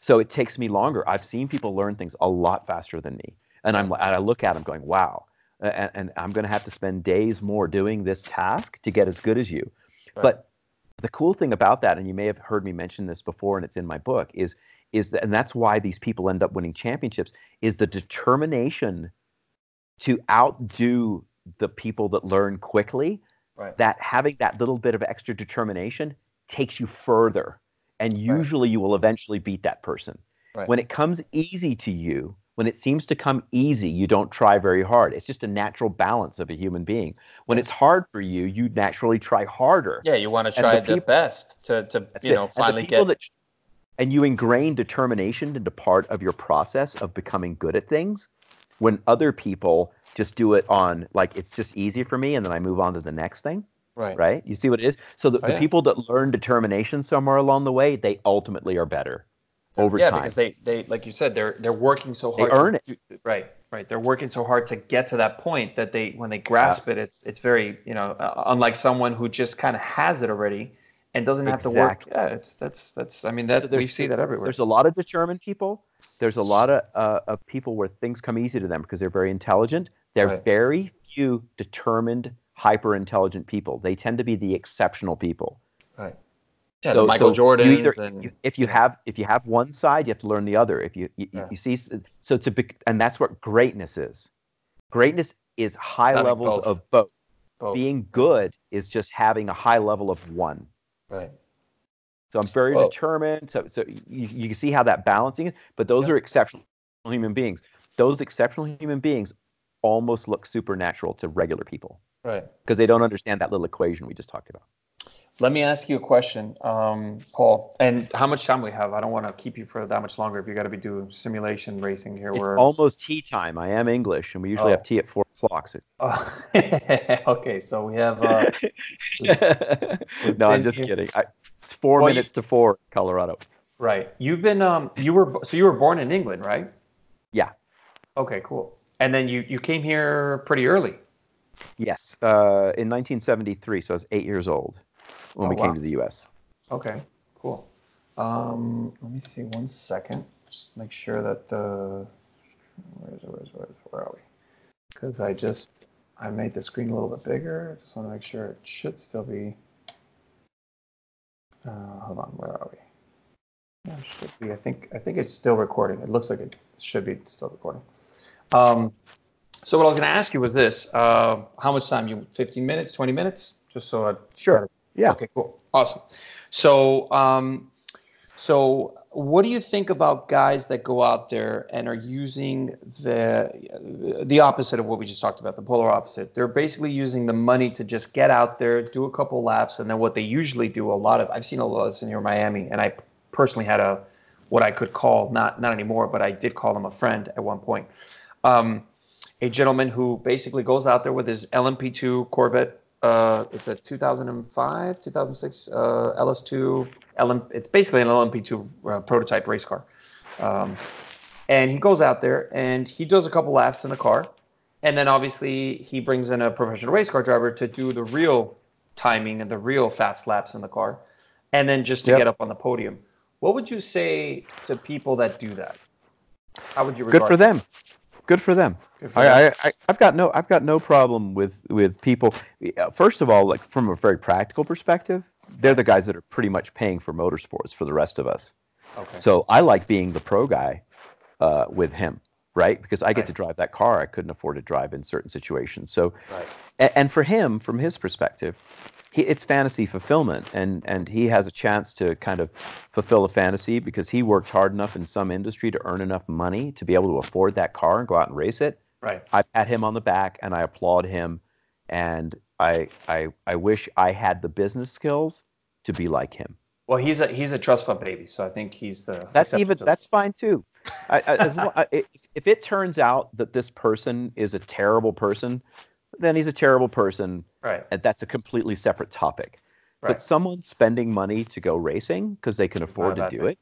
So it takes me longer. I've seen people learn things a lot faster than me. And I look at him going, wow, and I'm going to have to spend days more doing this task to get as good as you. Right. But the cool thing about that, and you may have heard me mention this before, and it's in my book, is that, and that's why these people end up winning championships, is the determination to outdo the people that learn quickly, that having that little bit of extra determination takes you further. And usually you will eventually beat that person. Right. When it comes easy to you, when it seems to come easy, you don't try very hard. It's just a natural balance of a human being. When it's hard for you, you naturally try harder. Yeah, you want to try the best to you know, finally get. And you ingrain determination into part of your process of becoming good at things. When other people just do it on, like, it's just easy for me, and then I move on to the next thing. Right. Right? You see what it is? So the people that learn determination somewhere along the way, they ultimately are better. Over time. Because they like you said, they're working so hard. They earn it. Right. They're working so hard to get to that point that when they grasp it, it's very, you know, unlike someone who just kind of has it already and doesn't have to work. Yeah, we see that everywhere. There's a lot of determined people. There's a lot of people where things come easy to them because they're very intelligent. There are very few determined, hyper-intelligent people. They tend to be the exceptional people. Right. Yeah, so Michael Jordan. If you have one side, you have to learn the other. If you see, so and that's what greatness is. Greatness is high levels of both. Being good is just having a high level of one. Right. So I'm very determined. So you can see how that balancing is. But those are exceptional human beings. Those exceptional human beings almost look supernatural to regular people. Right. Because they don't understand that little equation we just talked about. Let me ask you a question, Paul. And how much time we have? I don't want to keep you for that much longer if you got to be doing simulation racing here. It's almost tea time. I am English, and we usually have tea at 4 o'clock. So. Oh. Okay, so we have. No, I'm just kidding. It's 4 minutes to four, Colorado. Right. You've been. You were born in England, right? Yeah. Okay. Cool. And then you came here pretty early. Yes, in 1973. So I was 8 years old. When we came to the U.S. Okay, cool. Let me see 1 second. Just make sure that the where are we? Because I made the screen a little bit bigger. Just want to make sure it should still be. Hold on, where are we? Yeah, it should be. I think it's still recording. It looks like it should be still recording. So what I was going to ask you was this: how much time? 15 minutes? 20 minutes? Just so I sure. Yeah. Okay, cool. Awesome. So, so what do you think about guys that go out there and are using the opposite of what we just talked about, the polar opposite? They're basically using the money to just get out there, do a couple laps, and then what they usually do a lot of, I've seen a lot of this in here in Miami, and I personally had what I could call, not anymore, but I did call him a friend at one point, a gentleman who basically goes out there with his LMP2 Corvette. It's a 2005, 2006 LS2. It's basically an LMP2 prototype race car. And he goes out there and he does a couple laps in the car. And then obviously he brings in a professional race car driver to do the real timing and the real fast laps in the car. And then just to get up on the podium. What would you say to people that do that? How would you regard them? Good for them. I've got no problem with people. First of all, like from a very practical perspective, they're the guys that are pretty much paying for motorsports for the rest of us. Okay. So I like being the pro guy with him, right? Because I get to drive that car I couldn't afford to drive in certain situations. So, and for him, from his perspective, it's fantasy fulfillment, and he has a chance to kind of fulfill a fantasy because he worked hard enough in some industry to earn enough money to be able to afford that car and go out and race it. Right. I pat him on the back and I applaud him, and I wish I had the business skills to be like him. Well, he's a trust fund baby, so I think he's the. That's fine too. If it turns out that this person is a terrible person, then he's a terrible person, right? And that's a completely separate topic. Right. But someone spending money to go racing because they can afford to do it,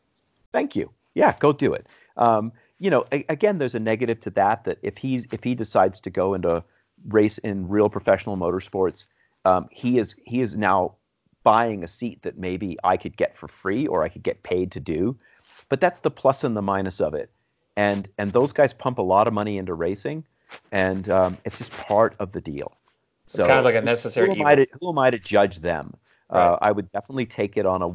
thank you. Yeah, go do it. Again, there's a negative to that if he decides to go into race in real professional motorsports, he is now buying a seat that maybe I could get for free or I could get paid to do. But that's the plus and the minus of it, and those guys pump a lot of money into racing. And it's just part of the deal. It's so kind of like a necessary evil. Who am I to judge them? Right. I would definitely take it on a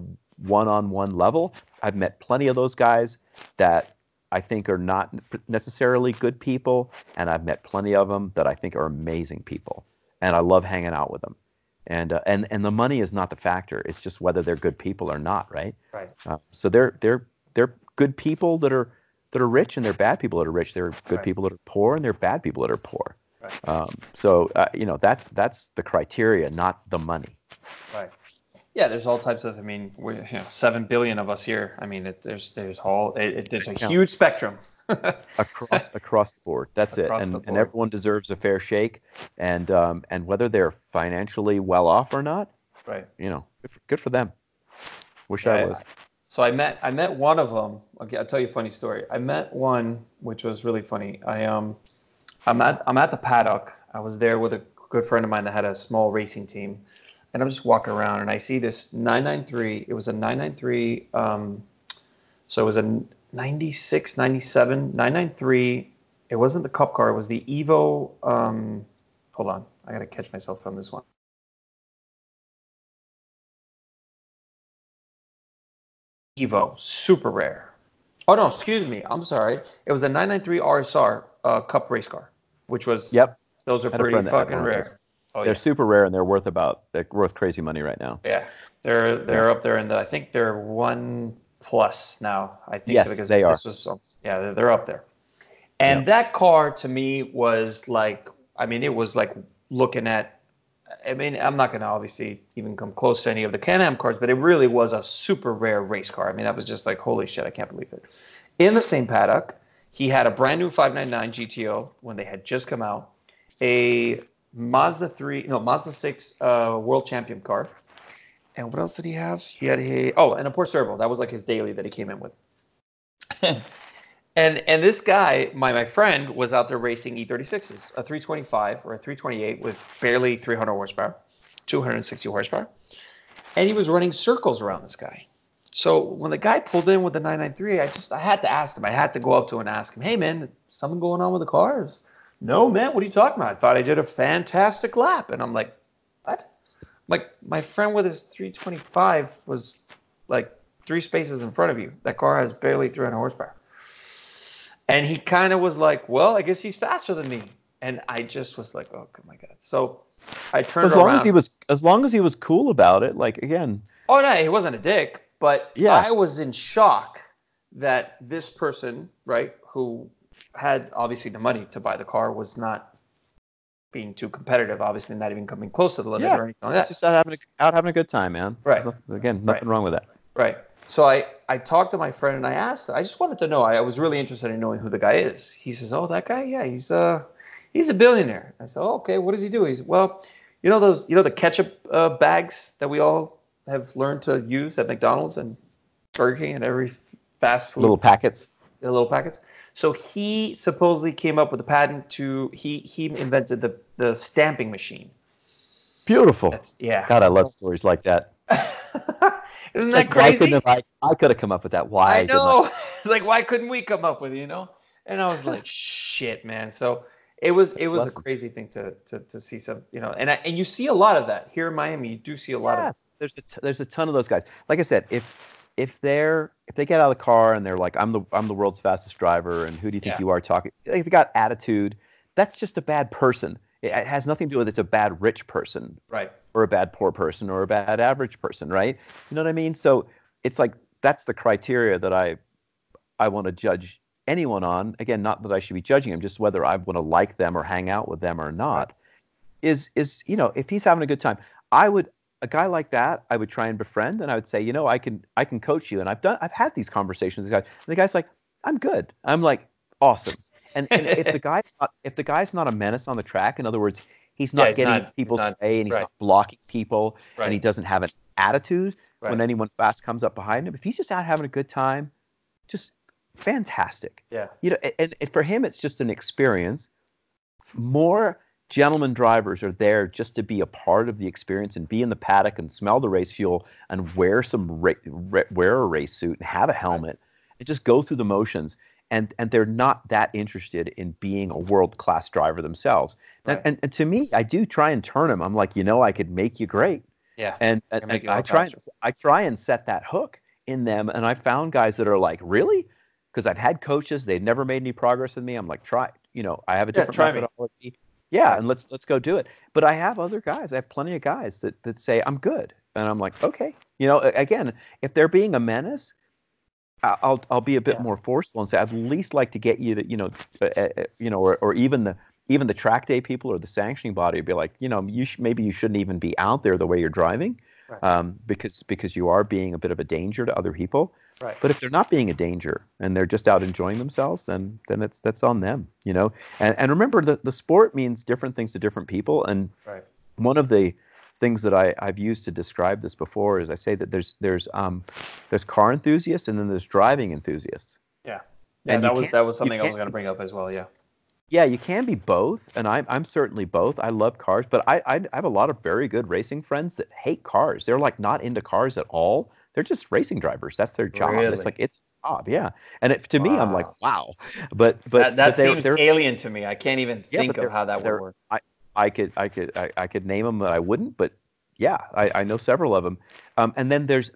one-on-one level. I've met plenty of those guys that I think are not necessarily good people, and I've met plenty of them that I think are amazing people, and I love hanging out with them. And the money is not the factor. It's just whether they're good people or not, right? Right. So they're good people that are rich and they're bad people that are rich. They're good people that are poor and they're bad people that are poor. Right. That's the criteria, not the money. Right. Yeah. There's all types of. I mean, we 7 billion of us here. I mean, there's a huge spectrum across the board. That's it. And everyone deserves a fair shake. And whether they're financially well off or not. Right. You know, good for them. Wish I was. So I met one of them. Okay, I'll tell you a funny story. I met one, which was really funny. I'm at the paddock. I was there with a good friend of mine that had a small racing team, and I'm just walking around and I see this 993. It was a 993. So it was a 96, 97, 993. It wasn't the Cup car. It was the Evo. Hold on, I gotta catch myself on this one. Evo, super rare. Oh, no, excuse me. I'm sorry. It was a 993 RSR Cup race car, which was, those are pretty fucking rare. They're super rare, and they're worth crazy money right now. Yeah, they're up there, and I think they're one plus now. I think because they are. They're up there. And that car to me was like, it was like looking at. I'm not going to obviously even come close to any of the Can-Am cars, but it really was a super rare race car. That was just like, holy shit, I can't believe it. In the same paddock, he had a brand new 599 GTO when they had just come out, a Mazda 6 world champion car. And what else did he have? He had and a Porsche Turbo. That was like his daily that he came in with. And this guy, my friend, was out there racing E36s, a 325 or a 328 with barely 300 horsepower, 260 horsepower. And he was running circles around this guy. So when the guy pulled in with the 993, I had to ask him. I had to go up to him and ask him, hey, man, something going on with the cars? No, man, what are you talking about? I thought I did a fantastic lap. And I'm like, what? Like, my friend with his 325 was like 3 spaces in front of you. That car has barely 300 horsepower. And he kind of was like, well, I guess he's faster than me. And I just was like, oh my God. So I turned around. As long as he was cool about it, like, again. Oh, no, he wasn't a dick. But I was in shock that this person, right, who had obviously the money to buy the car, was not being too competitive, obviously not even coming close to the limit or anything like that. It's just out having a good time, man. Right. Again, nothing wrong with that. Right. So I talked to my friend and I asked him. I just wanted to know. I was really interested in knowing who the guy is. He says, oh, that guy? Yeah, he's a billionaire. I said, oh, okay, what does he do? He said, well, the ketchup bags that we all have learned to use at McDonald's and Burger King and every fast food. Little packets. So he supposedly came up with a patent he invented the stamping machine. Beautiful. God, I love stories like that. Isn't that crazy? I could have come up with that. Why? I know. Like, why couldn't we come up with it, And I was like, shit, man. So it was a crazy thing to see some, and you see a lot of that here in Miami. You do see a lot of that. There's a ton of those guys. Like I said, if they get out of the car and they're like, I'm the world's fastest driver, and who do you think you are talking? If they got attitude, that's just a bad person. It has nothing to do with it's a bad rich person, right? Or a bad poor person, or a bad average person, right? You know what I mean? So it's like that's the criteria that I want to judge anyone on. Again, not that I should be judging them, just whether I want to like them or hang out with them or not. Right. Is if he's having a good time, a guy like that, I would try and befriend, and I would say, I can coach you. And I've had these conversations with guys. And the guy's like, I'm good. I'm like, awesome. And if the guy's not a menace on the track, in other words, he's not getting people's way, and he's not blocking people, and he doesn't have an attitude when anyone fast comes up behind him. If he's just out having a good time, just fantastic. Yeah. And for him, it's just an experience. More gentlemen drivers are there just to be a part of the experience and be in the paddock and smell the race fuel and wear wear a race suit and have a helmet and just go through the motions. And they're not that interested in being a world-class driver themselves. Right. And to me, I do try and turn them. I'm like, I could make you great. Yeah. And I try and set that hook in them. And I found guys that are like, really? Because I've had coaches, they've never made any progress in me. I'm like, try. I have a different methodology. Yeah, and let's go do it. But I have other guys. I have plenty of guys that say I'm good, and I'm like, okay. Again, if they're being a menace, I'll be a bit more forceful and say I'd at least like to get you to or even the track day people or the sanctioning body would be like, maybe you shouldn't even be out there the way you're driving, right. because you are being a bit of a danger to other people. Right. But if they're not being a danger and they're just out enjoying themselves, then that's on them, And remember, the sport means different things to different people. And one of the things that I've used to describe this before is I say that there's car enthusiasts and then there's driving enthusiasts. Yeah, and that was something I was going to bring up as well. Yeah. Yeah, you can be both, and I'm certainly both. I love cars, but I have a lot of very good racing friends that hate cars. They're like not into cars at all. They're just racing drivers. That's their job. Really? It's a job, yeah. And to me, I'm like, wow. But that seems alien to me. I can't even think of how that would work. I could name them, but I wouldn't. But yeah, I know several of them. And then there's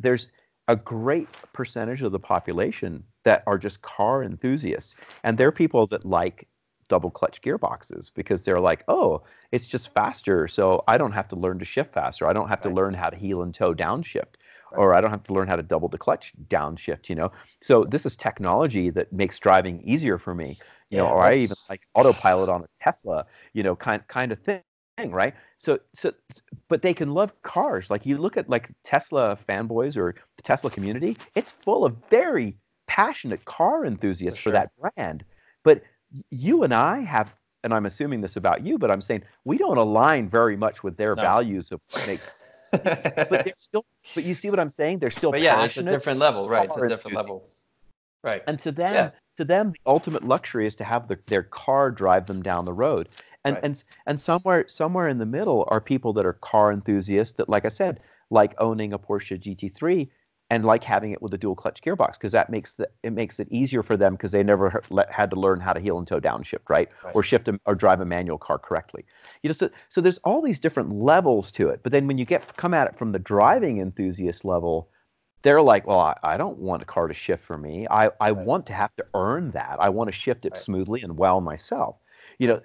a great percentage of the population that are just car enthusiasts, and they're people that like double clutch gearboxes, because they're like, oh, it's just faster, so I don't have to learn to shift faster. I don't have to learn how to heel and toe downshift, or I don't have to learn how to double the clutch downshift, you know. So this is technology that makes driving easier for me, you know, or I even like autopilot on a Tesla, you know, kind of thing. Right. So, but they can love cars. Like, you look at like Tesla fanboys or the Tesla community, it's full of very passionate car enthusiasts for that brand. But you and I have, and I'm assuming this about you, but I'm saying we don't align very much with their values of what makes. But they're still, but you see what I'm saying? They're still passionate. Yeah, it's a different level, right? It's a different level, right? And to them, the ultimate luxury is to have their car drive them down the road. And somewhere in the middle are people that are car enthusiasts that, like I said, like owning a Porsche GT3 and like having it with a dual clutch gearbox, because that makes it easier for them, because they never had to learn how to heel and toe downshift, right? Or shift or drive a manual car correctly. You know, so there's all these different levels to it. But then when you come at it from the driving enthusiast level, they're like, well, I don't want a car to shift for me. I want to have to earn that. I want to shift it smoothly and well myself. You know.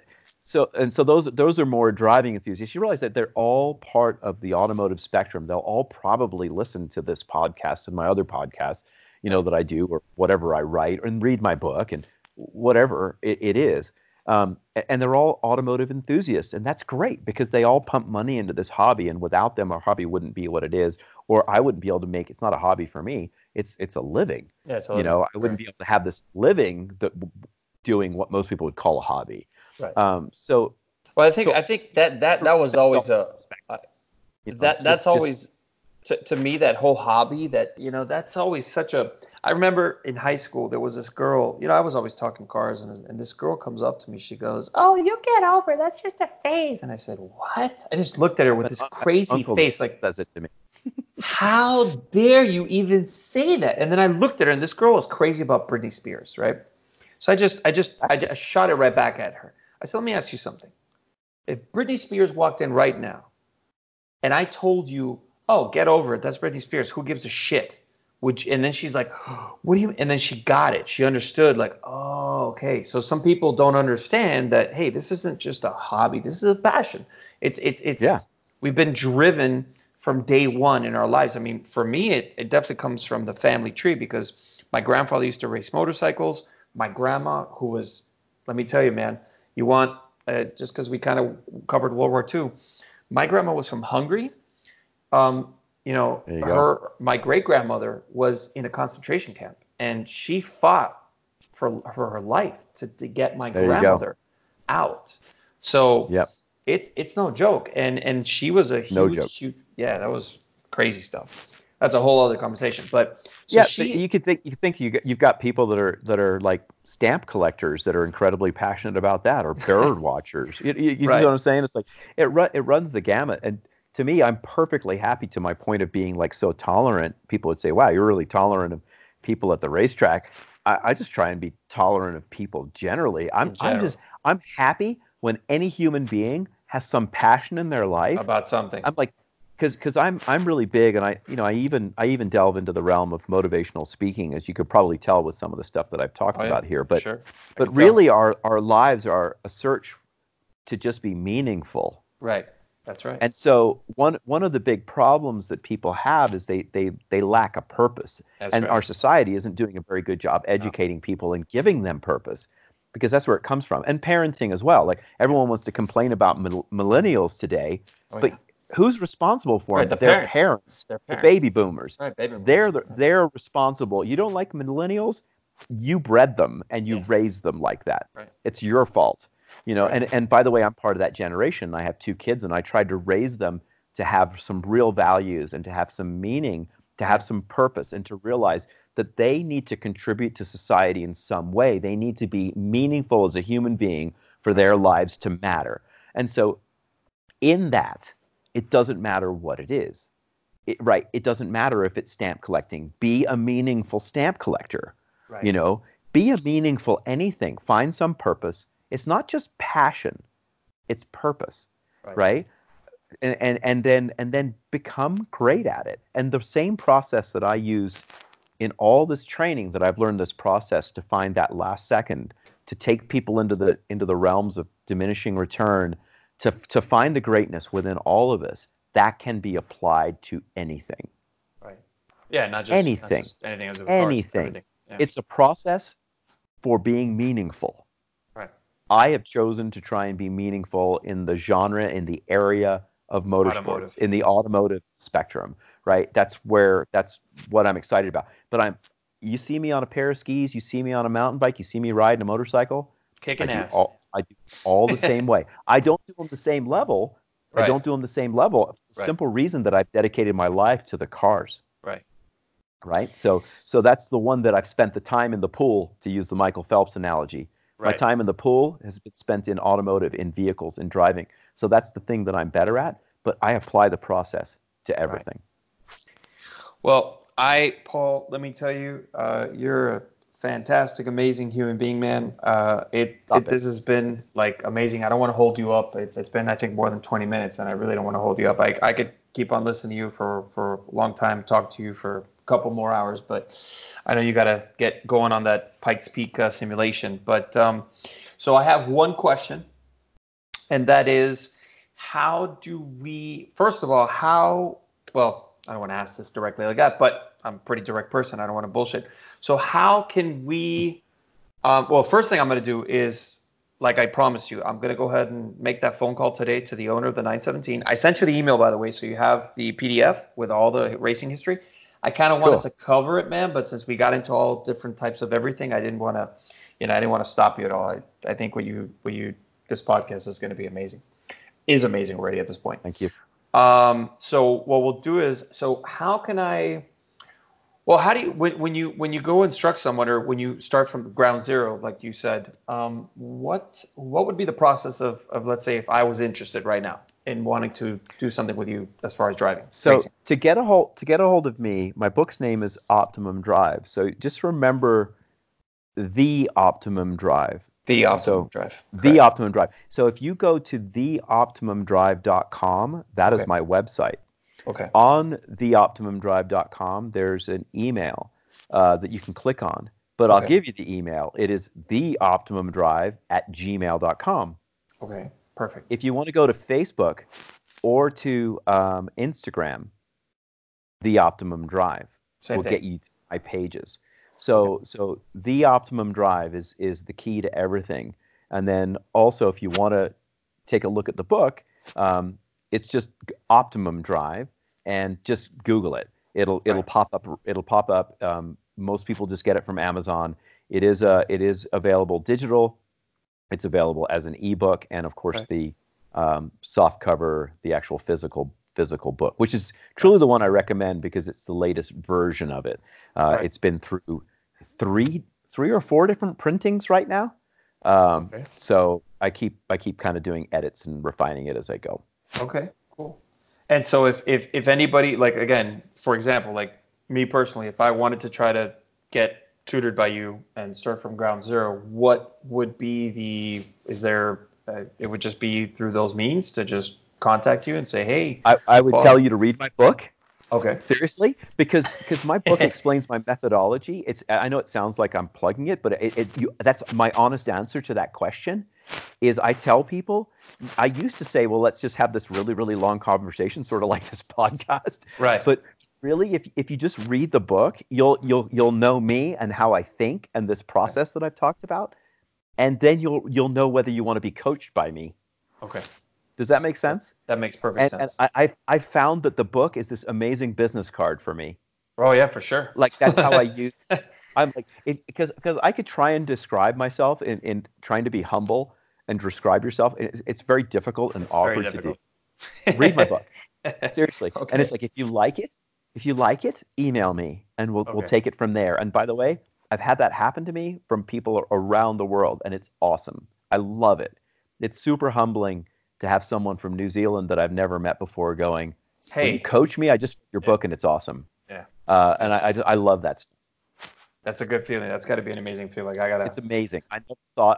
So those are more driving enthusiasts. You realize that they're all part of the automotive spectrum. They'll all probably listen to this podcast and my other podcasts, you know, that I do, or whatever I write, and read my book and whatever it is. And they're all automotive enthusiasts, and that's great, because they all pump money into this hobby, and without them, our hobby wouldn't be what it is, or I wouldn't be able to make. It's not a hobby for me. It's a living. Yeah, it's a living. You know, I wouldn't be able to have this living that doing what most people would call a hobby. Right. I think that was always to me, that whole hobby, that, you know, that's always such a, I remember in high school, there was this girl, you know, I was always talking cars, and this girl comes up to me, she goes, "Oh, you get over, that's just a phase." And I said, "What?" I just looked at her with this crazy face, like, does it to me. How dare you even say that? And then I looked at her, and this girl was crazy about Britney Spears, right? So I just shot it right back at her. I said, "Let me ask you something. If Britney Spears walked in right now and I told you, 'Oh, get over it, that's Britney Spears, who gives a shit?' And then she's like, 'What do you?' And then she got it. She understood, like, oh, okay. So some people don't understand that, hey, this isn't just a hobby. This is a passion. It's we've been driven from day one in our lives. I mean, for me, it definitely comes from the family tree, because my grandfather used to race motorcycles. My grandma, who was, let me tell you, man, you want, just because we kind of covered World War II, my grandma was from Hungary. My great-grandmother was in a concentration camp, and she fought for her life to get my grandmother out. So it's no joke. And she was a huge, yeah, that was crazy stuff. That's a whole other conversation, but so you've got people that are like stamp collectors that are incredibly passionate about that, or bird watchers. You see what I'm saying? It's like it runs the gamut. And to me, I'm perfectly happy, to my point of being like so tolerant. People would say, "Wow, you're really tolerant of people at the racetrack." I just try and be tolerant of people generally. I'm happy when any human being has some passion in their life about something. I'm like. Because I'm really big, and I even delve into the realm of motivational speaking, as you could probably tell with some of the stuff that I've talked about here. But but really, our lives are a search to just be meaningful. Right. That's right. And so one of the big problems that people have is they lack a purpose, and our society isn't doing a very good job educating people and giving them purpose, because that's where it comes from, and parenting as well. Like, everyone wants to complain about millennials today, but who's responsible for it? Their parents, the baby boomers. Right, baby boomers. They're responsible. You don't like millennials? You bred them, and you raised them like that. Right. It's your fault, you know. Right. And by the way, I'm part of that generation. I have two kids, and I tried to raise them to have some real values, and to have some meaning, to have some purpose, and to realize that they need to contribute to society in some way. They need to be meaningful as a human being for their lives to matter. And so, in that. It doesn't matter what it is. It doesn't matter if it's stamp collecting. Be a meaningful stamp collector. Right. You know, be a meaningful anything. Find some purpose. It's not just passion. It's purpose, right? And then become great at it. And the same process that I used in all this training, that I've learned this process to find that last second to take people into the realms of diminishing return, to find the greatness within all of us that can be applied to anything. Right. Yeah, not just anything. Not just anything. Anything. Yeah. It's a process for being meaningful. Right. I have chosen to try and be meaningful in the genre, in the area of motorsports, in the automotive spectrum. Right. That's what I'm excited about. But you see me on a pair of skis, you see me on a mountain bike, you see me riding a motorcycle. Kicking ass. I do all the same way. I don't do them the same level. Right. I don't do them the same level. Right. Simple reason that I've dedicated my life to the cars. Right. Right. So that's the one that I've spent the time in the pool, to use the Michael Phelps analogy. Right. My time in the pool has been spent in automotive, in vehicles, in driving. So that's the thing that I'm better at, but I apply the process to everything. Right. Well, Paul, let me tell you, you're a fantastic, amazing human being, man. This has been like amazing. I don't want to hold you up. It's been, I think, more than 20 minutes, and I really don't want to hold you up. I could keep on listening to you for a long time, talk to you for a couple more hours, but I know you got to get going on that Pikes Peak simulation. But so I have one question, and that is, how do we? First of all, well, I don't want to ask this directly like that, but I'm a pretty direct person. I don't want to bullshit. So how can we first thing I'm going to do is, like I promised you, I'm going to go ahead and make that phone call today to the owner of the 917. I sent you the email, by the way, so you have the PDF with all the racing history. I kind of wanted to cover it, man, but since we got into all different types of everything, I didn't want to stop you at all. I think this podcast is going to be amazing. Is amazing already at this point. Thank you. So what we'll do is, when you go instruct someone, or when you start from ground zero, like you said, what would be the process of, let's say, if I was interested right now in wanting to do something with you as far as driving? So racing. to get a hold of me, my book's name is Optimum Drive. So just remember the Optimum Drive. Optimum Drive. So if you go to theoptimumdrive.com, that is my website. Okay. On theoptimumdrive.com, there's an email that you can click on, but I'll give you the email. It is theoptimumdrive@gmail.com. Okay, perfect. If you want to go to Facebook or to Instagram, The Optimum Drive will get you to my pages. So The Optimum Drive is the key to everything. And then also, if you want to take a look at the book, it's just Optimum Drive. And just Google it. It'll pop up. It'll pop up. Most people just get it from Amazon. It is available digital. It's available as an ebook, and of course the soft cover, the actual physical book, which is truly the one I recommend because it's the latest version of it. It's been through three or four different printings right now. So I keep kind of doing edits and refining it as I go. Okay, cool. And so if anybody, like, again, for example, like me personally, if I wanted to try to get tutored by you and start from ground zero, what would be it would just be through those means to just contact you and say, hey. I would tell you to read my book. Okay. Seriously? Because my book explains my methodology. I know it sounds like I'm plugging it, but that's my honest answer to that question. Is I tell people, I used to say, well, let's just have this really, really long conversation, sort of like this podcast. Right. But really, if you just read the book, you'll know me and how I think and this process that I've talked about, and then you'll know whether you want to be coached by me. Okay. Does that make sense? That makes perfect sense. And I found that the book is this amazing business card for me. Oh yeah, for sure. Like that's how I use. I'm like, because I could try and describe myself in trying to be humble and describe yourself. It's very difficult and awkward to do. Read my book. Seriously. Okay. And it's like, if you like it, email me and we'll take it from there. And by the way, I've had that happen to me from people around the world, and it's awesome. I love it. It's super humbling to have someone from New Zealand that I've never met before going, hey, will you coach me? I just read your book and it's awesome. Yeah. And I love that stuff. That's a good feeling. That's got to be an amazing feeling. It's amazing. I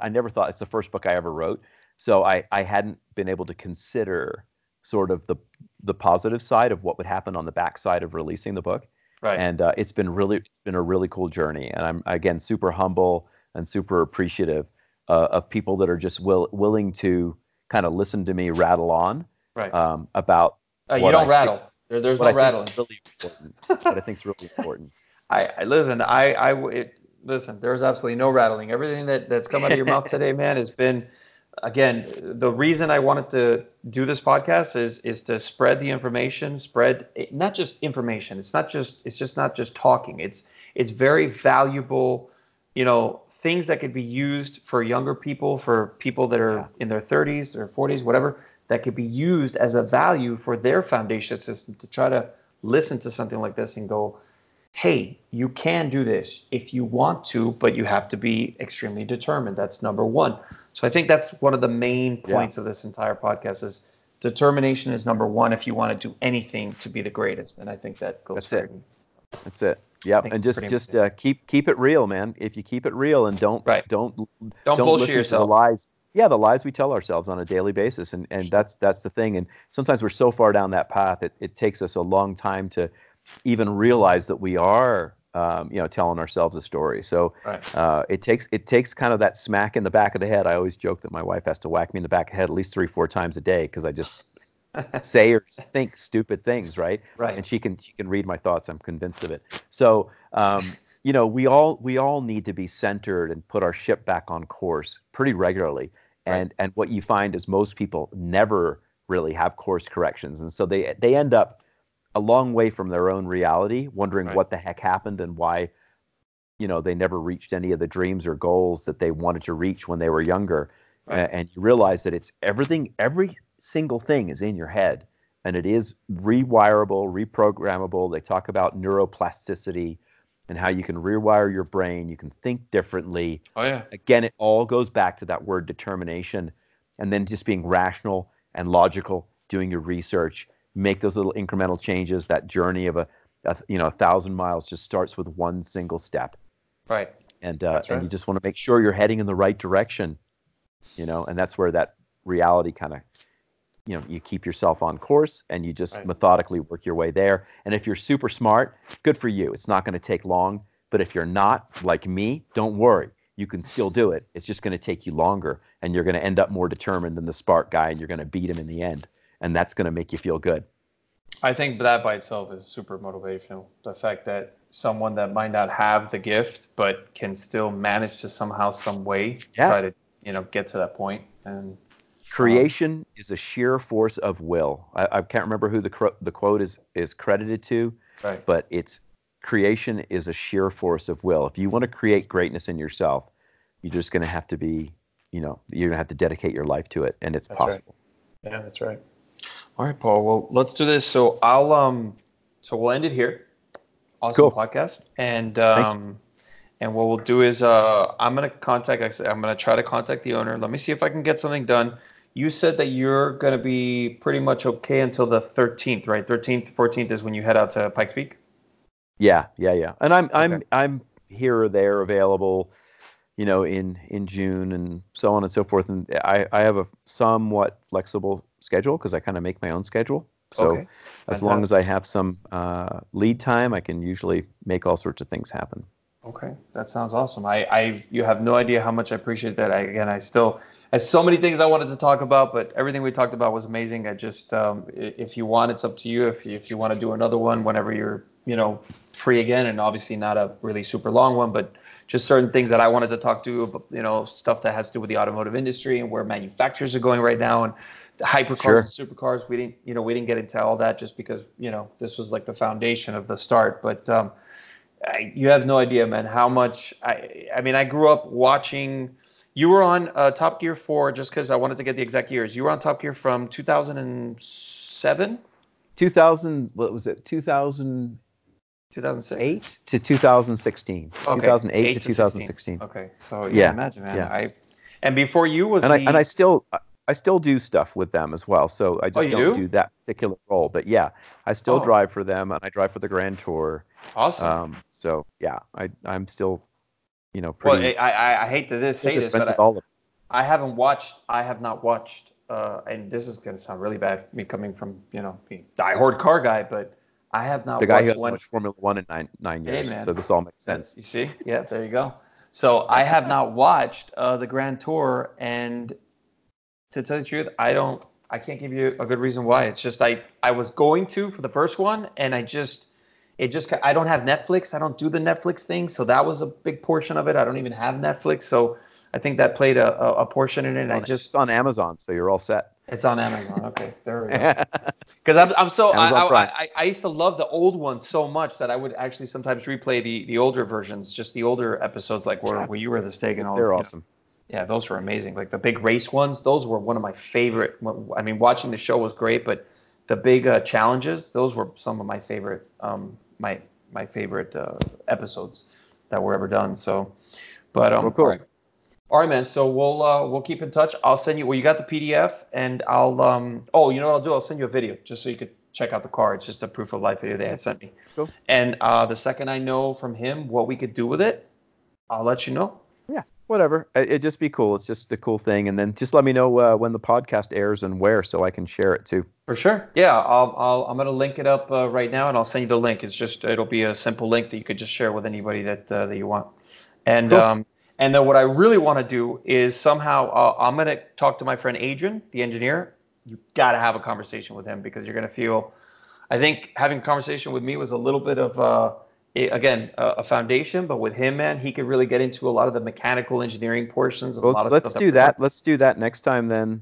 never thought it's the first book I ever wrote. So I hadn't been able to consider sort of the positive side of what would happen on the backside of releasing the book. Right. And it's been a really cool journey. And I'm, again, super humble and super appreciative of people that are just willing to kind of listen to me rattle on. Right. About you don't rattle. There's no rattling. Really important. What I think is really important. Listen, there's absolutely no rattling. Everything that's come out of your mouth today, man, has been, again, the reason I wanted to do this podcast is to spread the information, not just information. It's not just talking. It's very valuable, things that could be used for younger people, for people that are in their 30s or 40s, whatever, that could be used as a value for their foundation system to try to listen to something like this and go, hey, you can do this if you want to, but you have to be extremely determined. That's number one. So I think that's one of the main points of this entire podcast is determination is number one if you want to do anything to be the greatest. And I think that goes That's it. Yeah, and just keep it real, man. If you keep it real and don't bullshit yourself. To the lies we tell ourselves on a daily basis, and that's the thing. And sometimes we're so far down that path, it takes us a long time to even realize that we are, telling ourselves a story. So it takes kind of that smack in the back of the head. I always joke that my wife has to whack me in the back of the head at least 3-4 times a day because I just say or think stupid things, right? Right. And she can read my thoughts. I'm convinced of it. So we all need to be centered and put our ship back on course pretty regularly. And what you find is most people never really have course corrections, and so they end up a long way from their own reality, wondering what the heck happened and why, they never reached any of the dreams or goals that they wanted to reach when they were younger. And you realize that it's everything, every single thing is in your head, and it is rewirable, reprogrammable. They talk about neuroplasticity and how you can rewire your brain. You can think differently. Oh yeah. Again, it all goes back to that word determination, and then just being rational and logical, doing your research, make those little incremental changes. That journey of a 1,000 miles just starts with one single step. Right. And you just want to make sure you're heading in the right direction, and that's where that reality kind of, you keep yourself on course and you just methodically work your way there. And if you're super smart, good for you. It's not going to take long. But if you're not, like me, don't worry. You can still do it. It's just going to take you longer, and you're going to end up more determined than the spark guy, and you're going to beat him in the end. And that's going to make you feel good. I think that by itself is super motivational. The fact that someone that might not have the gift, but can still manage to somehow, some way, try to, get to that point. And creation is a sheer force of will. I can't remember who the quote is credited to, but it's creation is a sheer force of will. If you want to create greatness in yourself, you're just going to have to be, you're going to have to dedicate your life to it, and it's possible. Right. Yeah, that's right. All right, Paul. Well, let's do this. So I'll so we'll end it here. Awesome podcast. And what we'll do is I'm gonna try to contact the owner. Let me see if I can get something done. You said that you're gonna be pretty much okay until the 13th, right? 13th, 14th is when you head out to Pikes Peak. Yeah. And I'm here or there available, in June and so on and so forth. And I have a somewhat flexible schedule because I kind of make my own schedule. So as long as I have some lead time, I can usually make all sorts of things happen. Okay. That sounds awesome. You have no idea how much I appreciate that. I still have so many things I wanted to talk about, but everything we talked about was amazing. I just, if you want, it's up to you. If you want to do another one, whenever you're, free again, and obviously not a really super long one, but just certain things that I wanted to talk to about, stuff that has to do with the automotive industry and where manufacturers are going right now, and the hypercars and supercars. We didn't, we didn't get into all that just because, this was like the foundation of the start. But you have no idea, man, how much I grew up watching. You were on Top Gear 4, just because I wanted to get the exact years. You were on Top Gear from 2007? 2000, what was it? 2008 to 2016. Okay. 2008 to 2016. Okay. So imagine, man. Yeah. I still do stuff with them as well. So I just don't do that particular role, but yeah, I still drive for them, and I drive for the Grand Tour. Awesome. So yeah, I'm still, pretty. Well, I hate to say this, but I have not watched. And this is going to sound really bad, me coming from being a diehard car guy, but I have not watched the guy who hasn't watched Formula One in nine years. Hey, so this all makes sense. You see? Yeah, there you go. So I have not watched the Grand Tour, and to tell you the truth, I can't give you a good reason why. It's just I was going to for the first one, and I don't have Netflix. I don't do the Netflix thing, so that was a big portion of it. I don't even have Netflix, so I think that played a portion in it. It's on Amazon, so you're all set. It's on Amazon. Okay, there we go. Because I used to love the old ones so much that I would actually sometimes replay the older versions, just the older episodes, like where you were the Stag and all. They're awesome. Yeah, those were amazing. Like the big race ones, those were one of my favorite. I mean, watching the show was great, but the big challenges, those were some of my favorite episodes that were ever done. So, but cool. All right, man. So we'll keep in touch. I'll send you. Well, you got the PDF, and I'll you know what I'll do? I'll send you a video just so you could check out the car. It's just a proof of life video they had sent me. Cool. And the second I know from him what we could do with it, I'll let you know. Yeah, whatever. It'd just be cool. It's just a cool thing. And then just let me know when the podcast airs and where, so I can share it too. For sure. Yeah, I'm gonna link it up right now, and I'll send you the link. It'll be a simple link that you could just share with anybody that you want. And cool. And then what I really want to do is somehow I'm going to talk to my friend Adrian, the engineer. You got to have a conversation with him, because you're going to feel – I think having a conversation with me was a little bit of, a foundation. But with him, man, he could really get into a lot of the mechanical engineering portions. Of a lot of let's stuff do that. Let's do that next time then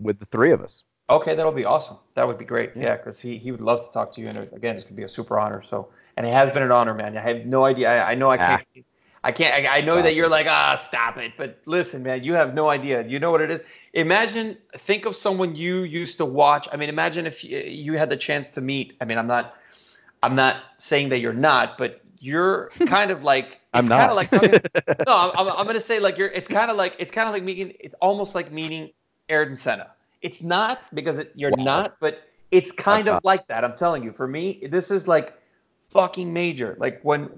with the three of us. Okay, that'll be awesome. That would be great. Yeah, because he would love to talk to you. And, again, it's going to be a super honor. So, and it has been an honor, man. I have no idea. I know I can't – I know that you're like, stop it. But listen, man, you have no idea. You know what it is? Think of someone you used to watch. I mean, imagine if you had the chance to meet. I mean, I'm not saying that you're not, but you're kind of like, I'm not. I'm going to say like it's almost like meeting Ayrton Senna. It's not because you're not, but it's kind of like that. I'm telling you, for me, this is like, fucking major. Like when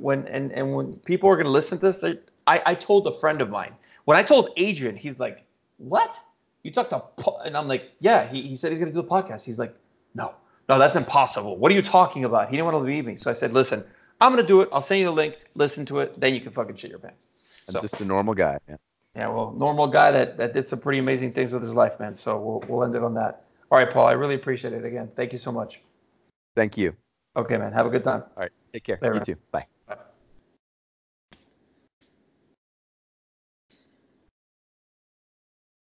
people are going to listen to this, I told a friend of mine, when I told Adrian, he's like, what? You talked to Paul? And I'm like, yeah, he said he's going to do the podcast. He's like, no, that's impossible. What are you talking about? He didn't want to believe me. So I said, listen, I'm going to do it. I'll send you the link, listen to it. Then you can fucking shit your pants. I'm just a normal guy. Man. Yeah. Well, normal guy that did some pretty amazing things with his life, man. So we'll end it on that. All right, Paul, I really appreciate it again. Thank you so much. Thank you. Okay, man. Have a good time. All right. Take care. Later. You too. Bye.